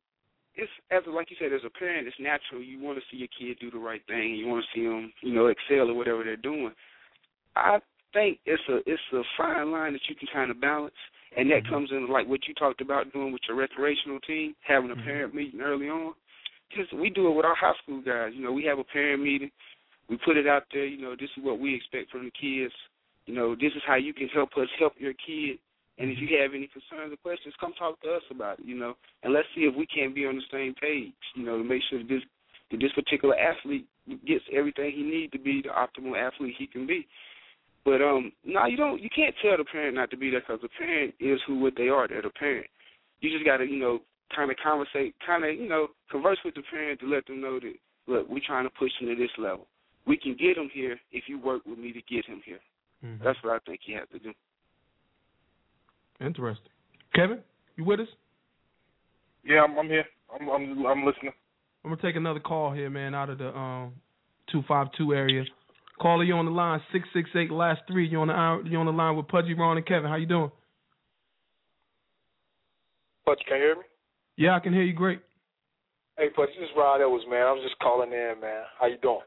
it's after, like you said, as a parent, it's natural. You want to see your kid do the right thing. You want to see them, you know, excel at whatever they're doing. I think it's a fine line that you can kind of balance, and that comes in like what you talked about doing with your recreational team, having a parent meeting early on. Just we do it with our high school guys. You know, we have a parent meeting. We put it out there. You know, this is what we expect from the kids. You know, this is how you can help us help your kid. And if you have any concerns or questions, come talk to us about it, you know, and let's see if we can't be on the same page, you know, to make sure that this particular athlete gets everything he needs to be the optimal athlete he can be. But, no, you can't tell the parent not to be there, because the parent is what they are. They're the parent. You just got to, you know, converse with the parent to let them know that, look, we're trying to push him to this level. We can get him here if you work with me to get him here. Mm-hmm. That's what I think you have to do. Interesting. Kevin, you with us? Yeah, I'm here. I'm listening. I'm gonna take another call here, man, out of the 252 area. Caller, you on the line 668 last three. You on the line with Pudgy, Ron, and Kevin. How you doing? Pudgy, can you hear me? Yeah, I can hear you great. Hey, Pudgy, this is Rod Edwards, man. I was just calling in, man. How you doing?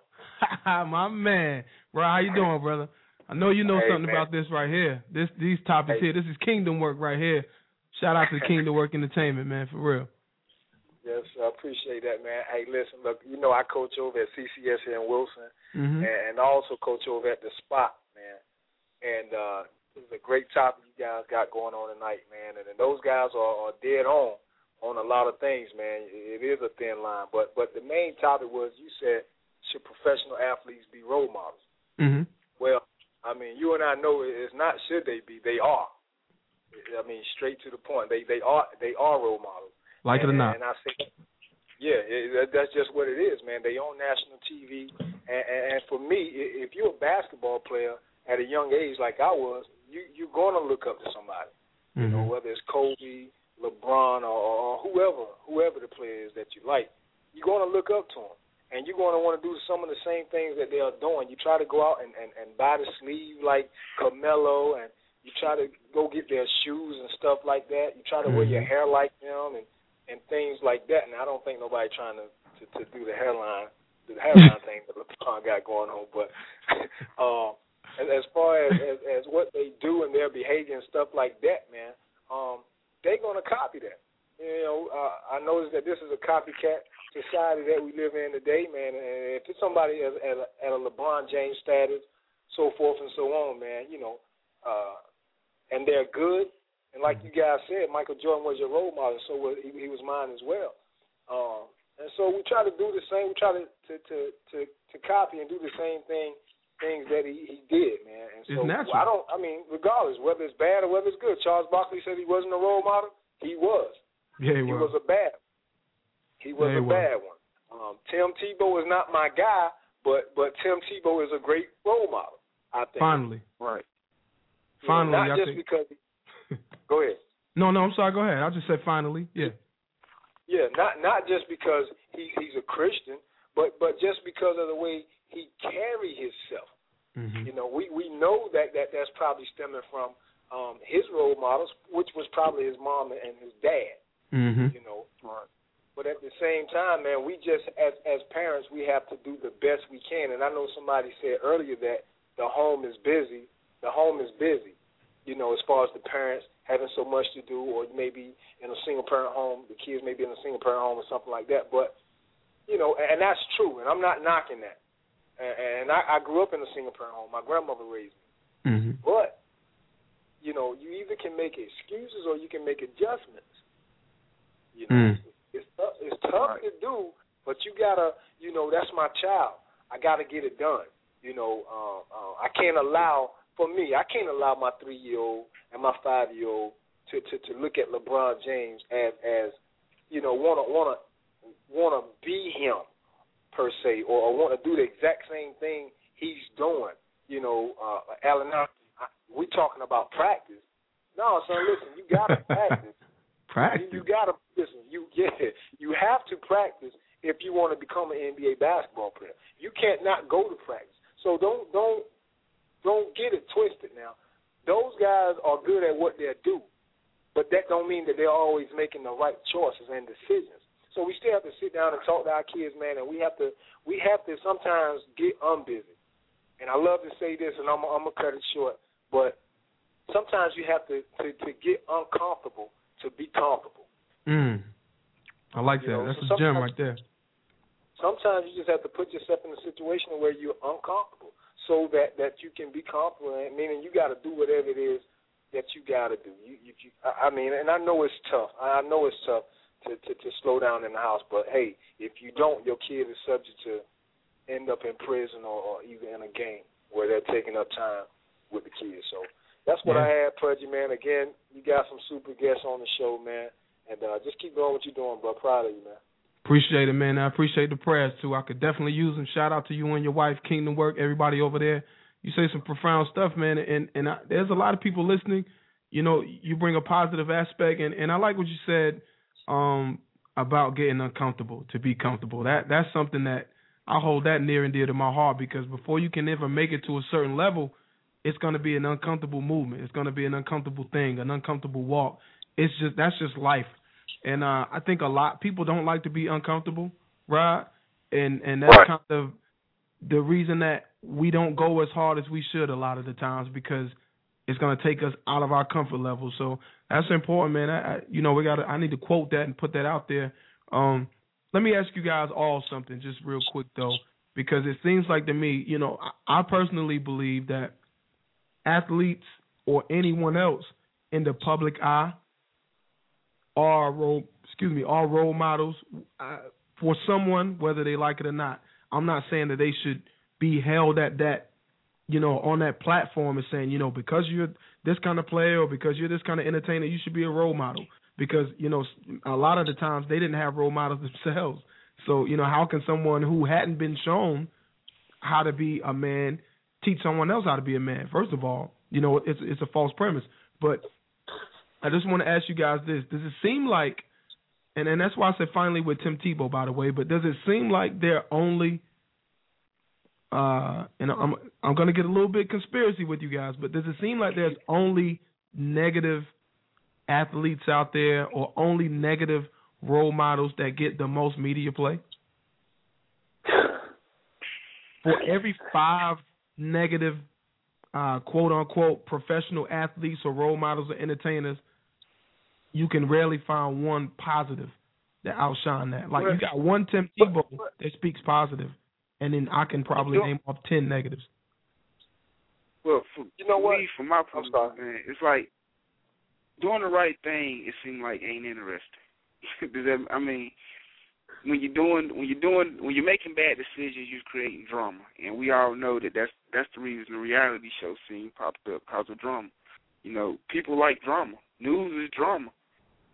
My man, Rod, how you doing, brother? I know you know something, man, about this right here. These topics here. This is Kingdom Work right here. Shout out to Kingdom Work Entertainment, man, for real. Yes, I appreciate that, man. Hey, listen, look, you know I coach over at CCS here in Wilson, and also coach over at The Spot, man. And this is a great topic you guys got going on tonight, man. And those guys are dead on a lot of things, man. It is a thin line. But the main topic was, you said, should professional athletes be role models? Mm-hmm. Well, I mean, you and I know it's not should they be, they are. I mean, straight to the point. They are role models. Like it or not. And I say, yeah, that's just what it is, man. They on national TV. And for me, if you're a basketball player at a young age like I was, you're going to look up to somebody, you know, whether it's Kobe, LeBron, or whoever the player is that you like. You're going to look up to them. And you're going to want to do some of the same things that they are doing. You try to go out and buy the sleeve like Carmelo, and you try to go get their shoes and stuff like that. You try to wear your hair like them and things like that. And I don't think nobody trying to do the hairline thing that LeBron got going on. But as far as what they do and their behavior and stuff like that, man, they're going to copy that. You know, I noticed that this is a copycat society that we live in today, man. And if it's somebody at a LeBron James status, so forth and so on, man, you know, and they're good. And like you guys said, Michael Jordan was your role model, so he was mine as well. And so we try to do the same. We try to copy and do the same things that he did, man. And so regardless whether it's bad or whether it's good. Charles Barkley said he wasn't a role model. He was. Yeah, he was a bad one. He was a bad one. Tim Tebow is not my guy, but Tim Tebow is a great role model, I think. Finally. Right. Finally, you know, go ahead. No, I'm sorry. Go ahead. I just said finally. Yeah. Yeah, not just because he's a Christian, but just because of the way he carries himself. Mm-hmm. You know, we know that that's probably stemming from his role models, which was probably his mom and his dad. Mm-hmm. You know, but at the same time, man, we just as parents, we have to do the best we can. And I know somebody said earlier that the home is busy. The home is busy, you know, as far as the parents having so much to do, or maybe in a single parent home, the kids may be in a single parent home or something like that. But you know, and that's true. And I'm not knocking that. And I grew up in a single parent home. My grandmother raised me. Mm-hmm. But you know, you either can make excuses or you can make adjustments. You know, it's tough to do, but you gotta, you know, that's my child. I gotta get it done. You know, I can't allow my 3-year-old and my 5-year-old to look at LeBron James as you know, wanna be him per se, or wanna do the exact same thing he's doing. You know, Allen, we talking about practice. No, son, listen, you gotta practice. Practice. You gotta listen. You have to practice if you want to become an NBA basketball player. You can't not go to practice. So don't get it twisted. Now, those guys are good at what they do, but that don't mean that they're always making the right choices and decisions. So we sit down and talk to our kids, man, and we have to sometimes get unbusy. And I love to say this, and I'm gonna cut it short, but sometimes you have to get uncomfortable to be comfortable. I like that. That's a gem right there. Sometimes you just have to put yourself in a situation where you're uncomfortable so that you can be confident, meaning you got to do whatever it is that you got to do. And I know it's tough. I know it's tough to slow down in the house, but, hey, if you don't, your kid is subject to end up in prison or even in a game where they're taking up time with the kids. So that's what I had, Pudgy, man. Again, you got some super guests on the show, man, and just keep doing what you're doing, bro. Proud of you, man. Appreciate it, man. I appreciate the prayers, too. I could definitely use them. Shout out to you and your wife, Kingdom Work, everybody over there. You say some profound stuff, man, and there's a lot of people listening. You know, you bring a positive aspect, and I like what you said about getting uncomfortable, to be comfortable. That's something that I hold that near and dear to my heart, because before you can ever make it to a certain level, it's going to be an uncomfortable movement. It's going to be an uncomfortable thing, an uncomfortable walk. That's just life. And I think a lot people don't like to be uncomfortable, right? And that's kind of the reason that we don't go as hard as we should a lot of the times, because it's going to take us out of our comfort level. So that's important, man. I need to quote that and put that out there. Let me ask you guys all something just real quick, though, because it seems like to me, you know, I personally believe that athletes or anyone else in the public eye are role models for someone, whether they like it or not. I'm not saying that they should be held at that, you know, on that platform as saying, you know, because you're this kind of player or because you're this kind of entertainer, you should be a role model. Because, you know, a lot of the times they didn't have role models themselves. So, you know, how can someone who hadn't been shown how to be a man teach someone else how to be a man? First of all, you know, it's a false premise. But I just want to ask you guys this. Does it seem like, and that's why I said finally with Tim Tebow, by the way, but does it seem like they're only, and I'm going to get a little bit conspiracy with you guys, but does it seem like there's only negative athletes out there or only negative role models that get the most media play? For every 5 negative, quote-unquote, professional athletes or role models or entertainers, you can rarely find one positive that outshine that. Like, you got one Tim Tebow that speaks positive, and then I can probably name off 10 negatives. Well, from my perspective, man, it's like doing the right thing, it seems like ain't interesting. When you're making bad decisions, you're creating drama, and we all know that's the reason the reality show scene popped up, because of drama. You know, people like drama. News is drama.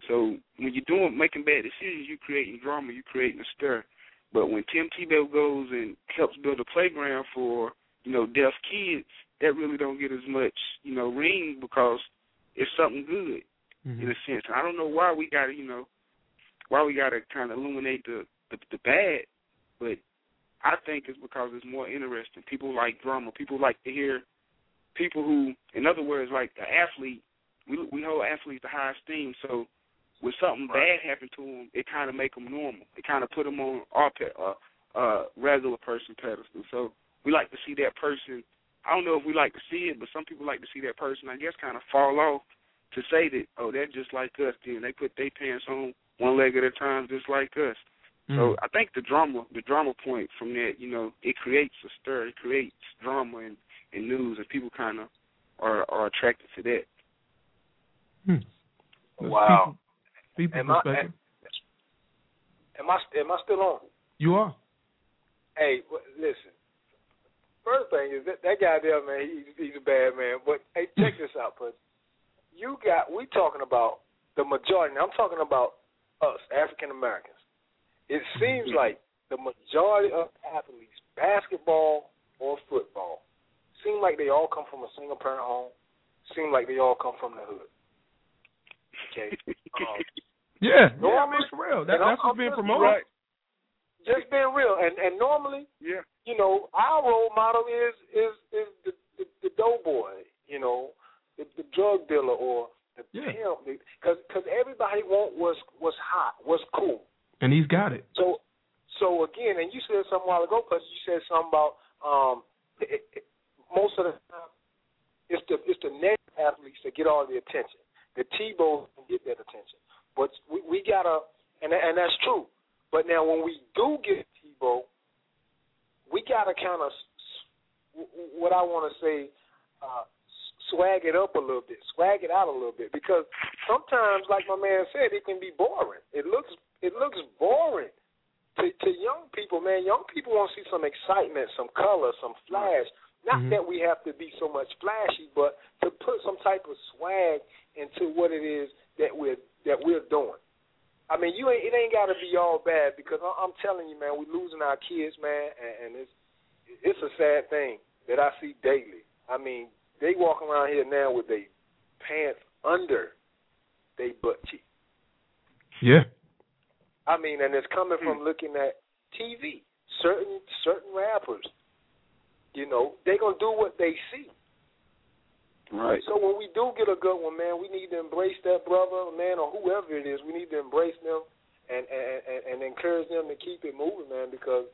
So when you're making bad decisions, you're creating drama. You're creating a stir. But when Tim Tebow goes and helps build a playground for, you know, deaf kids, that really don't get as much, you know, ring, because it's something good in a sense. I don't know why we got to, you know. Why we got to kind of illuminate the bad, but I think it's because it's more interesting. People like drama. People like to hear people who, in other words, like the athlete. We hold athletes to high esteem, so when something bad happened to them, it kind of make them normal. It kind of put them on our regular person pedestal. So we like to see that person. I don't know if we like to see it, but some people like to see that person, I guess, kind of fall off to say that, oh, they're just like us then. They put their pants on one leg at a time, just like us. So I think the drama point from that, you know, it creates a stir, it creates drama and news, and people kind of are attracted to that. Wow. People am I still on? You are. Hey, listen. First thing is that guy there, man. He's a bad man. But hey, check this out, Pudgy. We talking about the majority. Now I'm talking about us, African Americans. It seems like the majority of athletes, basketball or football, seem like they all come from a single parent home, seem like they all come from the hood. Okay. For real. That's what's being promoted. Right. Just being real. And normally, you know, our role model is the doughboy, you know, the drug dealer or because everybody wants what's hot, what's cool. And he's got it. So again, and you said something a while ago, because you said something about most of the time it's the negative athletes that get all the attention. The Tebows can get that attention. But we got to, and that's true. But now when we do get Tebow, we got to kind of, what I want to say, swag it up a little bit, swag it out a little bit, because sometimes, like my man said, it can be boring. It looks boring to young people, man. Young people want to see some excitement, some color, some flash. Not that we have to be so much flashy, but to put some type of swag into what it is that we're doing. I mean, it ain't got to be all bad, because I'm telling you, man, we're losing our kids, man, and it's a sad thing that I see daily. I mean, they walk around here now with their pants under their butt cheek. Yeah. I mean, and it's coming from looking at TV. Certain rappers, you know, they gonna do what they see. Right. So when we do get a good one, man, we need to embrace that brother, man, or whoever it is. We need to embrace them and encourage them to keep it moving, man, because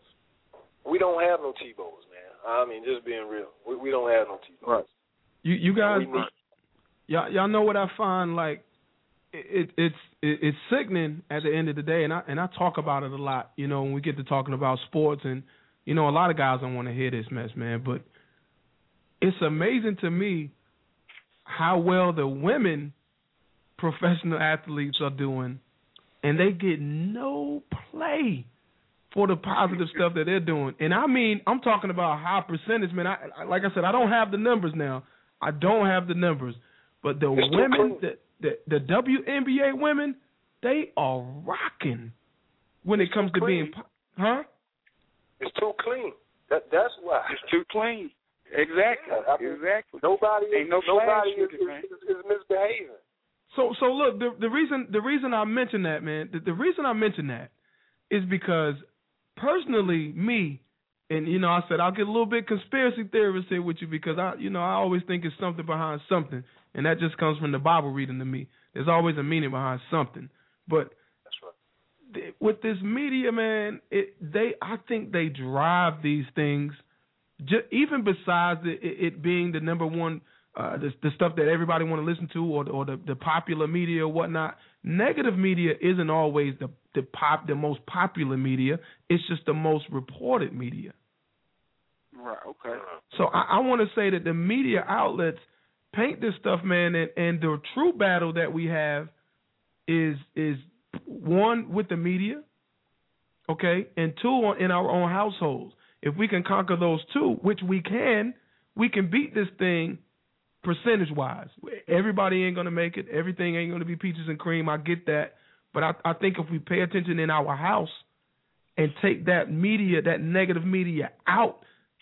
we don't have no T-Bows, man. I mean, just being real, we don't have no T-Bows. Right. You guys, y'all know what I find, like, it's sickening at the end of the day, and I talk about it a lot, you know, when we get to talking about sports, and, you know, a lot of guys don't want to hear this mess, man, but it's amazing to me how well the women professional athletes are doing, and they get no play for the positive stuff that they're doing. And I mean, I'm talking about high percentage, man. I like I said, I don't have the numbers now. I don't have the numbers. But the women, the WNBA women, they are rocking when it comes to being, huh? It's too clean. That's why. It's too clean. Exactly. I mean, exactly. Nobody is misbehaving. So look, the reason I mention that, man, the reason I mention that is because personally, me, and, you know, I said I'll get a little bit conspiracy theorist here with you, because I always think it's something behind something, and that just comes from the Bible reading to me. There's always a meaning behind something. But that's right. With this media, man, I think they drive these things. Even besides it being the number one, the stuff that everybody want to listen to, or the popular media or whatnot. Negative media isn't always the most popular media. It's just the most reported media. Right. Okay. So I want to say that the media outlets paint this stuff, man, and the true battle that we have is one with the media, okay, and two in our own households. If we can conquer those two, which we can beat this thing percentage-wise. Everybody ain't going to make it. Everything ain't going to be peaches and cream. I get that. But I think if we pay attention in our house and take that media, that negative media out,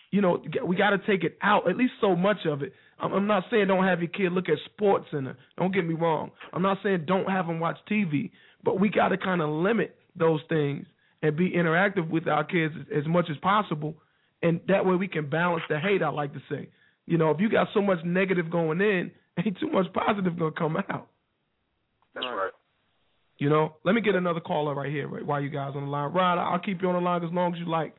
you know, we got to take it out, at least so much of it. I'm not saying don't have your kid look at Sports Center. Don't get me wrong. I'm not saying don't have them watch TV. But we got to kind of limit those things and be interactive with our kids as much as possible, and that way we can balance the hate, I like to say. You know, if you got so much negative going in, ain't too much positive going to come out. That's right. You know, let me get another caller right here while you guys on the line. Rod, I'll keep you on the line as long as you like.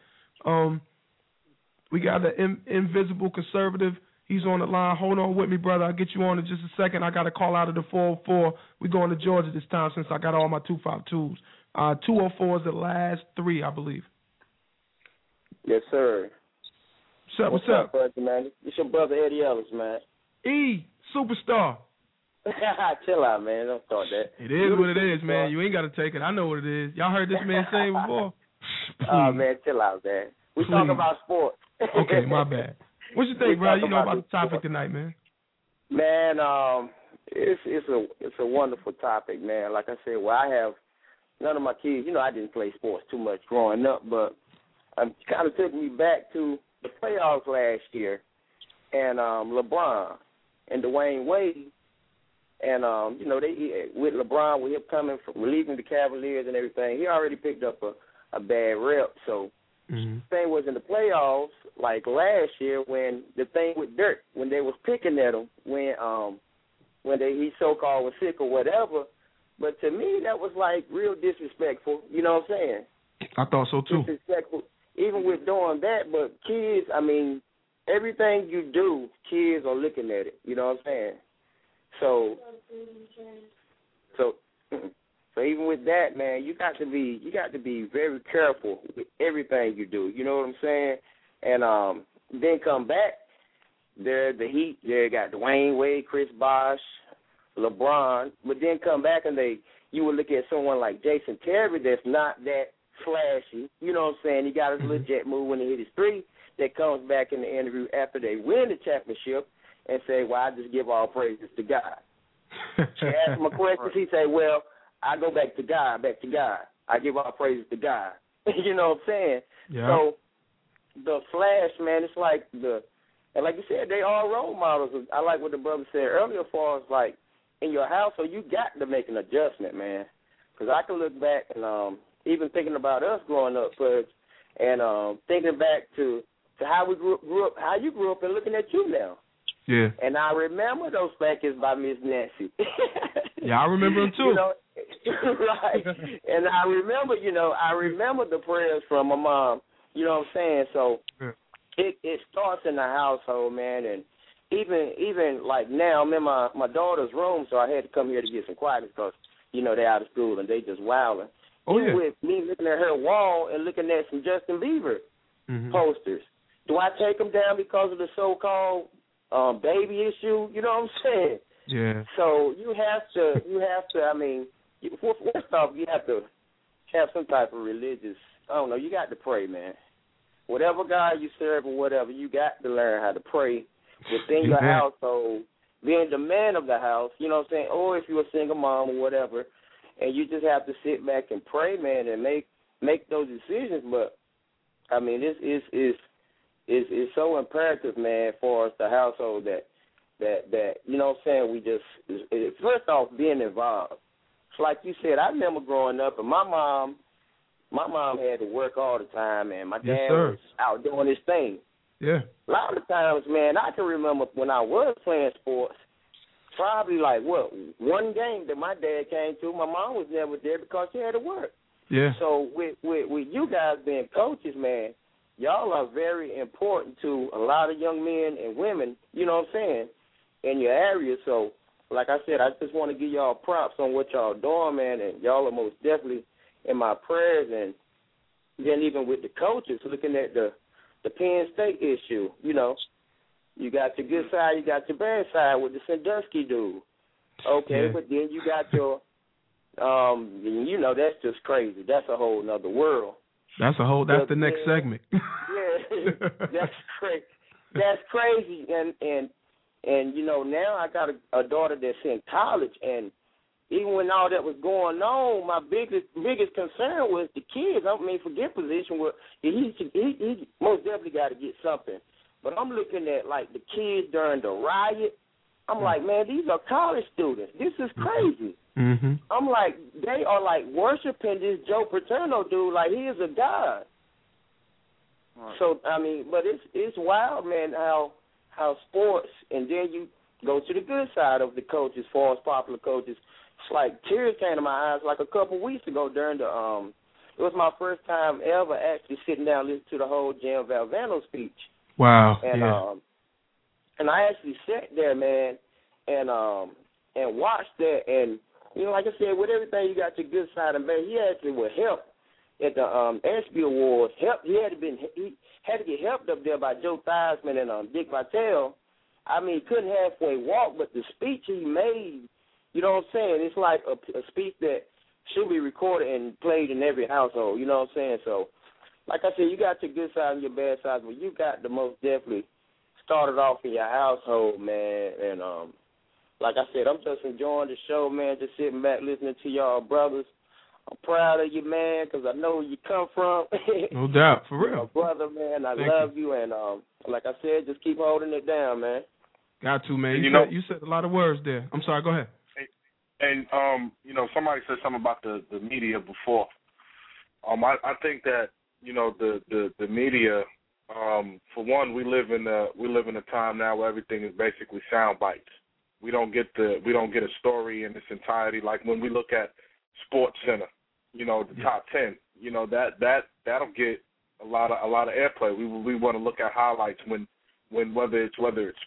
We got the Invisible Conservative. He's on the line. Hold on with me, brother. I'll get you on in just a second. I got a call out of the 404. We're going to Georgia this time since I got all my 252s. 204 is the last three, I believe. Yes, sir. What's up? Brother, man? It's your brother, Eddie Ellis, man. E, superstar. Chill out, man. Don't start that. It is what it is, man. You ain't got to take it. I know what it is. Y'all heard this man say before? Oh, man, chill out, man. We talking about sports. Okay, my bad. What you think, bro? You know about the topic tonight, man. Man, it's a wonderful topic, man. Like I said, well, I have none of my kids. You know, I didn't play sports too much growing up, but it kind of took me back to the playoffs last year, and LeBron and Dwayne Wade, and you know, they with LeBron, with him coming from leaving the Cavaliers and everything, he already picked up a bad rep. So the thing was, in the playoffs, like last year, when the thing with Dirk, when they was picking at him, when he so-called was sick or whatever. But to me, that was like real disrespectful. You know what I'm saying? I thought so too. Even with doing that, but kids, I mean, everything you do, kids are looking at it. You know what I'm saying? So even with that, man, you got to be very careful with everything you do. You know what I'm saying? And then come back there, the Heat. They got Dwayne Wade, Chris Bosh, LeBron. But then come back and you would look at someone like Jason Terry that's not that flashy. You know what I'm saying? He got his little jet move when he hit his three. That comes back in the interview after they win the championship and say, "Well, I just give all praises to God." She asked him a question. He say, "Well, I go back to God. I give all praises to God." You know what I'm saying? Yeah. So the flash, man, it's like and like you said, they all role models. I like what the brother said earlier, as far as like in your household, you got to make an adjustment, man. Because I can look back and even thinking about us growing up, and thinking back to how we grew up, how you grew up, and looking at you now. Yeah. And I remember those spankings by Miss Nancy. Yeah, I remember them too. You know, right. And I remember the prayers from my mom. You know what I'm saying? So yeah. It starts in the household, man. And even like now, I'm in my daughter's room, so I had to come here to get some quiet because, you know, they're out of school and they just wilding. Oh, yeah. With me looking at her wall and looking at some Justin Bieber posters. Do I take them down because of the so-called baby issue? You know what I'm saying? Yeah. So you have to. I mean, first off, you have to have some type of religious. I don't know. You got to pray, man. Whatever God you serve or whatever, you got to learn how to pray within your household, being the man of the house. You know what I'm saying? Or if you're a single mom or whatever, and you just have to sit back and pray, man, and make those decisions. But I mean, this is so imperative, man, for us, the household, that you know what I'm saying, we just, first off, being involved. It's like you said, I remember growing up, and my mom had to work all the time, and my dad was out doing his thing. Yeah. A lot of times, man, I can remember when I was playing sports, probably like, what, one game that my dad came to, my mom was never there because she had to work. Yeah. So with you guys being coaches, man, y'all are very important to a lot of young men and women, you know what I'm saying, in your area. So, like I said, I just want to give y'all props on what y'all doing, man, and y'all are most definitely in my prayers. And then even with the coaches, looking at the Penn State issue, you know, you got your good side, you got your bad side with the Sandusky dude. Okay, yeah. But then you got your, you know, that's just crazy. That's a whole nother world. That's the next segment. Yeah, that's crazy. And you know, now I got a daughter that's in college, and even when all that was going on, my biggest concern was the kids. I mean, forget position. Where he most definitely got to get something. But I'm looking at like the kids during the riot. I'm like, man, these are college students. This is crazy. Mm-hmm. I'm like, they are like worshiping this Joe Paterno dude like he is a god. Right. So I mean, but it's wild, man, how sports, and then you go to the good side of the coaches, far as popular coaches. It's like tears came to my eyes like a couple weeks ago during the it was my first time ever actually sitting down and listening to the whole Jim Valvano speech. Wow. And yeah. And I actually sat there, man, and watched that, and you know, like I said, with everything, you got your good side, and man, he actually would help at the ESPY Awards. He had to get helped up there by Joe Theismann and Dick Vitale. I mean, he couldn't halfway walk, but the speech he made, you know what I'm saying? It's like a speech that should be recorded and played in every household. You know what I'm saying? So, like I said, you got your good side and your bad side, but you got the most definitely started off in your household, man, and like I said, I'm just enjoying the show, man, just sitting back listening to y'all brothers. I'm proud of you, man, because I know where you come from. No doubt, for real. My brother, man, I love you, and like I said, just keep holding it down, man. Got to, man. You said a lot of words there. I'm sorry, go ahead. And you know, somebody said something about the media before. I think that, you know, the media, for one, we live in a time now where everything is basically sound bites. We don't get a story in its entirety. Like when we look at SportsCenter, you know, the top 10, you know, that'll get a lot of airplay. We want to look at highlights when whether it's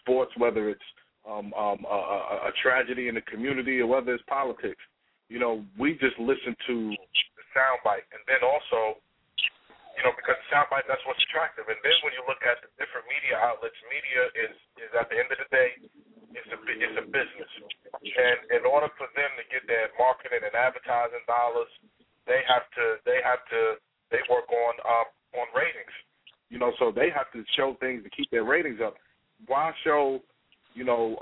sports, whether it's a tragedy in the community, or whether it's politics. You know, we just listen to the soundbite, and then also, you know, because soundbite, that's what's attractive. And then when you look at the different media outlets, media is at the end of the day, it's a business. And in order for them to get their marketing and advertising dollars, they work on ratings. You know, so they have to show things to keep their ratings up. Why show, you know,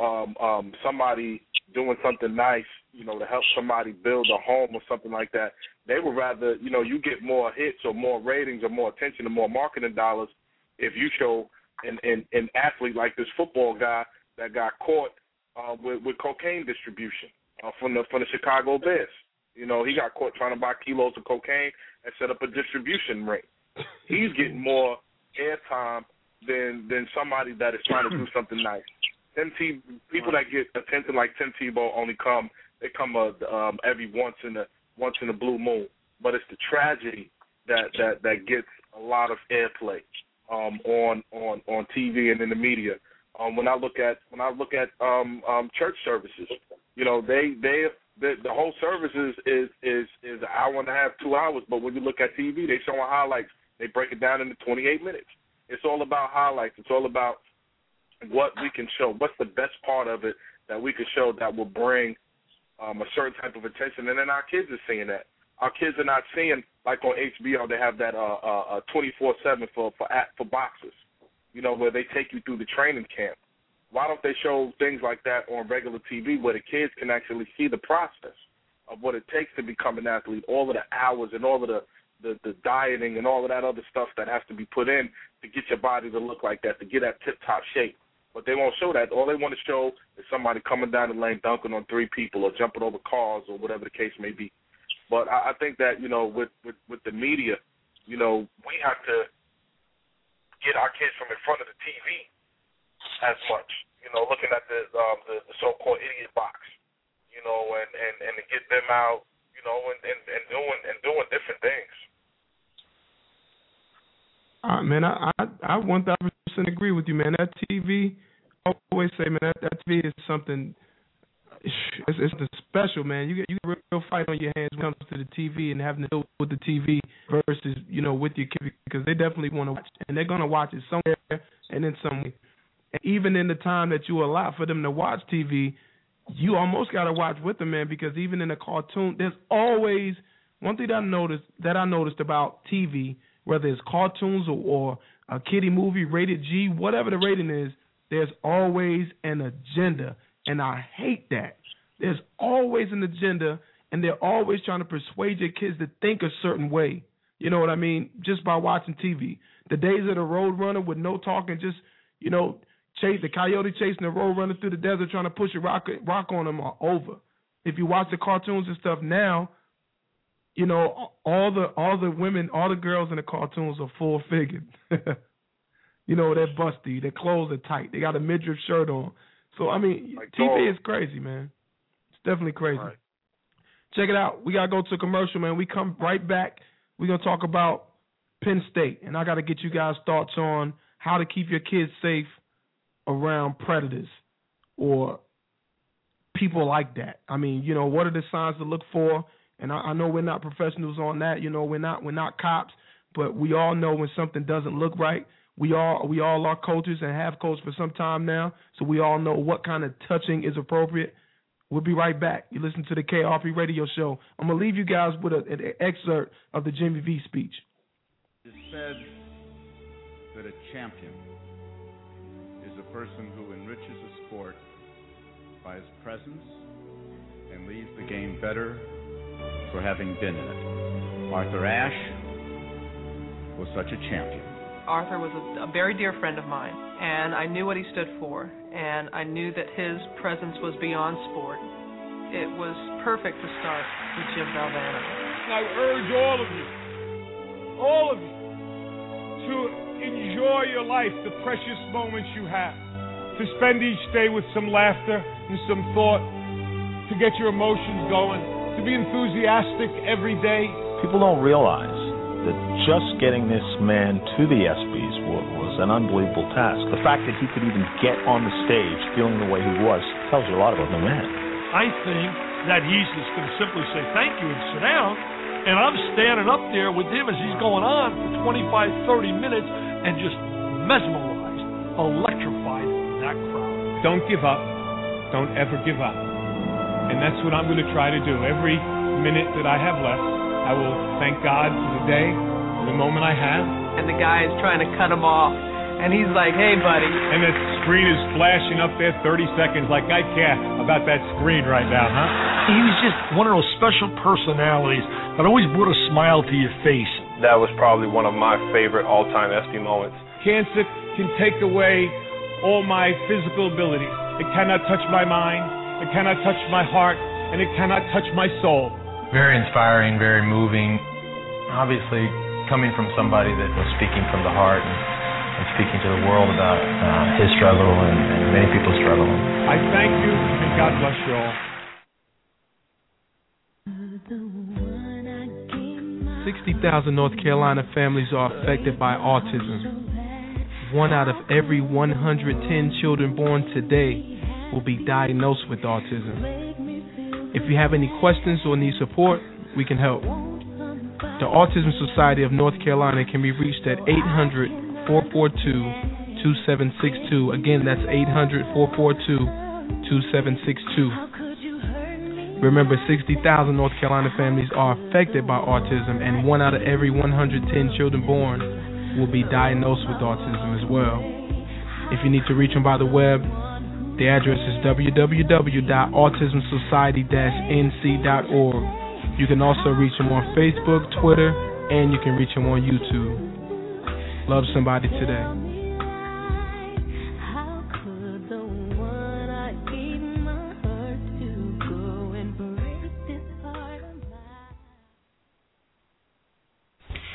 somebody doing something nice, you know, to help somebody build a home or something like that? They would rather, you know, you get more hits or more ratings or more attention or more marketing dollars if you show an athlete like this football guy that got caught with cocaine distribution from the Chicago Bears. You know, he got caught trying to buy kilos of cocaine and set up a distribution ring. He's getting more airtime than somebody that is trying to do something nice. People that get attention like Tim Tebow only come every once in a blue moon. But it's the tragedy that gets a lot of airplay on TV and in the media. When I look at church services, you know, the whole service is an hour and a half, 2 hours. But when you look at TV, they showing highlights. They break it down into 28 minutes. It's all about highlights. It's all about what we can show. What's the best part of it that we can show that will bring a certain type of attention? And then our kids are seeing that. Our kids are not seeing, like on HBO, they have that 24/7 for boxers, you know, where they take you through the training camp. Why don't they show things like that on regular TV where the kids can actually see the process of what it takes to become an athlete, all of the hours and all of the dieting and all of that other stuff that has to be put in to get your body to look like that, to get that tip-top shape? But they won't show that. All they want to show is somebody coming down the lane, dunking on three people or jumping over cars or whatever the case may be. But I think that, you know, with the media, you know, we have to get our kids from in front of the TV as much, you know, looking at the so-called idiot box, you know, and to get them out, you know, and doing different things. Man, I 1,000% agree with you, man. That TV, I always say, man, that TV is something. It's something special, man. You get a real fight on your hands when it comes to the TV and having to deal with the TV versus, you know, with your kids, because they definitely want to watch it, and they're gonna watch it somewhere and in some way. And even in the time that you allow for them to watch TV, you almost gotta watch with them, man, because even in a cartoon, there's always one thing that I noticed about TV. Whether it's cartoons or a kiddie movie, rated G, whatever the rating is, there's always an agenda, and I hate that. There's always an agenda, and they're always trying to persuade your kids to think a certain way. You know what I mean? Just by watching TV. The days of the road runner with no talking, just, you know, the coyote chasing the road runner through the desert trying to push a rock on them are over. If you watch the cartoons and stuff now, you know, all the women, all the girls in the cartoons are full figured. You know, they're busty, their clothes are tight, they got a midriff shirt on. So I mean, like TV is crazy, man. It's definitely crazy. Right. Check it out. We gotta go to a commercial, man. We come right back. We're gonna talk about Penn State, and I gotta get you guys' thoughts on how to keep your kids safe around predators or people like that. I mean, you know, what are the signs to look for? And I know we're not professionals on that, you know, we're not cops, but we all know when something doesn't look right. We all are coaches and have coached for some time now, so we all know what kind of touching is appropriate. We'll be right back. You listen to the KIRP Radio Show. I'm gonna leave you guys with an excerpt of the Jimmy V speech. It said that a champion is a person who enriches a sport by his presence and leaves the game better for having been in it. Arthur Ashe was such a champion. Arthur was a very dear friend of mine, and I knew what he stood for, and I knew that his presence was beyond sport. It was perfect to start with Jim Valvano. I urge all of you, to enjoy your life, the precious moments you have, to spend each day with some laughter and some thought, to get your emotions going, to be enthusiastic every day. People don't realize that just getting this man to the ESPYs was an unbelievable task. The fact that he could even get on the stage feeling the way he was tells you a lot about the man. I think that he's just going to simply say thank you and sit down, and I'm standing up there with him as he's going on for 25, 30 minutes and just mesmerized, electrified that crowd. Don't give up. Don't ever give up. And that's what I'm going to try to do. Every minute that I have left, I will thank God for the day, the moment I have. And the guy is trying to cut him off, and he's like, hey, buddy. And that screen is flashing up there 30 seconds like, I care about that screen right now, huh? He was just one of those special personalities that always brought a smile to your face. That was probably one of my favorite all-time ESPY moments. Cancer can take away all my physical abilities. It cannot touch my mind, it cannot touch my heart, and it cannot touch my soul. Very inspiring, very moving. Obviously, coming from somebody that was speaking from the heart and speaking to the world about his struggle and many people's struggle. I thank you, and God bless you all. 60,000 North Carolina families are affected by autism. 1 out of every 110 children born today will be diagnosed with autism. If you have any questions or need support, we can help. The Autism Society of North Carolina can be reached at 800-442-2762. Again, that's 800-442-2762. Remember, 60,000 North Carolina families are affected by autism, and 1 out of every 110 children born will be diagnosed with autism as well. If you need to reach them by the web, the address is www.autismsociety-nc.org. You can also reach them on Facebook, Twitter, and you can reach them on YouTube. Love somebody today.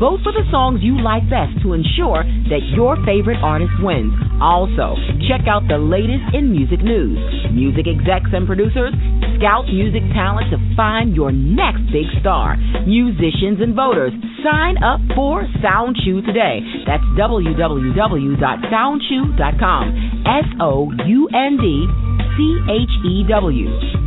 vote for the songs you like best to ensure that your favorite artist wins. Also, check out the latest in music news. Music execs and producers scout music talent to find your next big star. Musicians and voters, sign up for SoundChew today. That's www.soundchew.com. SoundChew.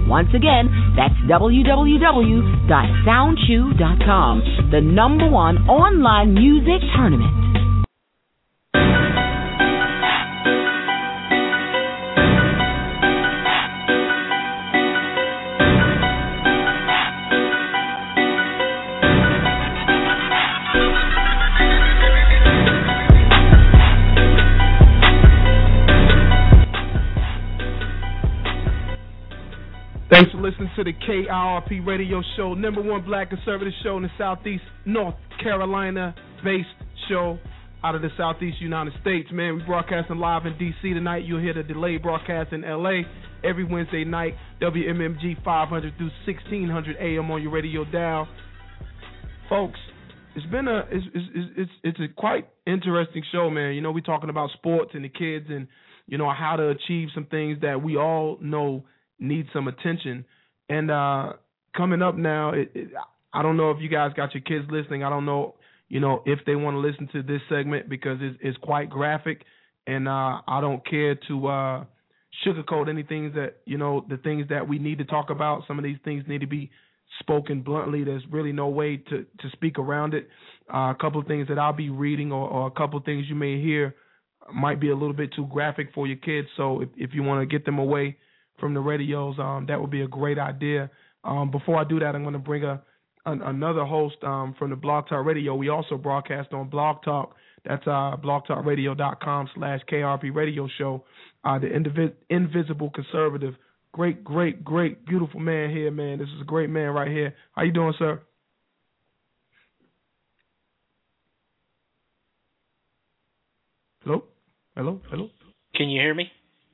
Once again, that's www.soundchew.com. The #1 online music tournament. Thanks for listening to the KIRP Radio Show, #1 black conservative show in the Southeast North Carolina-based show out of the Southeast United States. Man, we're broadcasting live in D.C. tonight. You'll hear the delayed broadcast in L.A. every Wednesday night, WMMG 500 through 1600 AM on your radio dial. Folks, it's a quite interesting show, man. You know, we're talking about sports and the kids and, you know, how to achieve some things that we all know need some attention. And coming up now, I don't know if you guys got your kids listening. I don't know, you know, if they want to listen to this segment because it's quite graphic, and I don't care to sugarcoat anything that, you know, the things that we need to talk about. Some of these things need to be spoken bluntly. There's really no way to speak around it. A couple of things that I'll be reading or a couple of things you may hear might be a little bit too graphic for your kids. So if you want to get them away from the radios, that would be a great idea. Before I do that, I'm going to bring another host from the Blog Talk Radio. We also broadcast on Blog Talk. That's blogtalkradio.com/KRP Radio Show. The Invisible Conservative. Great, great, great, beautiful man here, man. This is a great man right here. How you doing, sir? Hello? Can you hear me?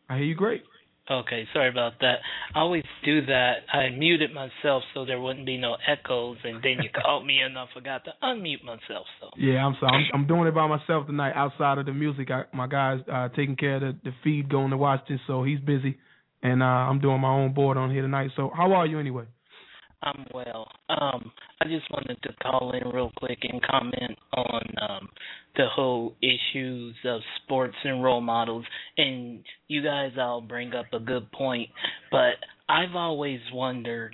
I hear you great. Okay, sorry about that. I always do that. I muted myself so there wouldn't be no echoes, and then you called me and I forgot to unmute myself. So yeah, I'm sorry. I'm doing it by myself tonight outside of the music. My guy's taking care of the feed, going to watch this, so he's busy. And I'm doing my own board on here tonight. So how are you anyway? I'm well. I just wanted to call in real quick and comment on the whole issues of sports and role models. And you guys all bring up a good point. But I've always wondered,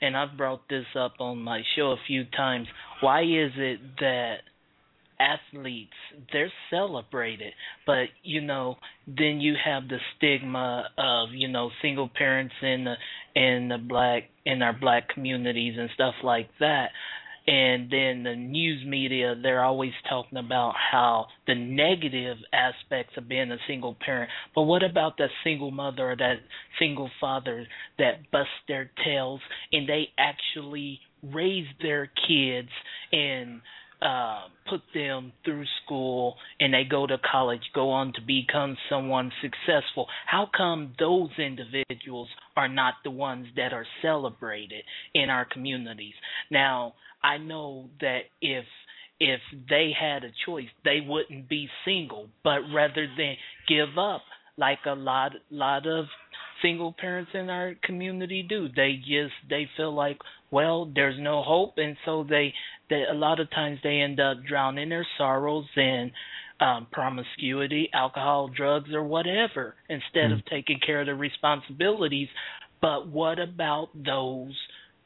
and I've brought this up on my show a few times, why is it that athletes, they're celebrated, but, you know, then you have the stigma of, you know, single parents in our black communities and stuff like that. And then the news media, they're always talking about how the negative aspects of being a single parent. But what about that single mother or that single father that busts their tails and they actually raise their kids and put them through school, and they go to college, go on to become someone successful? How come those individuals are not the ones that are celebrated in our communities? Now, I know that if they had a choice, they wouldn't be single, but rather than give up like a lot of single parents in our community do, they feel like, well, there's no hope, and so they a lot of times they end up drowning their sorrows in promiscuity, alcohol, drugs, or whatever, instead of taking care of the responsibilities. But what about those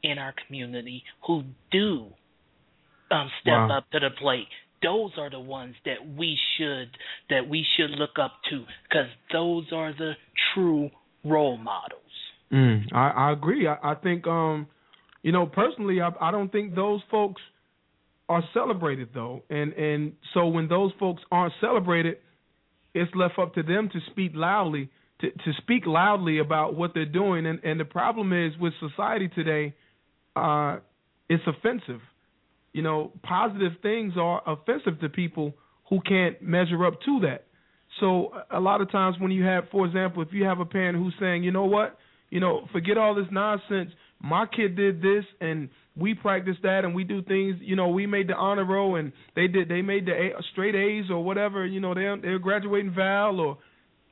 in our community who do step up to the plate? Those are the ones that we should look up to, because those are the true role models. I agree. I think, you know, personally, I don't think those folks are celebrated, though. And so when those folks aren't celebrated, it's left up to them to speak loudly about what they're doing. And the problem is with society today, it's offensive. You know, positive things are offensive to people who can't measure up to that. So a lot of times when you have, for example, if you have a parent who's saying, you know what, you know, forget all this nonsense. My kid did this, and we practiced that, and we do things. You know, we made the honor roll, and they made the straight A's or whatever. You know, they're graduating Val, or,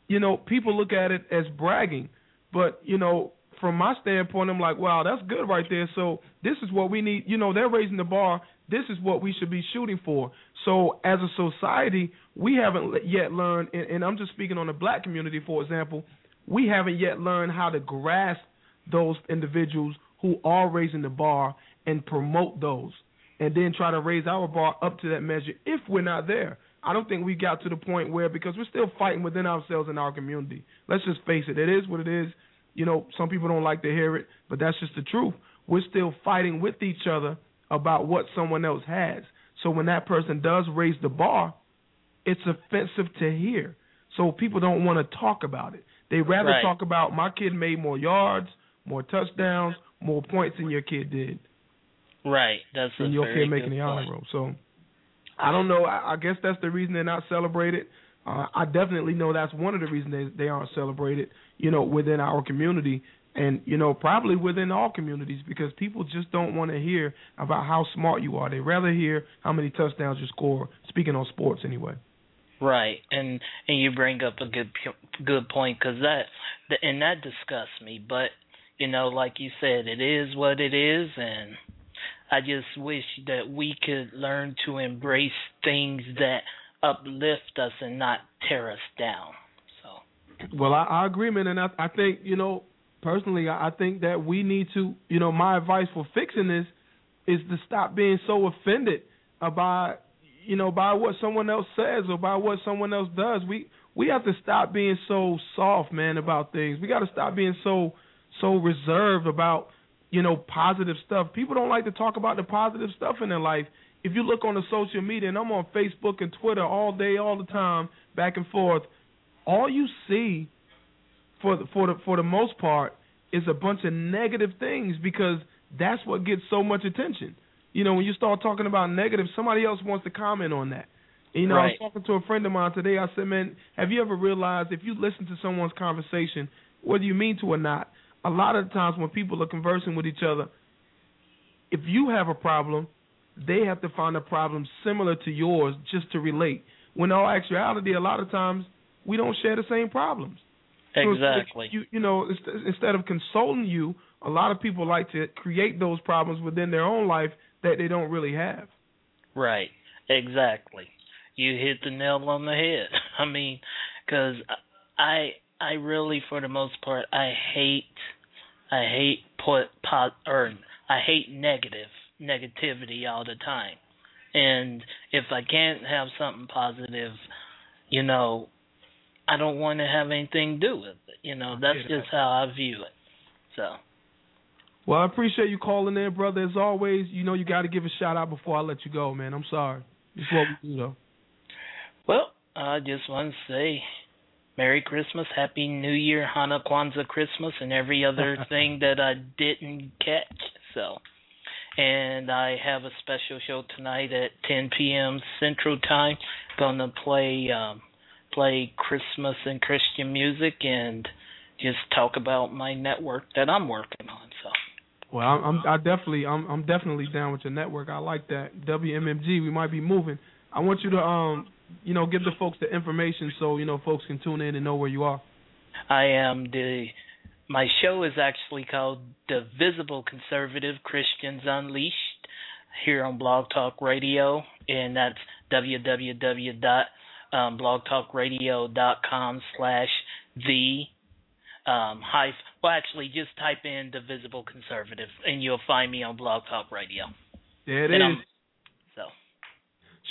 you know, people look at it as bragging. But, you know, from my standpoint, I'm like, wow, that's good right there. So this is what we need. You know, they're raising the bar. This is what we should be shooting for. So as a society, we haven't yet learned, and I'm just speaking on the black community, for example, we haven't yet learned how to grasp those individuals who are raising the bar and promote those, and then try to raise our bar up to that measure if we're not there. I don't think we got to the point where, because we're still fighting within ourselves in our community. Let's just face it. It is what it is. You know, some people don't like to hear it, but that's just the truth. We're still fighting with each other about what someone else has. So when that person does raise the bar, it's offensive to hear. So people don't want to talk about it. They rather talk about my kid made more yards, more touchdowns, more points than your kid did. Right. That's a very good point. And your kid making the honor roll. So I don't know. I guess that's the reason they're not celebrated. I definitely know that's one of the reasons they aren't celebrated, you know, within our community. And, you know, probably within all communities, because people just don't want to hear about how smart you are. They rather hear how many touchdowns you score, speaking on sports anyway. Right. And you bring up a good point, because that disgusts me. But, you know, like you said, it is what it is, and I just wish that we could learn to embrace things that uplift us and not tear us down. So. Well, I agree, man, and I think, you know, personally, I think that we need to, you know, my advice for fixing this is to stop being so offended by, you know, by what someone else says or by what someone else does. We have to stop being so soft, man, about things. We got to stop being so reserved about, you know, positive stuff. People don't like to talk about the positive stuff in their life. If you look on the social media, and I'm on Facebook and Twitter all day, all the time, back and forth, all you see for the most part is a bunch of negative things, because that's what gets so much attention. You know, when you start talking about negative, somebody else wants to comment on that. You know, right. I was talking to a friend of mine today. I said, man, have you ever realized if you listen to someone's conversation, whether you mean to or not, a lot of the times when people are conversing with each other, if you have a problem, they have to find a problem similar to yours just to relate. When in all actuality, a lot of times we don't share the same problems. Exactly. So you know, instead of consoling you, a lot of people like to create those problems within their own life that they don't really have. Right. Exactly. You hit the nail on the head. I mean, because I really, for the most part, I hate negativity all the time. And if I can't have something positive, you know, I don't want to have anything to do with it. You know, that's just how I view it. So. Well, I appreciate you calling in, brother. As always, you know you got to give a shout out before I let you go, man. I'm sorry. It's what we do, though. Well, I just want to say Merry Christmas, Happy New Year, Hanukkah, Kwanzaa, Christmas, and every other thing that I didn't catch. So, and I have a special show tonight at 10 p.m. Central Time. Gonna play Christmas and Christian music and just talk about my network that I'm working on. So. Well, I'm definitely down with your network. I like that. WMMG, we might be moving. I want you to you know, give the folks the information so, you know, folks can tune in and know where you are. My show is actually called The Visible Conservative Christians Unleashed here on Blog Talk Radio, and that's www.blogtalkradio.com/the well, actually, just type in The Visible Conservative, and you'll find me on Blog Talk Radio. There it is. So,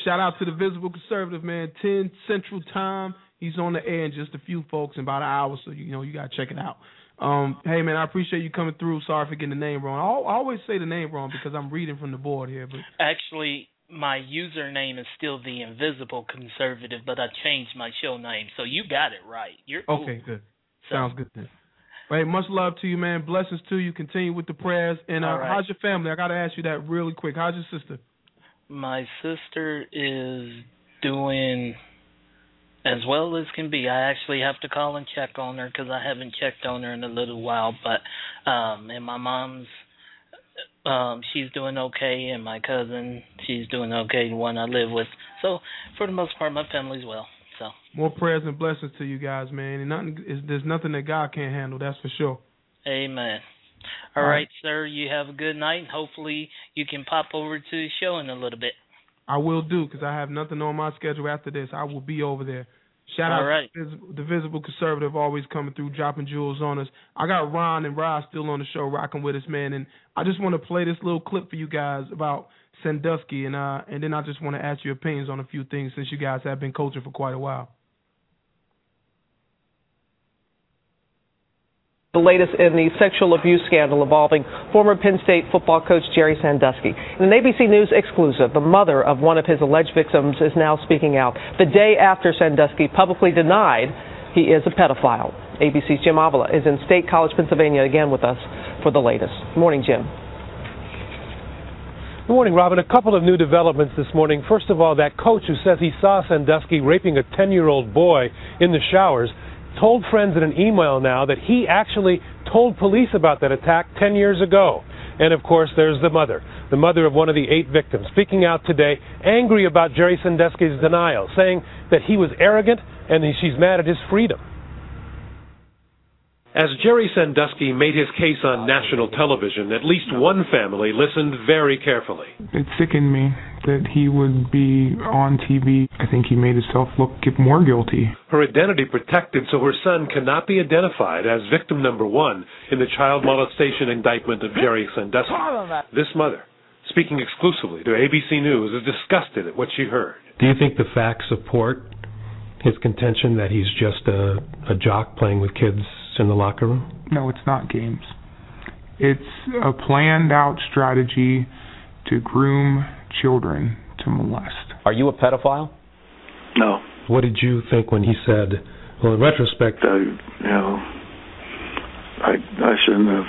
shout out to The Visible Conservative, man. 10 Central Time. He's on the air in just a few, folks, in about an hour, so you know you got to check it out. Hey, man, I appreciate you coming through. Sorry for getting the name wrong. I always say the name wrong because I'm reading from the board here. But actually, my username is still The Invisible Conservative, but I changed my show name, so you got it right. You're cool. Okay, good. Sounds good then. All right, much love to you, man. Blessings to you. Continue with the prayers. And right. How's your family? I got to ask you that really quick. How's your sister? My sister is doing as well as can be. I actually have to call and check on her because I haven't checked on her in a little while. But and my mom's, she's doing okay. And my cousin, she's doing okay, the one I live with. So for the most part, my family's well. So. More prayers and blessings to you guys, man. And there's nothing that God can't handle, that's for sure. Amen. All right, sir, you have a good night. Hopefully you can pop over to the show in a little bit. I will do, because I have nothing on my schedule after this. I will be over there. Shout out to The Visible Conservative, always coming through, dropping jewels on us. I got Ron and Rod still on the show, rocking with us, man. And I just want to play this little clip for you guys about Sandusky, and then I just want to ask your opinions on a few things since you guys have been coaching for quite a while. The latest in the sexual abuse scandal involving former Penn State football coach Jerry Sandusky. In an ABC News exclusive, the mother of one of his alleged victims is now speaking out the day after Sandusky publicly denied he is a pedophile. ABC's Jim Avila is in State College, Pennsylvania, again with us for the latest. Morning, Jim. Good morning, Robin. A couple of new developments this morning. First of all, that coach who says he saw Sandusky raping a 10-year-old boy in the showers told friends in an email now that he actually told police about that attack 10 years ago. And, of course, there's the mother of one of the 8 victims, speaking out today, angry about Jerry Sandusky's denial, saying that he was arrogant and she's mad at his freedom. As Jerry Sandusky made his case on national television, at least one family listened very carefully. It sickened me that he would be on TV. I think he made himself look more guilty. Her identity protected so her son cannot be identified as victim number 1 in the child molestation indictment of Jerry Sandusky. This mother, speaking exclusively to ABC News, is disgusted at what she heard. Do you think the facts support his contention that he's just a jock playing with kids in the locker room? No, it's not games. It's a planned out strategy to groom children to molest. Are you a pedophile? No. What did you think when he said, well, in retrospect, I shouldn't have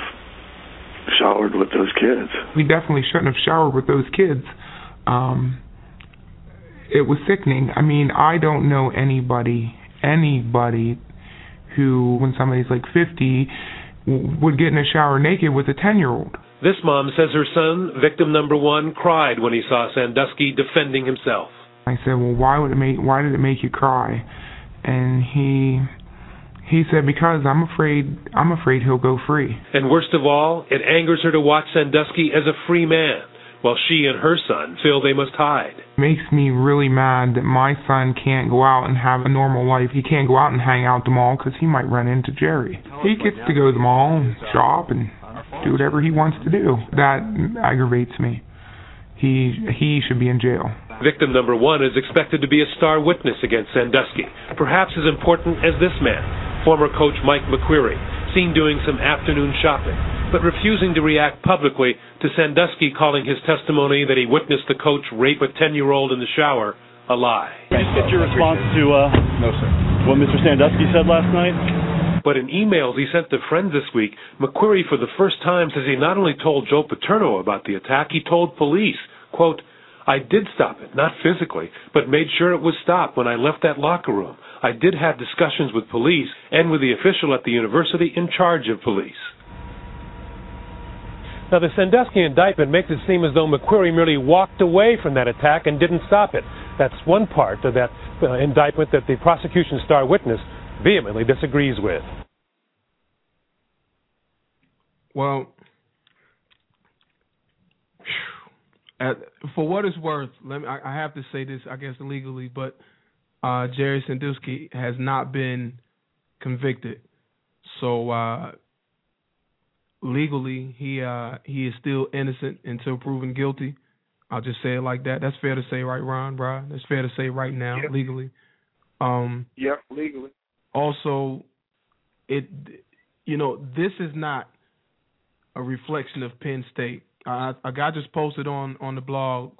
showered with those kids. We definitely shouldn't have showered with those kids. it was sickening. I mean, I don't know anybody who, when somebody's like 50, would get in a shower naked with a 10-year-old. This mom says her son, victim number one, cried when he saw Sandusky defending himself. I said, well, why did it make you cry? And he said, because I'm afraid he'll go free. And worst of all, it angers her to watch Sandusky as a free man, while she and her son feel they must hide. It makes me really mad that my son can't go out and have a normal life. He can't go out and hang out at the mall because he might run into Jerry. He gets to go to the mall and shop and do whatever he wants to do. That aggravates me. He should be in jail. Victim number one is expected to be a star witness against Sandusky, perhaps as important as this man, former coach Mike McQuarrie, seen doing some afternoon shopping, but refusing to react publicly to Sandusky calling his testimony that he witnessed the coach rape a 10-year-old in the shower a lie. Did you get your response to no, sir, what Mr. Sandusky said last night? But in emails he sent to friends this week, McQuarrie for the first time says he not only told Joe Paterno about the attack, he told police, quote, I did stop it, not physically, but made sure it was stopped when I left that locker room. I did have discussions with police and with the official at the university in charge of police. Now, the Sandusky indictment makes it seem as though McQuarrie merely walked away from that attack and didn't stop it. That's one part of that indictment that the prosecution star witness vehemently disagrees with. Well, for what it's worth, I have to say this, I guess, illegally, but Jerry Sandusky has not been convicted. So legally, he is still innocent until proven guilty. I'll just say it like that. That's fair to say, right, Ron, bro? That's fair to say right now, yep. Legally. Yep, legally. Also, this is not a reflection of Penn State. A guy just posted on the blog,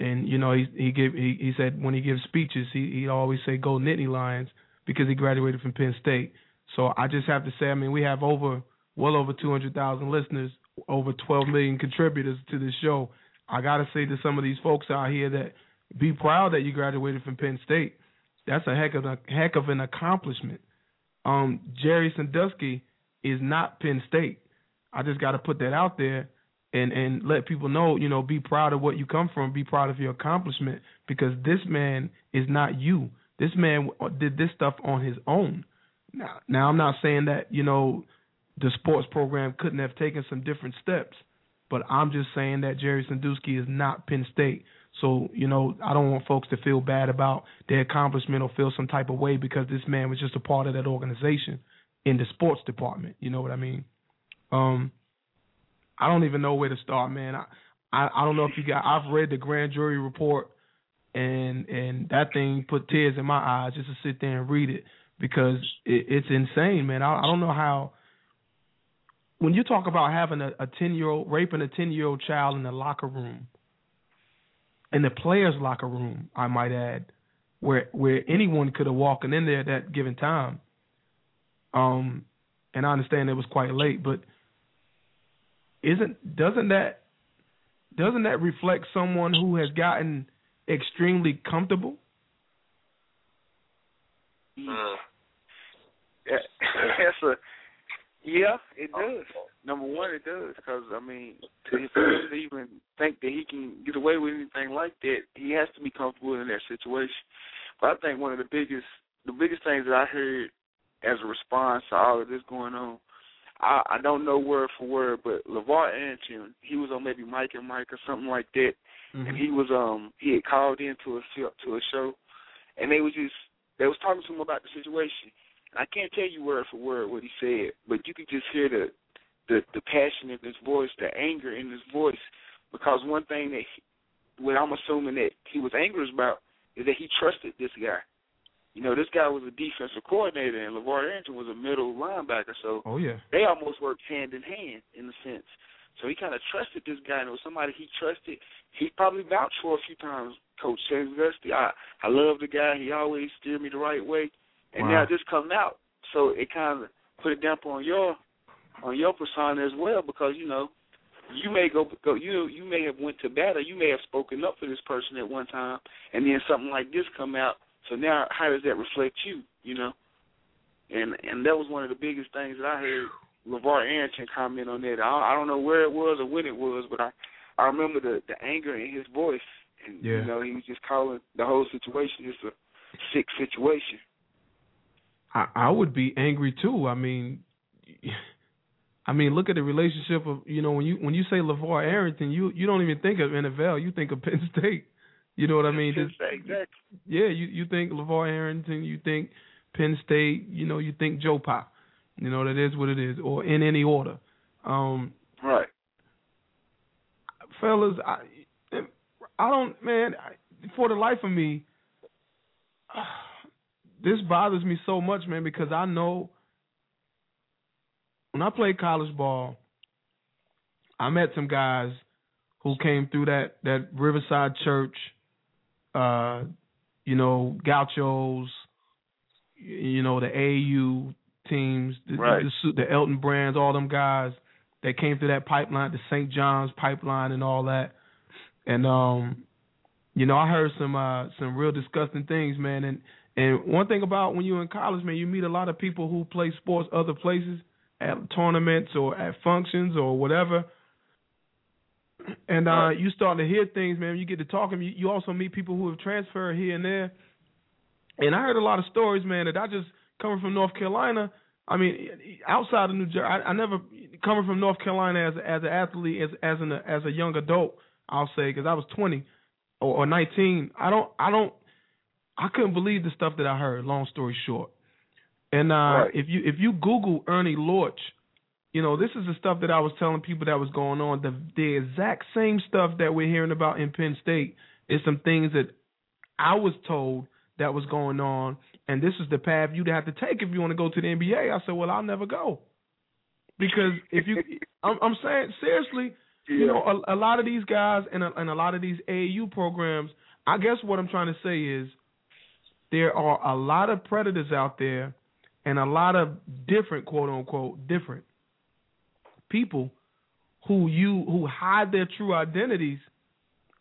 and he said when he gives speeches, he always say go Nittany Lions because he graduated from Penn State. So I just have to say, I mean, we have well over 200,000 listeners, over 12 million contributors to this show. I gotta say to some of these folks out here that be proud that you graduated from Penn State. That's a heck of an accomplishment. Jerry Sandusky is not Penn State. I just gotta put that out there. And let people know, be proud of what you come from. Be proud of your accomplishment because this man is not you. This man did this stuff on his own. Now I'm not saying that, the sports program couldn't have taken some different steps, but I'm just saying that Jerry Sandusky is not Penn State. So, I don't want folks to feel bad about their accomplishment or feel some type of way because this man was just a part of that organization in the sports department. You know what I mean? I don't even know where to start, man. I don't know if you got. I've read the grand jury report, and that thing put tears in my eyes just to sit there and read it because it's insane, man. I don't know how. When you talk about having a 10-year-old raping a 10-year-old child in the locker room, in the players' locker room, I might add, where anyone could have walked in there at that given time. And I understand it was quite late, but. Doesn't that reflect someone who has gotten extremely comfortable? It does. Number one, it does because if he even think that he can get away with anything like that, he has to be comfortable in that situation. But I think one of the biggest things that I heard as a response to all of this going on. I don't know word for word, but LeVar Arrington, he was on maybe Mike and Mike or something like that, mm-hmm. and he had called in to a show, and they was talking to him about the situation. I can't tell you word for word what he said, but you could just hear the passion in his voice, the anger in his voice, because one thing what I'm assuming that he was angry about is that he trusted this guy. This guy was a defensive coordinator, and LeVar Arrington was a middle linebacker, so they almost worked hand in hand, in a sense. So he kind of trusted this guy, and it was somebody he trusted. He probably vouched for a few times, Coach Sandusky. I love the guy. He always steered me the right way. And now this come out, so it kind of put a damper on your persona as well because, you may go you may have went to bat, or you may have spoken up for this person at one time, and then something like this come out. So now, how does that reflect you? You know, and that was one of the biggest things that I heard LeVar Arrington comment on that. I don't know where it was or when it was, but I remember the anger in his voice, and yeah. You know, he was just calling the whole situation just a sick situation. I would be angry too. I mean, look at the relationship of, you know, when you say LeVar Arrington, you don't even think of NFL, you think of Penn State. You know what I mean? Penn State, exactly. Yeah, you think LeVar Arrington, you think Penn State, you know, you think Joe Pa. You know, that is what it is, or in any order. Right. Fellas, I don't, man, for the life of me, this bothers me so much, man, because I know when I played college ball, I met some guys who came through that Riverside Church, you know, Gauchos, you know, the AAU teams, right. the Elton Brands, all them guys that came through that pipeline, the St. John's pipeline and all that. And, you know, I heard some real disgusting things, man. And one thing about when you're in college, man, you meet a lot of people who play sports other places, at tournaments or at functions or whatever. And you start to hear things, man. You get to talking. You also meet people who have transferred here and there. And I heard a lot of stories, man, that I just, coming from North Carolina, I mean, outside of New Jersey, I never, coming from North Carolina as an athlete, as a young adult, I'll say, because I was 20 or 19. I couldn't believe the stuff that I heard, long story short. And right. if you Google Ernie Lorch, you know, this is the stuff that I was telling people that was going on, the exact same stuff that we're hearing about in Penn State is some things that I was told that was going on, and this is the path you'd have to take if you want to go to the NBA. I said, well, I'll never go. Because if you – I'm saying seriously, yeah. You know, a lot of these guys and a lot of these AAU programs, I guess what I'm trying to say is there are a lot of predators out there, and a lot of different, quote unquote, different people who hide their true identities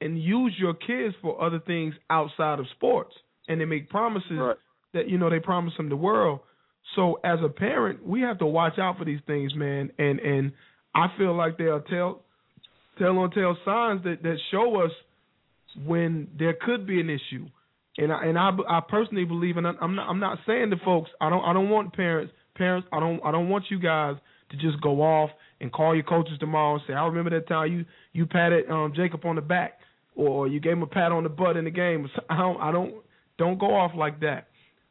and use your kids for other things outside of sports. And they make promises right. that, you know, they promise them the world. So as a parent, we have to watch out for these things, man. And I feel like there are tell-on-tell signs that show us when there could be an issue. And I personally believe, and I'm not saying to folks, I don't want parents, I don't want you guys to just go off and call your coaches tomorrow and say, I remember that time you patted Jacob on the back, or you gave him a pat on the butt in the game. I don't go off like that.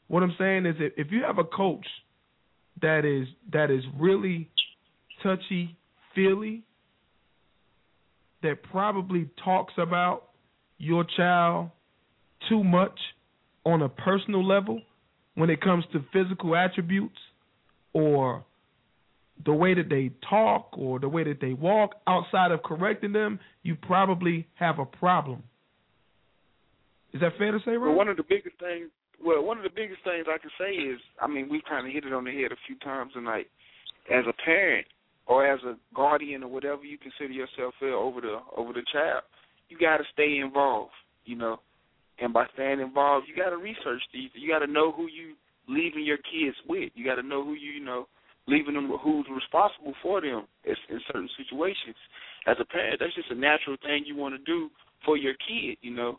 What I'm saying is, if you have a coach that is really touchy-feely, that probably talks about your child too much on a personal level when it comes to physical attributes or the way that they talk or the way that they walk, outside of correcting them, you probably have a problem. Is that fair to say, Ron? Well, one of the biggest things I can say is, I mean, we've kind of hit it on the head a few times tonight. As a parent or as a guardian or whatever you consider yourself over the child, you got to stay involved, you know. And by staying involved, you got to research these. You got to know who you leaving your kids with. You got to know who you know leaving them, who's responsible for them in certain situations. As a parent, that's just a natural thing you want to do for your kid, you know.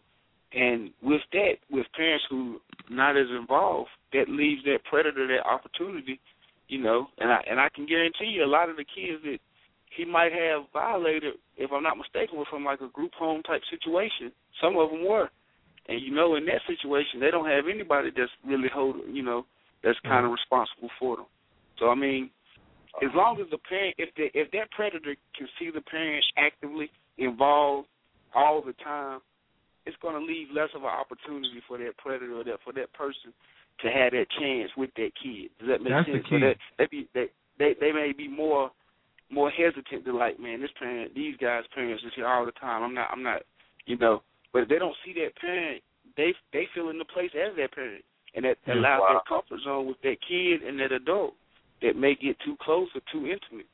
And with that, with parents who not as involved, that leaves that predator that opportunity, you know. And I can guarantee you, a lot of the kids that he might have violated, if I'm not mistaken, were from like a group home type situation. Some of them were. And, you know, in that situation, they don't have anybody that's really holding, you know, that's kind of responsible for them. So, I mean, as long as the parent, if that predator can see the parent actively involved all the time, it's going to leave less of an opportunity for that predator or that for that person to have that chance with that kid. Does that make that's sense? The key. So they may be more hesitant to, like, man, this parent, these guys' parents is here all the time. I'm not, you know. But if they don't see that parent, they feel in the place as that parent. And that allows wow. that comfort zone with that kid and that adult that may get too close or too intimate.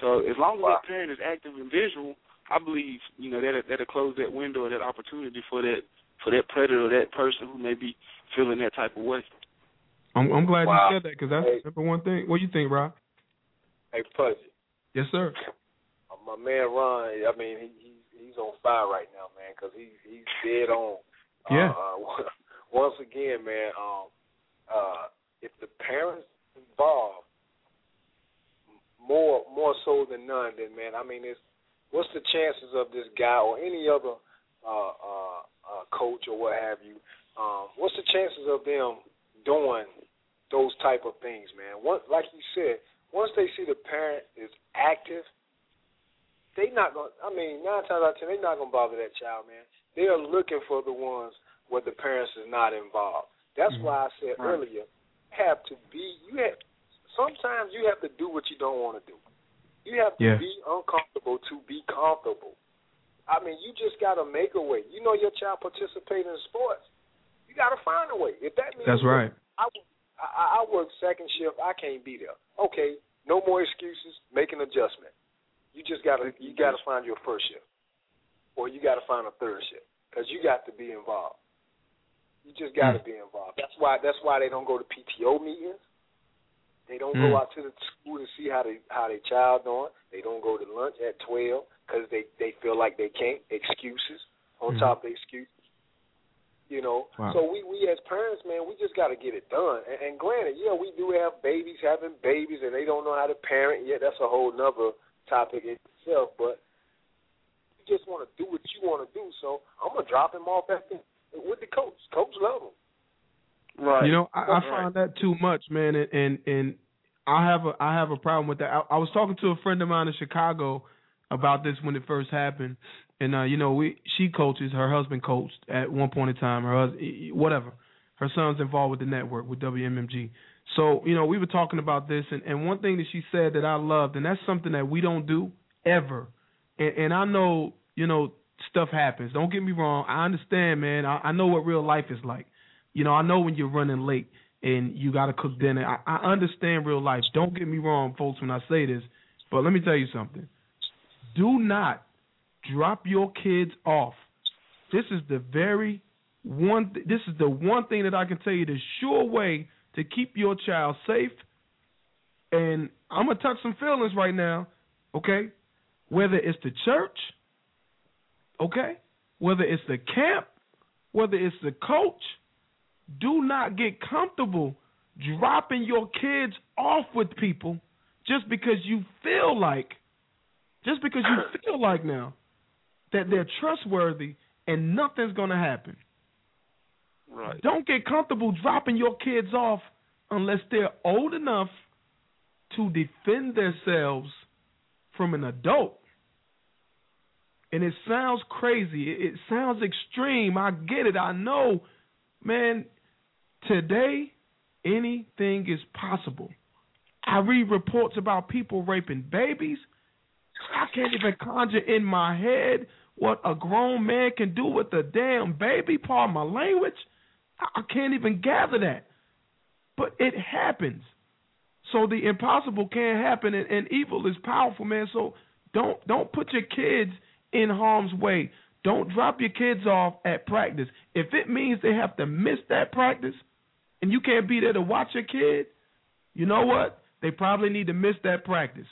So as long as that parent is active and visual, I believe, you know, that'll close that window or that opportunity for that predator or that person who may be feeling that type of way. I'm glad you said that, because that's the number one thing. What do you think, Rob? Hey, Pudgy. Yes, sir. My man Ron, I mean, he's on fire right now, man, because he's dead on. Yeah. Once again, man, if the parents involved, more so than none, then, man, I mean, what's the chances of this guy or any other coach or what have you, what's the chances of them doing those type of things, man? Like you said, once they see the parent is active, they not going to, I mean, 9 times out of 10, they're not going to bother that child, man. They are looking for the ones where the parents is not involved. That's why I said earlier, sometimes you have to do what you don't want to do. You have to be uncomfortable to be comfortable. I mean, you just got to make a way. You know your child participating in sports. You got to find a way. If that means that's right. I work second shift. I can't be there. Okay, no more excuses. Make an adjustment. You just got to find your first shift, or you got to find a third shift, because you got to be involved. You just got to be involved. That's why they don't go to PTO meetings. They don't go out to the school to see how their child doing. They don't go to lunch at 12 because they feel like they can't. Excuses on top of excuses. You know, so we as parents, man, we just got to get it done. And granted, yeah, we do have babies having babies, and they don't know how to parent. Yeah, that's a whole nother topic itself. But you just want to do what you want to do. So I'm gonna drop him off back in with the coach. Coach love him. Right. You know, I find that too much, man, and I have a problem with that. I was talking to a friend of mine in Chicago about this when it first happened, and you know, she coaches. Her husband coached at one point in time. Her son's involved with the network with WMMG. So you know, we were talking about this, and one thing that she said that I loved, and that's something that we don't do ever. And I know, you know, stuff happens. Don't get me wrong. I understand, man. I know what real life is like. You know, I know when you're running late and you got to cook dinner. I understand real life. Don't get me wrong, folks, when I say this, but let me tell you something. Do not drop your kids off. This is the one thing that I can tell you, the sure way to keep your child safe. And I'm going to touch some feelings right now, okay? Whether it's the church, okay? Whether it's the camp, whether it's the coach, do not get comfortable dropping your kids off with people just because you feel like now that they're trustworthy and nothing's going to happen. Right. Don't get comfortable dropping your kids off unless they're old enough to defend themselves from an adult. And it sounds crazy. It sounds extreme. I get it. I know, man. Today, anything is possible. I read reports about people raping babies. I can't even conjure in my head what a grown man can do with a damn baby, pardon my language. I can't even gather that. But it happens. So the impossible can happen, and evil is powerful, man. So don't put your kids in harm's way. Don't drop your kids off at practice. If it means they have to miss that practice and you can't be there to watch your kid, you know what? They probably need to miss that practice.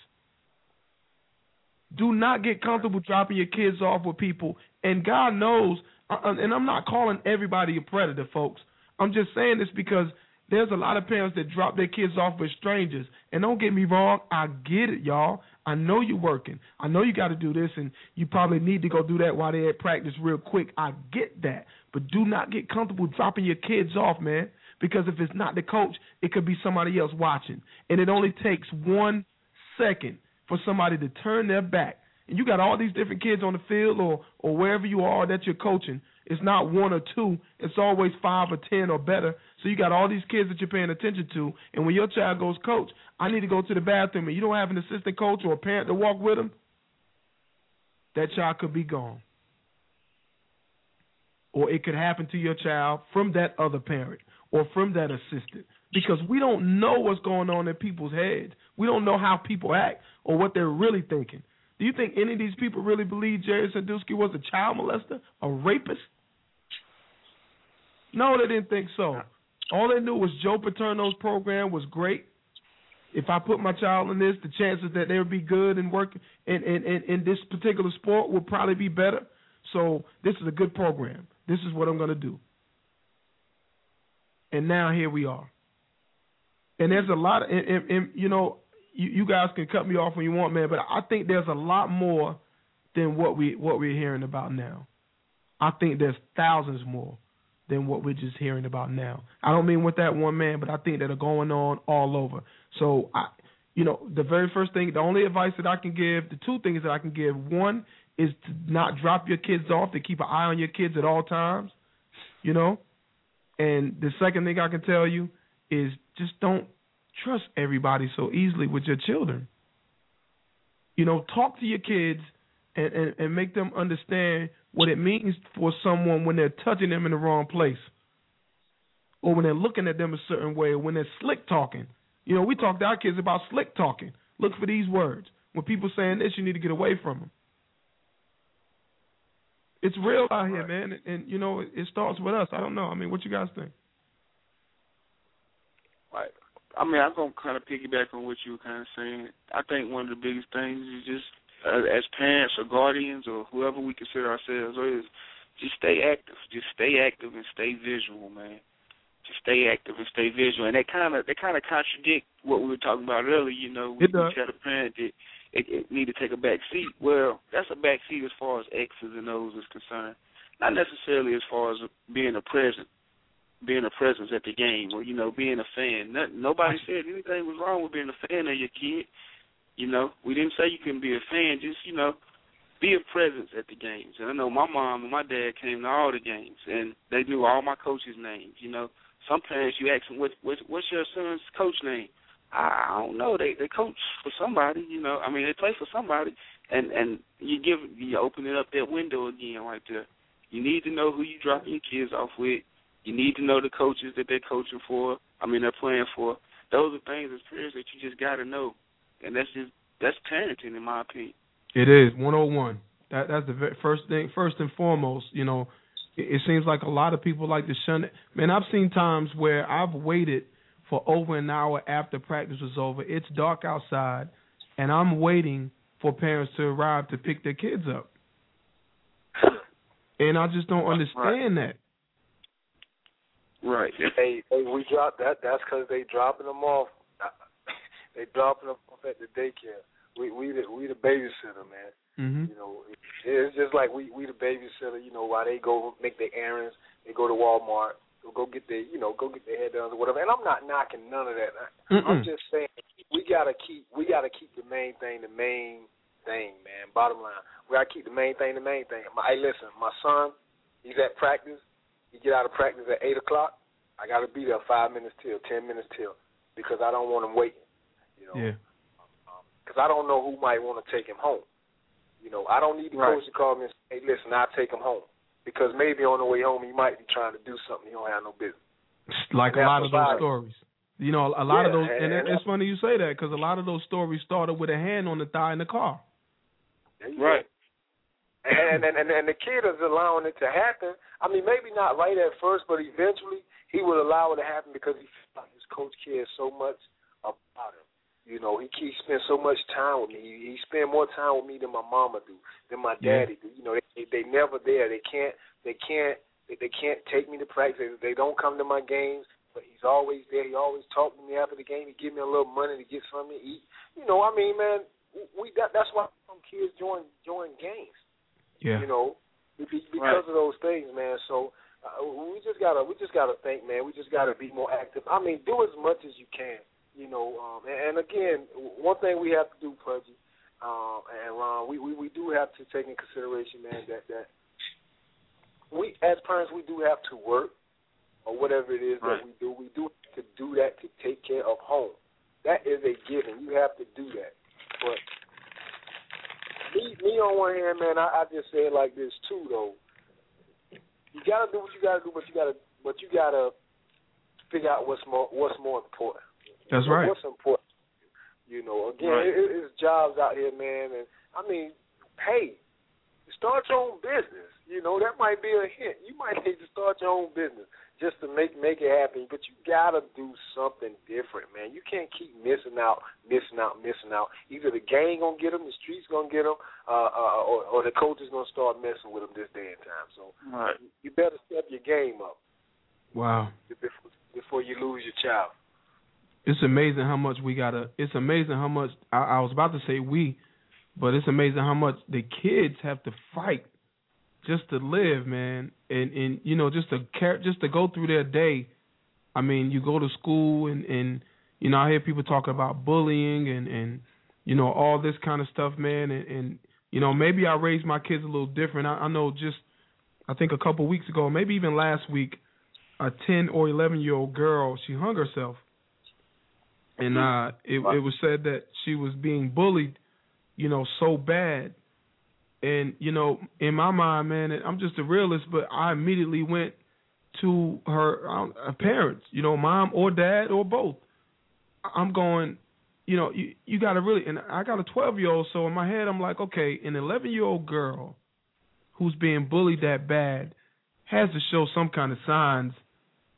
Do not get comfortable dropping your kids off with people. And God knows, and I'm not calling everybody a predator, folks. I'm just saying this because there's a lot of parents that drop their kids off with strangers. And don't get me wrong, I get it, y'all. I know you're working. I know you got to do this, and you probably need to go do that while they're at practice real quick. I get that. But do not get comfortable dropping your kids off, man, because if it's not the coach, it could be somebody else watching. And it only takes 1 second for somebody to turn their back. And you got all these different kids on the field or wherever you are that you're coaching. It's not 1 or 2. It's always 5 or 10 or better. So you got all these kids that you're paying attention to. And when your child goes, coach, I need to go to the bathroom, and you don't have an assistant coach or a parent to walk with them, that child could be gone. Or it could happen to your child from that other parent or from that assistant. because we don't know what's going on in people's heads. We don't know how people act or what they're really thinking. Do you think any of these people really believe Jerry Sandusky was a child molester, a rapist? No, they didn't think so. All they knew was Joe Paterno's program was great. If I put my child in this, the chances that they would be good and work in this particular sport will probably be better. So this is a good program. This is what I'm going to do. And now here we are. And there's a lot of, and you know, you guys can cut me off when you want, man, but I think there's a lot more than what we're hearing about now. I think there's thousands more than what we're just hearing about now. I don't mean with that one man, but I think that are going on all over. So, the very first thing, the only advice that I can give, the two things that I can give, one is to not drop your kids off, to keep an eye on your kids at all times, And the second thing I can tell you is just don't trust everybody so easily with your children. Talk to your kids and make them understand what it means for someone when they're touching them in the wrong place, or when they're looking at them a certain way, or when they're slick talking. We talk to our kids about slick talking. Look for these words. When people saying this, you need to get away from them. It's real out here, man, and it starts with us. I don't know. I mean, what you guys think? Right. I mean, I'm gonna kind of piggyback on what you were kind of saying. I think one of the biggest things is just as parents or guardians or whoever we consider ourselves is, just stay active. Just stay active and stay visual, man. Just stay active and stay visual, and they kind of contradict what we were talking about earlier. We tell the parent that It need to take a back seat. Well, that's a back seat as far as X's and O's is concerned. Not necessarily as far as being a presence at the game, or being a fan. Nobody said anything was wrong with being a fan of your kid. We didn't say you couldn't be a fan. Just be a presence at the games. And I know my mom and my dad came to all the games, and they knew all my coaches' names. Sometimes you ask them, "What's your son's coach name?" I don't know. They coach for somebody, I mean, they play for somebody, and you open it up that window again right there. You need to know who you dropping your kids off with. You need to know the coaches that they're coaching for. I mean, they're playing for. Those are things as parents that you just got to know, and that's parenting in my opinion. It is 101. That's the first thing, first and foremost. It seems like a lot of people like to shun it. Man, I've seen times where I've waited for over an hour after practice was over. It's dark outside, and I'm waiting for parents to arrive to pick their kids up. And I just don't understand that. Right. We dropped that. That's because they dropping them off. They dropping them off at the daycare. We the babysitter, man. Mm-hmm. It's just like we the babysitter. While they go make their errands, they go to Walmart. Go get their head down or whatever. And I'm not knocking none of that. I'm just saying we gotta keep the main thing, man. Bottom line, we gotta keep the main thing. Hey, listen, my son, he's at practice. He get out of practice at 8:00. I gotta be there 5 minutes till, 10 minutes till, because I don't want him waiting. Because I don't know who might want to take him home. I don't need the coach to call me and say, "Hey, listen, I'll take him home." Because maybe on the way home he might be trying to do something he don't have no business. Like a lot of those stories. A lot of those, and it's funny you say that, because a lot of those stories started with a hand on the thigh in the car. Right. And the kid is allowing it to happen. I mean, maybe not right at first, but eventually he will allow it to happen because he felt his coach cares so much about him. He spends so much time with me. He spends more time with me than my mama do, than my daddy do. They never there. They can't take me to practice. They don't come to my games, but he's always there. He always talks to me after the game. He give me a little money to get something to eat. I mean, man, that's why some kids join games. Yeah. Because of those things, man. So we just gotta think, man. We just gotta be more active. I mean, do as much as you can. And again, one thing we have to do, Pudgy and Ron, we do have to take in consideration, man, that we as parents we do have to work or whatever it is that we do. We do have to do that to take care of home. That is a given. You have to do that. But me on one hand, man, I just say it like this too, though. You gotta do what you gotta do, but you gotta figure out what's more important. That's right. What's important? You know, again, right. It's jobs out here, man. And I mean, hey, start your own business. You know, that might be a hint. You might need to start your own business just to make it happen. But you gotta do something different, man. You can't keep missing out. Either the gang gonna get them, the streets gonna get them, or the coaches gonna start messing with them this day and time. So right. You better step your game up. Wow. Before you lose your child. It's amazing how much we gotta. It's amazing how much I was about to say we, but it's amazing how much the kids have to fight just to live, man, and you know, just to go through their day. I mean, you go to school and you know, I hear people talk about bullying and you know, all this kind of stuff, man, and you know, maybe I raised my kids a little different. I know I think a couple weeks ago, maybe even last week, a 10 or 11-year-old girl, she hung herself. And it was said that she was being bullied, you know, so bad. And, you know, in my mind, man, I'm just a realist, but I immediately went to her parents, you know, mom or dad or both. I'm going, you know, you got to really, and I got a 12-year-old, so in my head I'm like, okay, an 11-year-old girl who's being bullied that bad has to show some kind of signs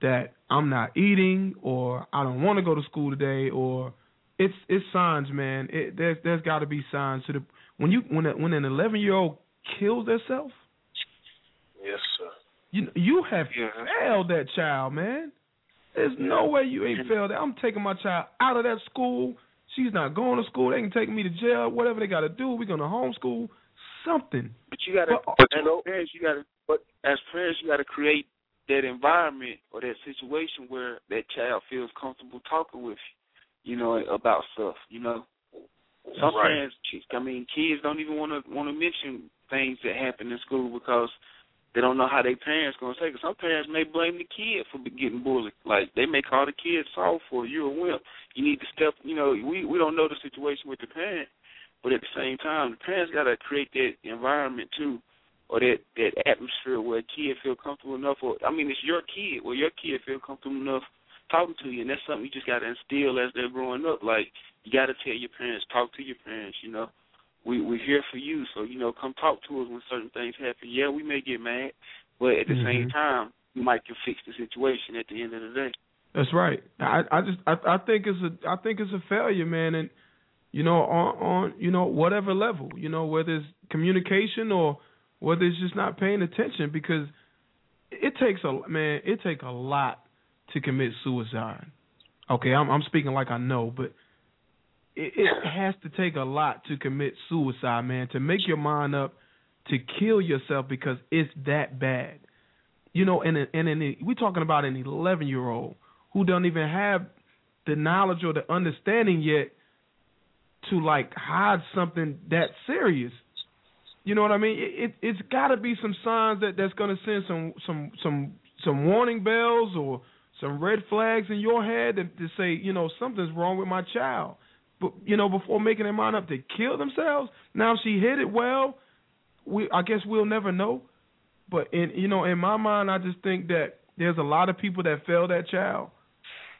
that I'm not eating, or I don't want to go to school today, or it's signs, man. There's got to be signs to the when an 11-year-old kills herself. Yes, sir. You have failed that child, man. There's no way you ain't failed that. I'm taking my child out of that school. She's not going to school. They can take me to jail. Whatever they got to do, we're gonna homeschool something. But you got to, as parents, you got to create that environment or that situation where that child feels comfortable talking with you know, about stuff, you know. Sometimes, right. I mean, kids don't even want to mention things that happen in school because they don't know how their parents going to take it. Some parents may blame the kid for getting bullied. Like, they may call the kid soft or you're a wimp. You need to step, you know, we don't know the situation with the parent, but at the same time, the parents got to create that environment, too, or that atmosphere where a kid feel comfortable enough, or I mean, it's your kid, where your kid feel comfortable enough talking to you, and that's something you just got to instill as they're growing up. Like, you got to tell your parents, talk to your parents, you know. We're here for you, so, you know, come talk to us when certain things happen. Yeah, we may get mad, but at the same time, you might can fix the situation at the end of the day. That's right. I think it's a failure, man, and, you know, on you know, whatever level, you know, whether it's communication or whether it's just not paying attention, because it takes a lot to commit suicide. Okay, I'm speaking like I know, but it has to take a lot to commit suicide, man, to make your mind up to kill yourself because it's that bad. You know, and we're talking about an 11-year-old who don't even have the knowledge or the understanding yet to, like, hide something that serious. You know what I mean? It's got to be some signs that's going to send some warning bells or some red flags in your head to say, you know, something's wrong with my child. But, you know, before making their mind up to kill themselves, now if she hit it well, I guess we'll never know. But, you know, in my mind, I just think that there's a lot of people that fail that child,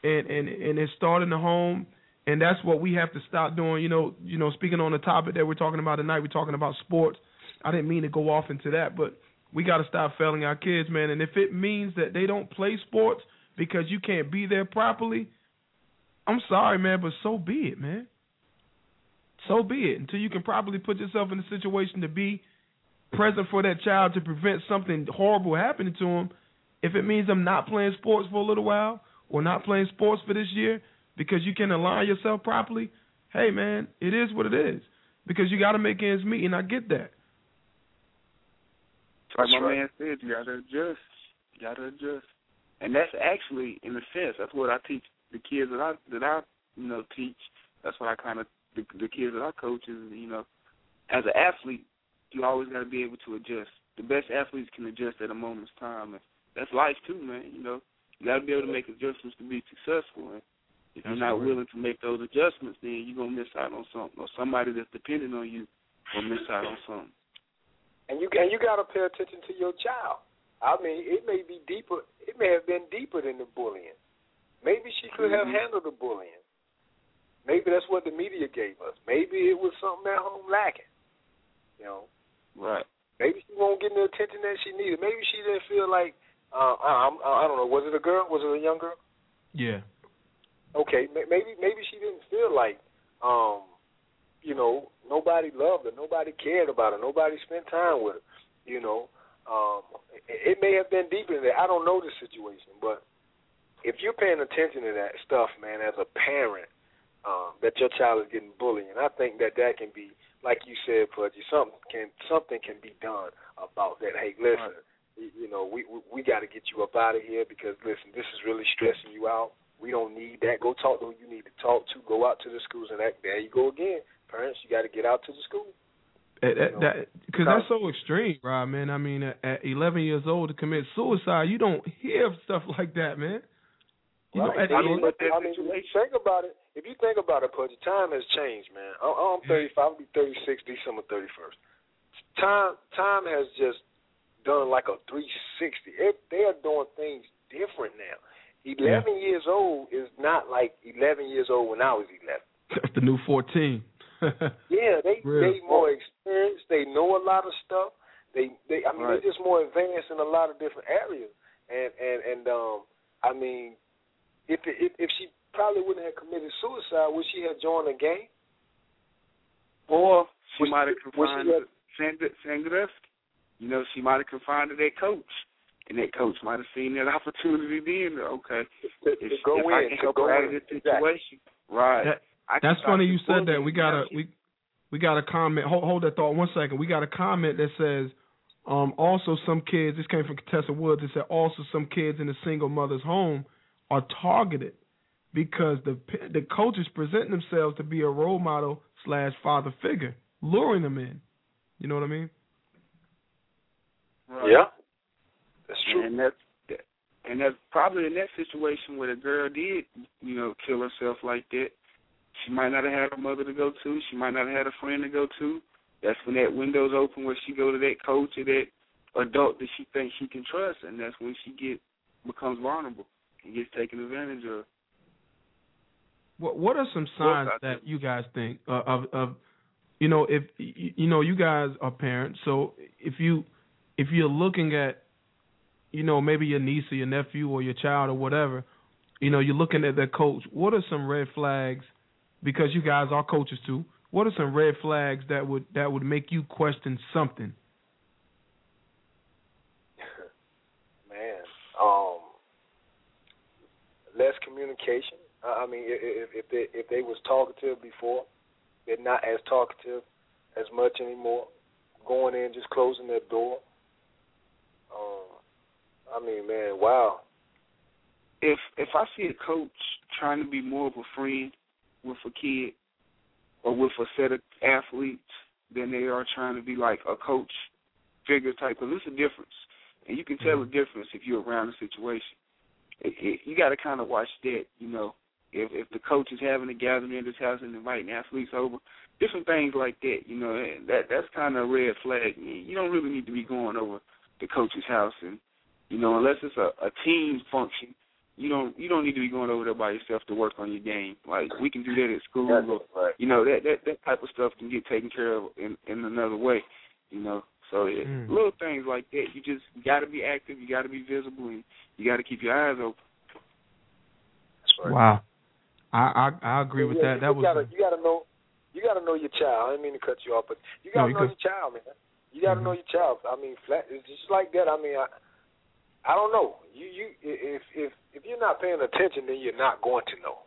and it started in the home, and that's what we have to stop doing. You know, speaking on the topic that we're talking about tonight, we're talking about sports. I didn't mean to go off into that, but we got to stop failing our kids, man. And if it means that they don't play sports because you can't be there properly, I'm sorry, man, but so be it, man. So be it. Until you can properly put yourself in a situation to be present for that child to prevent something horrible happening to him, if it means them not playing sports for a little while or not playing sports for this year because you can't align yourself properly, hey, man, it is what it is, because you got to make ends meet, and I get that. Like my man said, you gotta adjust. And that's actually, in a sense, that's what I teach the kids that I you know, teach. That's what I kind of the kids that I coach is, you know, as an athlete, you always gotta be able to adjust. The best athletes can adjust at a moment's time, and that's life too, man. You know, you gotta be able to make adjustments to be successful. And if you're not willing to make those adjustments, then you're gonna miss out on something, or somebody that's dependent on you will miss out on something. And you got to pay attention to your child. I mean, it may have been deeper than the bullying. Maybe she could have handled the bullying. Maybe that's what the media gave us. Maybe it was something at home lacking. You know? Right. Maybe she won't get the attention that she needed. Maybe she didn't feel like, I don't know, was it a girl? Was it a young girl? Yeah. Okay, maybe she didn't feel like, you know, nobody loved her, nobody cared about her, nobody spent time with her, you know. It may have been deeper than that. I don't know the situation, but if you're paying attention to that stuff, man, as a parent, that your child is getting bullied, and I think that can be, like you said, Pudgy, something can be done about that. Hey, listen, you know, we got to get you up out of here because, listen, this is really stressing you out. We don't need that. Go talk to who you need to talk to. Go out to the schools, and there you go again. Parents, you got to get out to the school. Because that's so extreme, Rob, man. I mean, at 11 years old to commit suicide, you don't hear stuff like that, man. Think about it. If you think about it, Pudgy, time has changed, man. I'm 35. I'll be 36 December 31st. Time has just done like a 360. They are doing things different now. 11 years old is not like 11 years old when I was 11. That's the new 14. Yeah, they more experienced. They know a lot of stuff. They're just more advanced in a lot of different areas. And I mean, if she probably wouldn't have committed suicide, would she have joined a gang? Or she might have confined to Sandusky. You know, she might have confined to their coach. And that coach might have seen that opportunity then. Okay, if I can help her out of this situation, right? That's funny you said that. We got a comment. Hold that thought 1 second. We got a comment that says, also some kids. This came from Contessa Woods. It said also some kids in a single mother's home are targeted because the coaches present themselves to be a role model / father figure, luring them in. You know what I mean? Right. Yeah. That's true. And that's probably in that situation where the girl did, you know, kill herself like that. She might not have had a mother to go to. She might not have had a friend to go to. That's when that window's open where she go to that coach or that adult that she thinks she can trust, and that's when she becomes vulnerable and gets taken advantage of. What are some signs that you guys think of? You know, if you know you guys are parents, so if you're looking at, you know, maybe your niece or your nephew or your child or whatever, you know, you're looking at that coach. What are some red flags? Because you guys are coaches too. What are some red flags that would make you question something? Man, less communication. I mean, if they was talkative before, they're not as talkative as much anymore. Going in, just closing their door. I mean, man, wow. If I see a coach trying to be more of a friend with a kid or with a set of athletes than they are trying to be like a coach figure type, because it's a difference. And you can tell a difference if you're around the situation. You got to kind of watch that, you know. If the coach is having a gathering in his house and inviting athletes over, different things like that, you know, and that's kind of a red flag. You don't really need to be going over the coach's house and, you know, unless it's a team function, you don't need to be going over there by yourself to work on your game. Like, we can do that at school. Right. You know, that type of stuff can get taken care of in another way, you know. So little things like that, you just got to be active, you got to be visible, and you got to keep your eyes open. That's right. Wow. I agree with that. You got to know your child. I didn't mean to cut you off, but you got to know your child, man. You got to know your child. I mean, it's just like that. I mean, I don't know. You if you're not paying attention, then you're not going to know.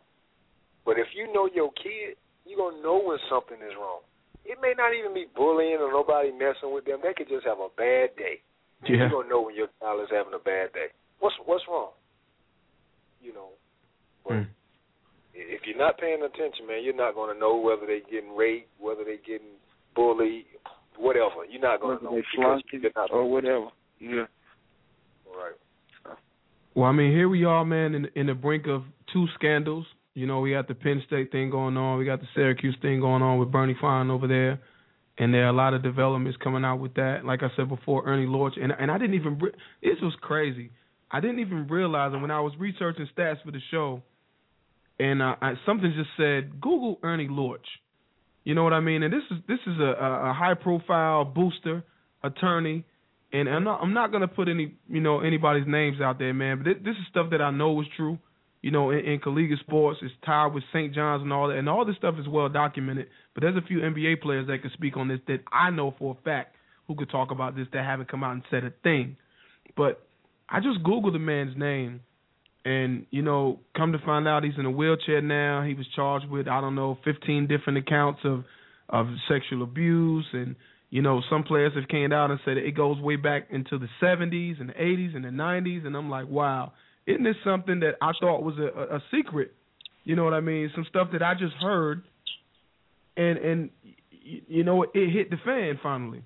But if you know your kid, you're going to know when something is wrong. It may not even be bullying or nobody messing with them. They could just have a bad day. Yeah. You're going to know when your child is having a bad day. What's wrong? You know. But if you're not paying attention, man, you're not going to know whether they're getting raped, whether they're getting bullied, whatever. You're not going to know. Whatever. Yeah. Right. Well, I mean, here we are, man, in the brink of two scandals. You know, we got the Penn State thing going on. We got the Syracuse thing going on with Bernie Fine over there. And there are a lot of developments coming out with that. Like I said before, Ernie Lorch. And I didn't even – this was crazy. I didn't even realize it when I was researching stats for the show, and something just said, Google Ernie Lorch. You know what I mean? And this is a high-profile booster, attorney, and I'm not going to put any anybody's names out there, man, but this is stuff that I know is true. You know, in collegiate sports, it's tied with St. John's and all that, and all this stuff is well documented, but there's a few NBA players that can speak on this that I know for a fact who could talk about this that haven't come out and said a thing. But I just Googled the man's name, and, come to find out he's in a wheelchair now. He was charged with, 15 different accounts of sexual abuse, and, some players have came out and said it goes way back into the 70s and the 80s and the 90s, and I'm like, wow. Isn't this something that I thought was a secret? You know what I mean? Some stuff that I just heard, and it hit the fan finally.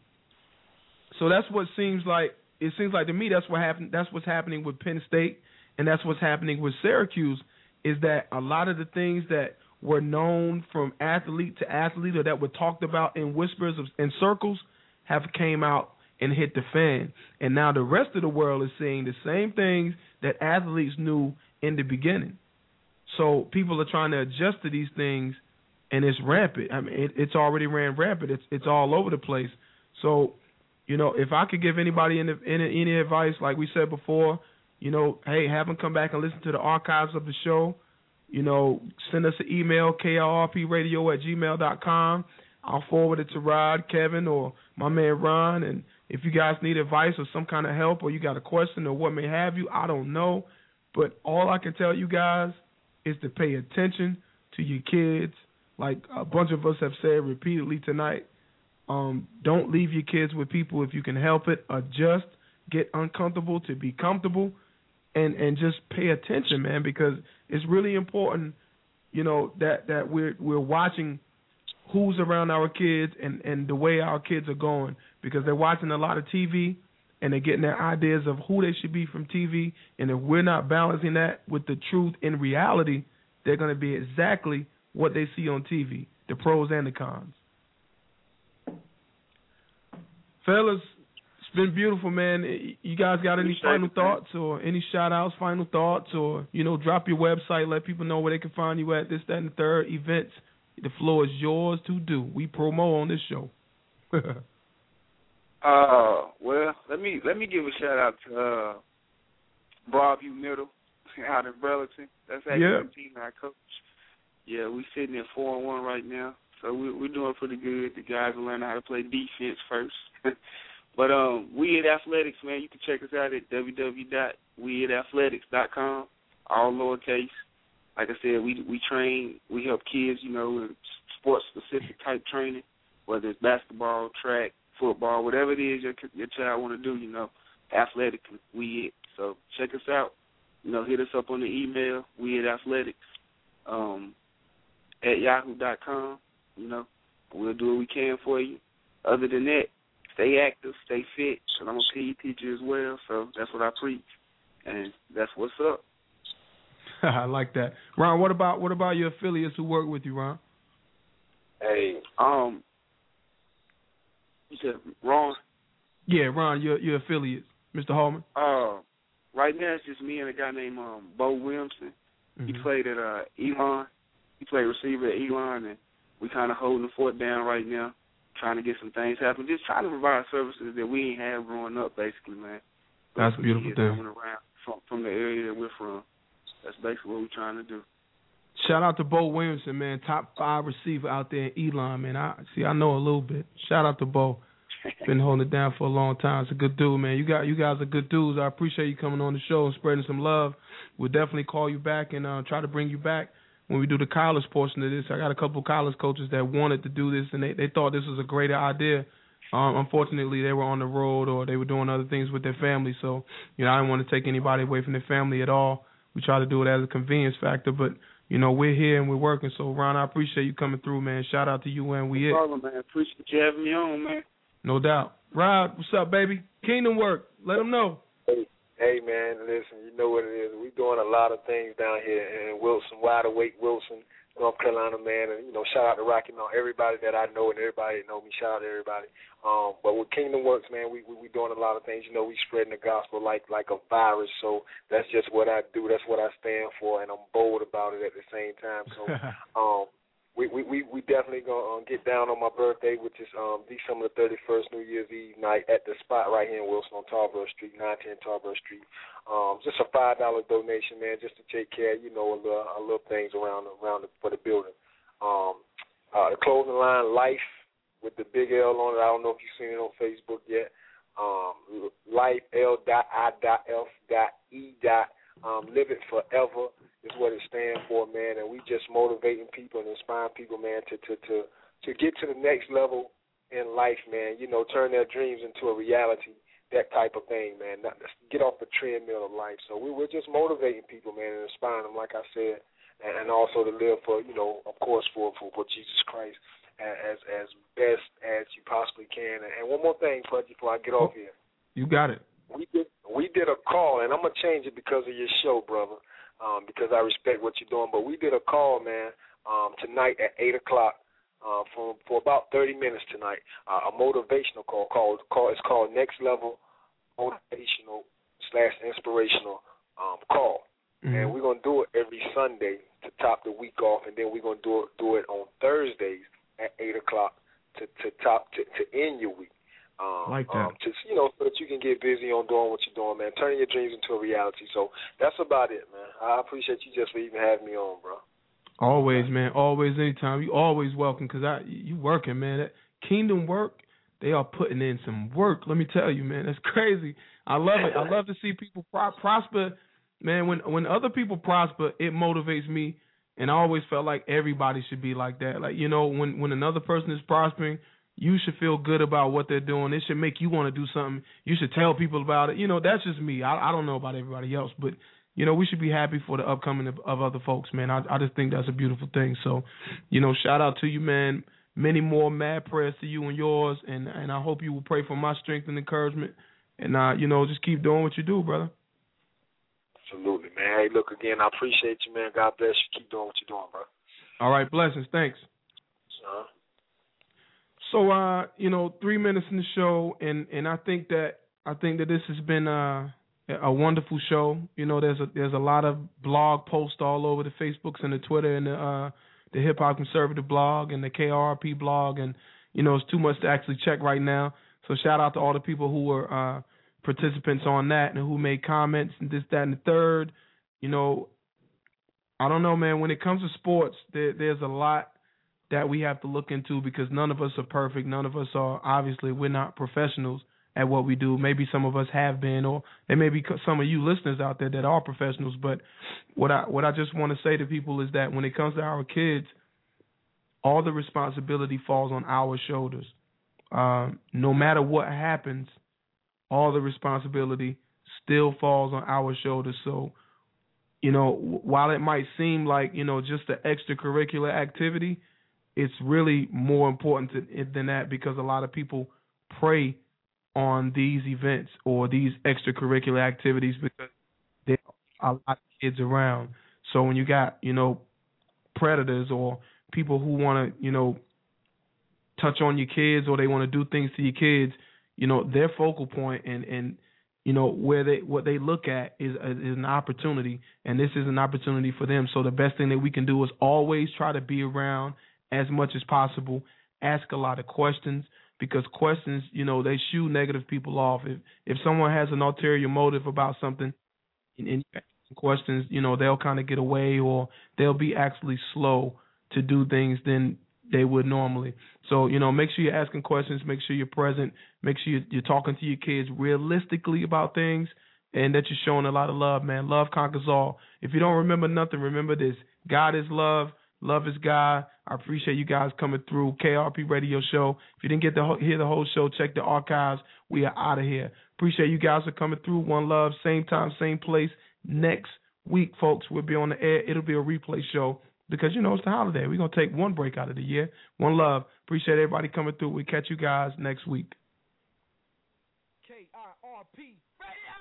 So that's what it seems like to me. That's what happened. That's what's happening with Penn State, and that's what's happening with Syracuse. Is that a lot of the things that were known from athlete to athlete, or that were talked about in whispers in circles, have came out and hit the fan, and now the rest of the world is seeing the same things that athletes knew in the beginning. So people are trying to adjust to these things, and it's rampant. I mean, it's already ran rampant. It's all over the place. So, if I could give anybody any advice, like we said before, hey, have them come back and listen to the archives of the show. Send us an email, kirpradio@gmail.com. I'll forward it to Rod, Kevin, or my man Ron. And if you guys need advice or some kind of help, or you got a question or what may have you, I don't know. But all I can tell you guys is to pay attention to your kids. Like a bunch of us have said repeatedly tonight, don't leave your kids with people if you can help it. Adjust, get uncomfortable to be comfortable, and just pay attention, man, because it's really important, that we're watching who's around our kids and the way our kids are going, because they're watching a lot of TV and they're getting their ideas of who they should be from TV. And if we're not balancing that with the truth in reality, they're going to be exactly what they see on TV, the pros and the cons. Fellas, it's been beautiful, man. You guys got any final thoughts or any shout-outs, final thoughts, or, drop your website, let people know where they can find you at, this, that, and the third, events. The floor is yours to do. We promo on this show. Well, let me give a shout out to Broadview Middle out in Burlington. That's actually the team I coach. Yeah, we sitting at 4-1 right now, so we're doing pretty good. The guys are learning how to play defense first. But We Hit Athletics, man. You can check us out at www.wehitathletics.com, all lowercase. Like I said, we train, we help kids, in sports-specific type training, whether it's basketball, track, football, whatever it is your child want to do, athletic, we it. So check us out. Hit us up on the email, wehitathletics, at yahoo.com, We'll do what we can for you. Other than that, stay active, stay fit, and I'm a PE teacher as well, so that's what I preach, and that's what's up. I like that. Ron, what about your affiliates who work with you, Ron? Hey, you said Ron? Yeah, Ron, your affiliates. Mr. Hallman? Right now it's just me and a guy named Bo Williamson. Mm-hmm. He played at Elon. He played receiver at Elon, and we kind of holding the fort down right now, trying to get some things happen. Just trying to provide services that we ain't have growing up, basically, man. That's a beautiful thing. Coming around from the area that we're from. That's basically what we're trying to do. Shout out to Bo Williamson, man, top 5 receiver out there in Elon, man. I know a little bit. Shout out to Bo. Been holding it down for a long time. It's a good dude, man. You guys are good dudes. I appreciate you coming on the show and spreading some love. We'll definitely call you back and try to bring you back when we do the college portion of this. I got a couple of college coaches that wanted to do this, and they thought this was a great idea. Unfortunately, they were on the road or they were doing other things with their family. So, I didn't want to take anybody away from their family at all. We try to do it as a convenience factor, but, we're here and we're working. So, Ron, I appreciate you coming through, man. Shout out to you and we it. No problem, man. Appreciate you having me on, man. No doubt. Rod, what's up, baby? Kingdom Work. Let them know. Hey, man, listen, you know what it is. We're doing a lot of things down here in Wilson, Wide Awake Wilson, North Carolina man, and shout out to Rocky Mountain, everybody that I know and everybody that know me, shout out to everybody. But with Kingdom Works, man, we doing a lot of things. We spreading the gospel like a virus. So that's just what I do. That's what I stand for, and I'm bold about it at the same time. So we definitely gonna get down on my birthday, which is December 31st, New Year's Eve night at the spot right here in Wilson on Tarboro Street, 910 Tarboro Street. Just a $5 donation, man, just to take care, a little things around for the building. The clothing line Life with the big L on it. I don't know if you've seen it on Facebook yet. Life L.I.F.E. Live it forever is what it stands for, man. And we just motivating people and inspiring people, man, to get to the next level in life, man. Turn their dreams into a reality, that type of thing, man. Get off the treadmill of life. So we're just motivating people, man, and inspiring them, like I said, and also to live for, of course, for Jesus Christ as best as you possibly can. And one more thing, Pudgy, before I get off here. You got it. We did a call, and I'm going to change it because of your show, brother, because I respect what you're doing. But we did a call, man, tonight at 8 o'clock for about 30 minutes tonight, a motivational call. It's called Next Level Motivational/Inspirational Call. Mm-hmm. And we're going to do it every Sunday to top the week off, and then we're going to do it on Thursdays at 8 o'clock to end your week. Like that. Just, so that you can get busy on doing what you're doing, man. Turning your dreams into a reality. So that's about it, man. I appreciate you just for even having me on, bro. Always, man. Always, anytime. You always welcome, because you working, man. That Kingdom Work, they are putting in some work. Let me tell you, man. That's crazy. I love it. I love to see people prosper. Man, when other people prosper, it motivates me. And I always felt like everybody should be like that. Like, when another person is prospering, you should feel good about what they're doing. It should make you want to do something. You should tell people about it. That's just me. I don't know about everybody else, but, we should be happy for the upcoming of other folks, man. I just think that's a beautiful thing. So, shout out to you, man. Many more mad prayers to you and yours, and I hope you will pray for my strength and encouragement. And, just keep doing what you do, brother. Absolutely, man. Hey, look, again, I appreciate you, man. God bless you. Keep doing what you're doing, bro. All right, blessings. Thanks. Uh-huh. So, 3 minutes in the show, and I think that this has been a wonderful show. There's a lot of blog posts all over the Facebooks and the Twitter and the Hip Hop Conservative blog and the KRP blog, and it's too much to actually check right now. So shout out to all the people who were participants on that and who made comments and this, that, and the third. I don't know, man. When it comes to sports, there's a lot that we have to look into, because none of us are perfect. None of us are, obviously, we're not professionals at what we do. Maybe some of us have been, or there may be some of you listeners out there that are professionals. But what I just want to say to people is that when it comes to our kids, all the responsibility falls on our shoulders. No matter what happens, all the responsibility still falls on our shoulders. So, while it might seem like, just an extracurricular activity, it's really more important than that, because a lot of people prey on these events or these extracurricular activities because there are a lot of kids around. So when you got, predators or people who want to, touch on your kids, or they want to do things to your kids, their focal point and what they look at is an opportunity, and this is an opportunity for them. So the best thing that we can do is always try to be around as much as possible, ask a lot of questions, because questions, they shoo negative people off. If someone has an ulterior motive about something, and questions, they'll kind of get away, or they'll be actually slow to do things than they would normally. So, make sure you're asking questions, make sure you're present, make sure you're talking to your kids realistically about things, and that you're showing a lot of love, man. Love conquers all. If you don't remember nothing, remember this. God is love. Love is God. I appreciate you guys coming through. KRP Radio Show. If you didn't get to hear the whole show, check the archives. We are out of here. Appreciate you guys for coming through. One love. Same time, same place. Next week, folks, we'll be on the air. It'll be a replay show because, it's the holiday. We're going to take one break out of the year. One love. Appreciate everybody coming through. We'll catch you guys next week. KRP Radio.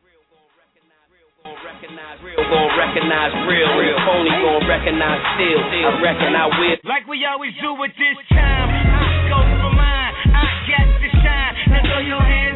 Real, well recognized. Real, well Gon' recognize real. Phony gon' recognize still. I reckon I will. Like we always do with this time. I go for mine. I got to shine. Now throw your hands.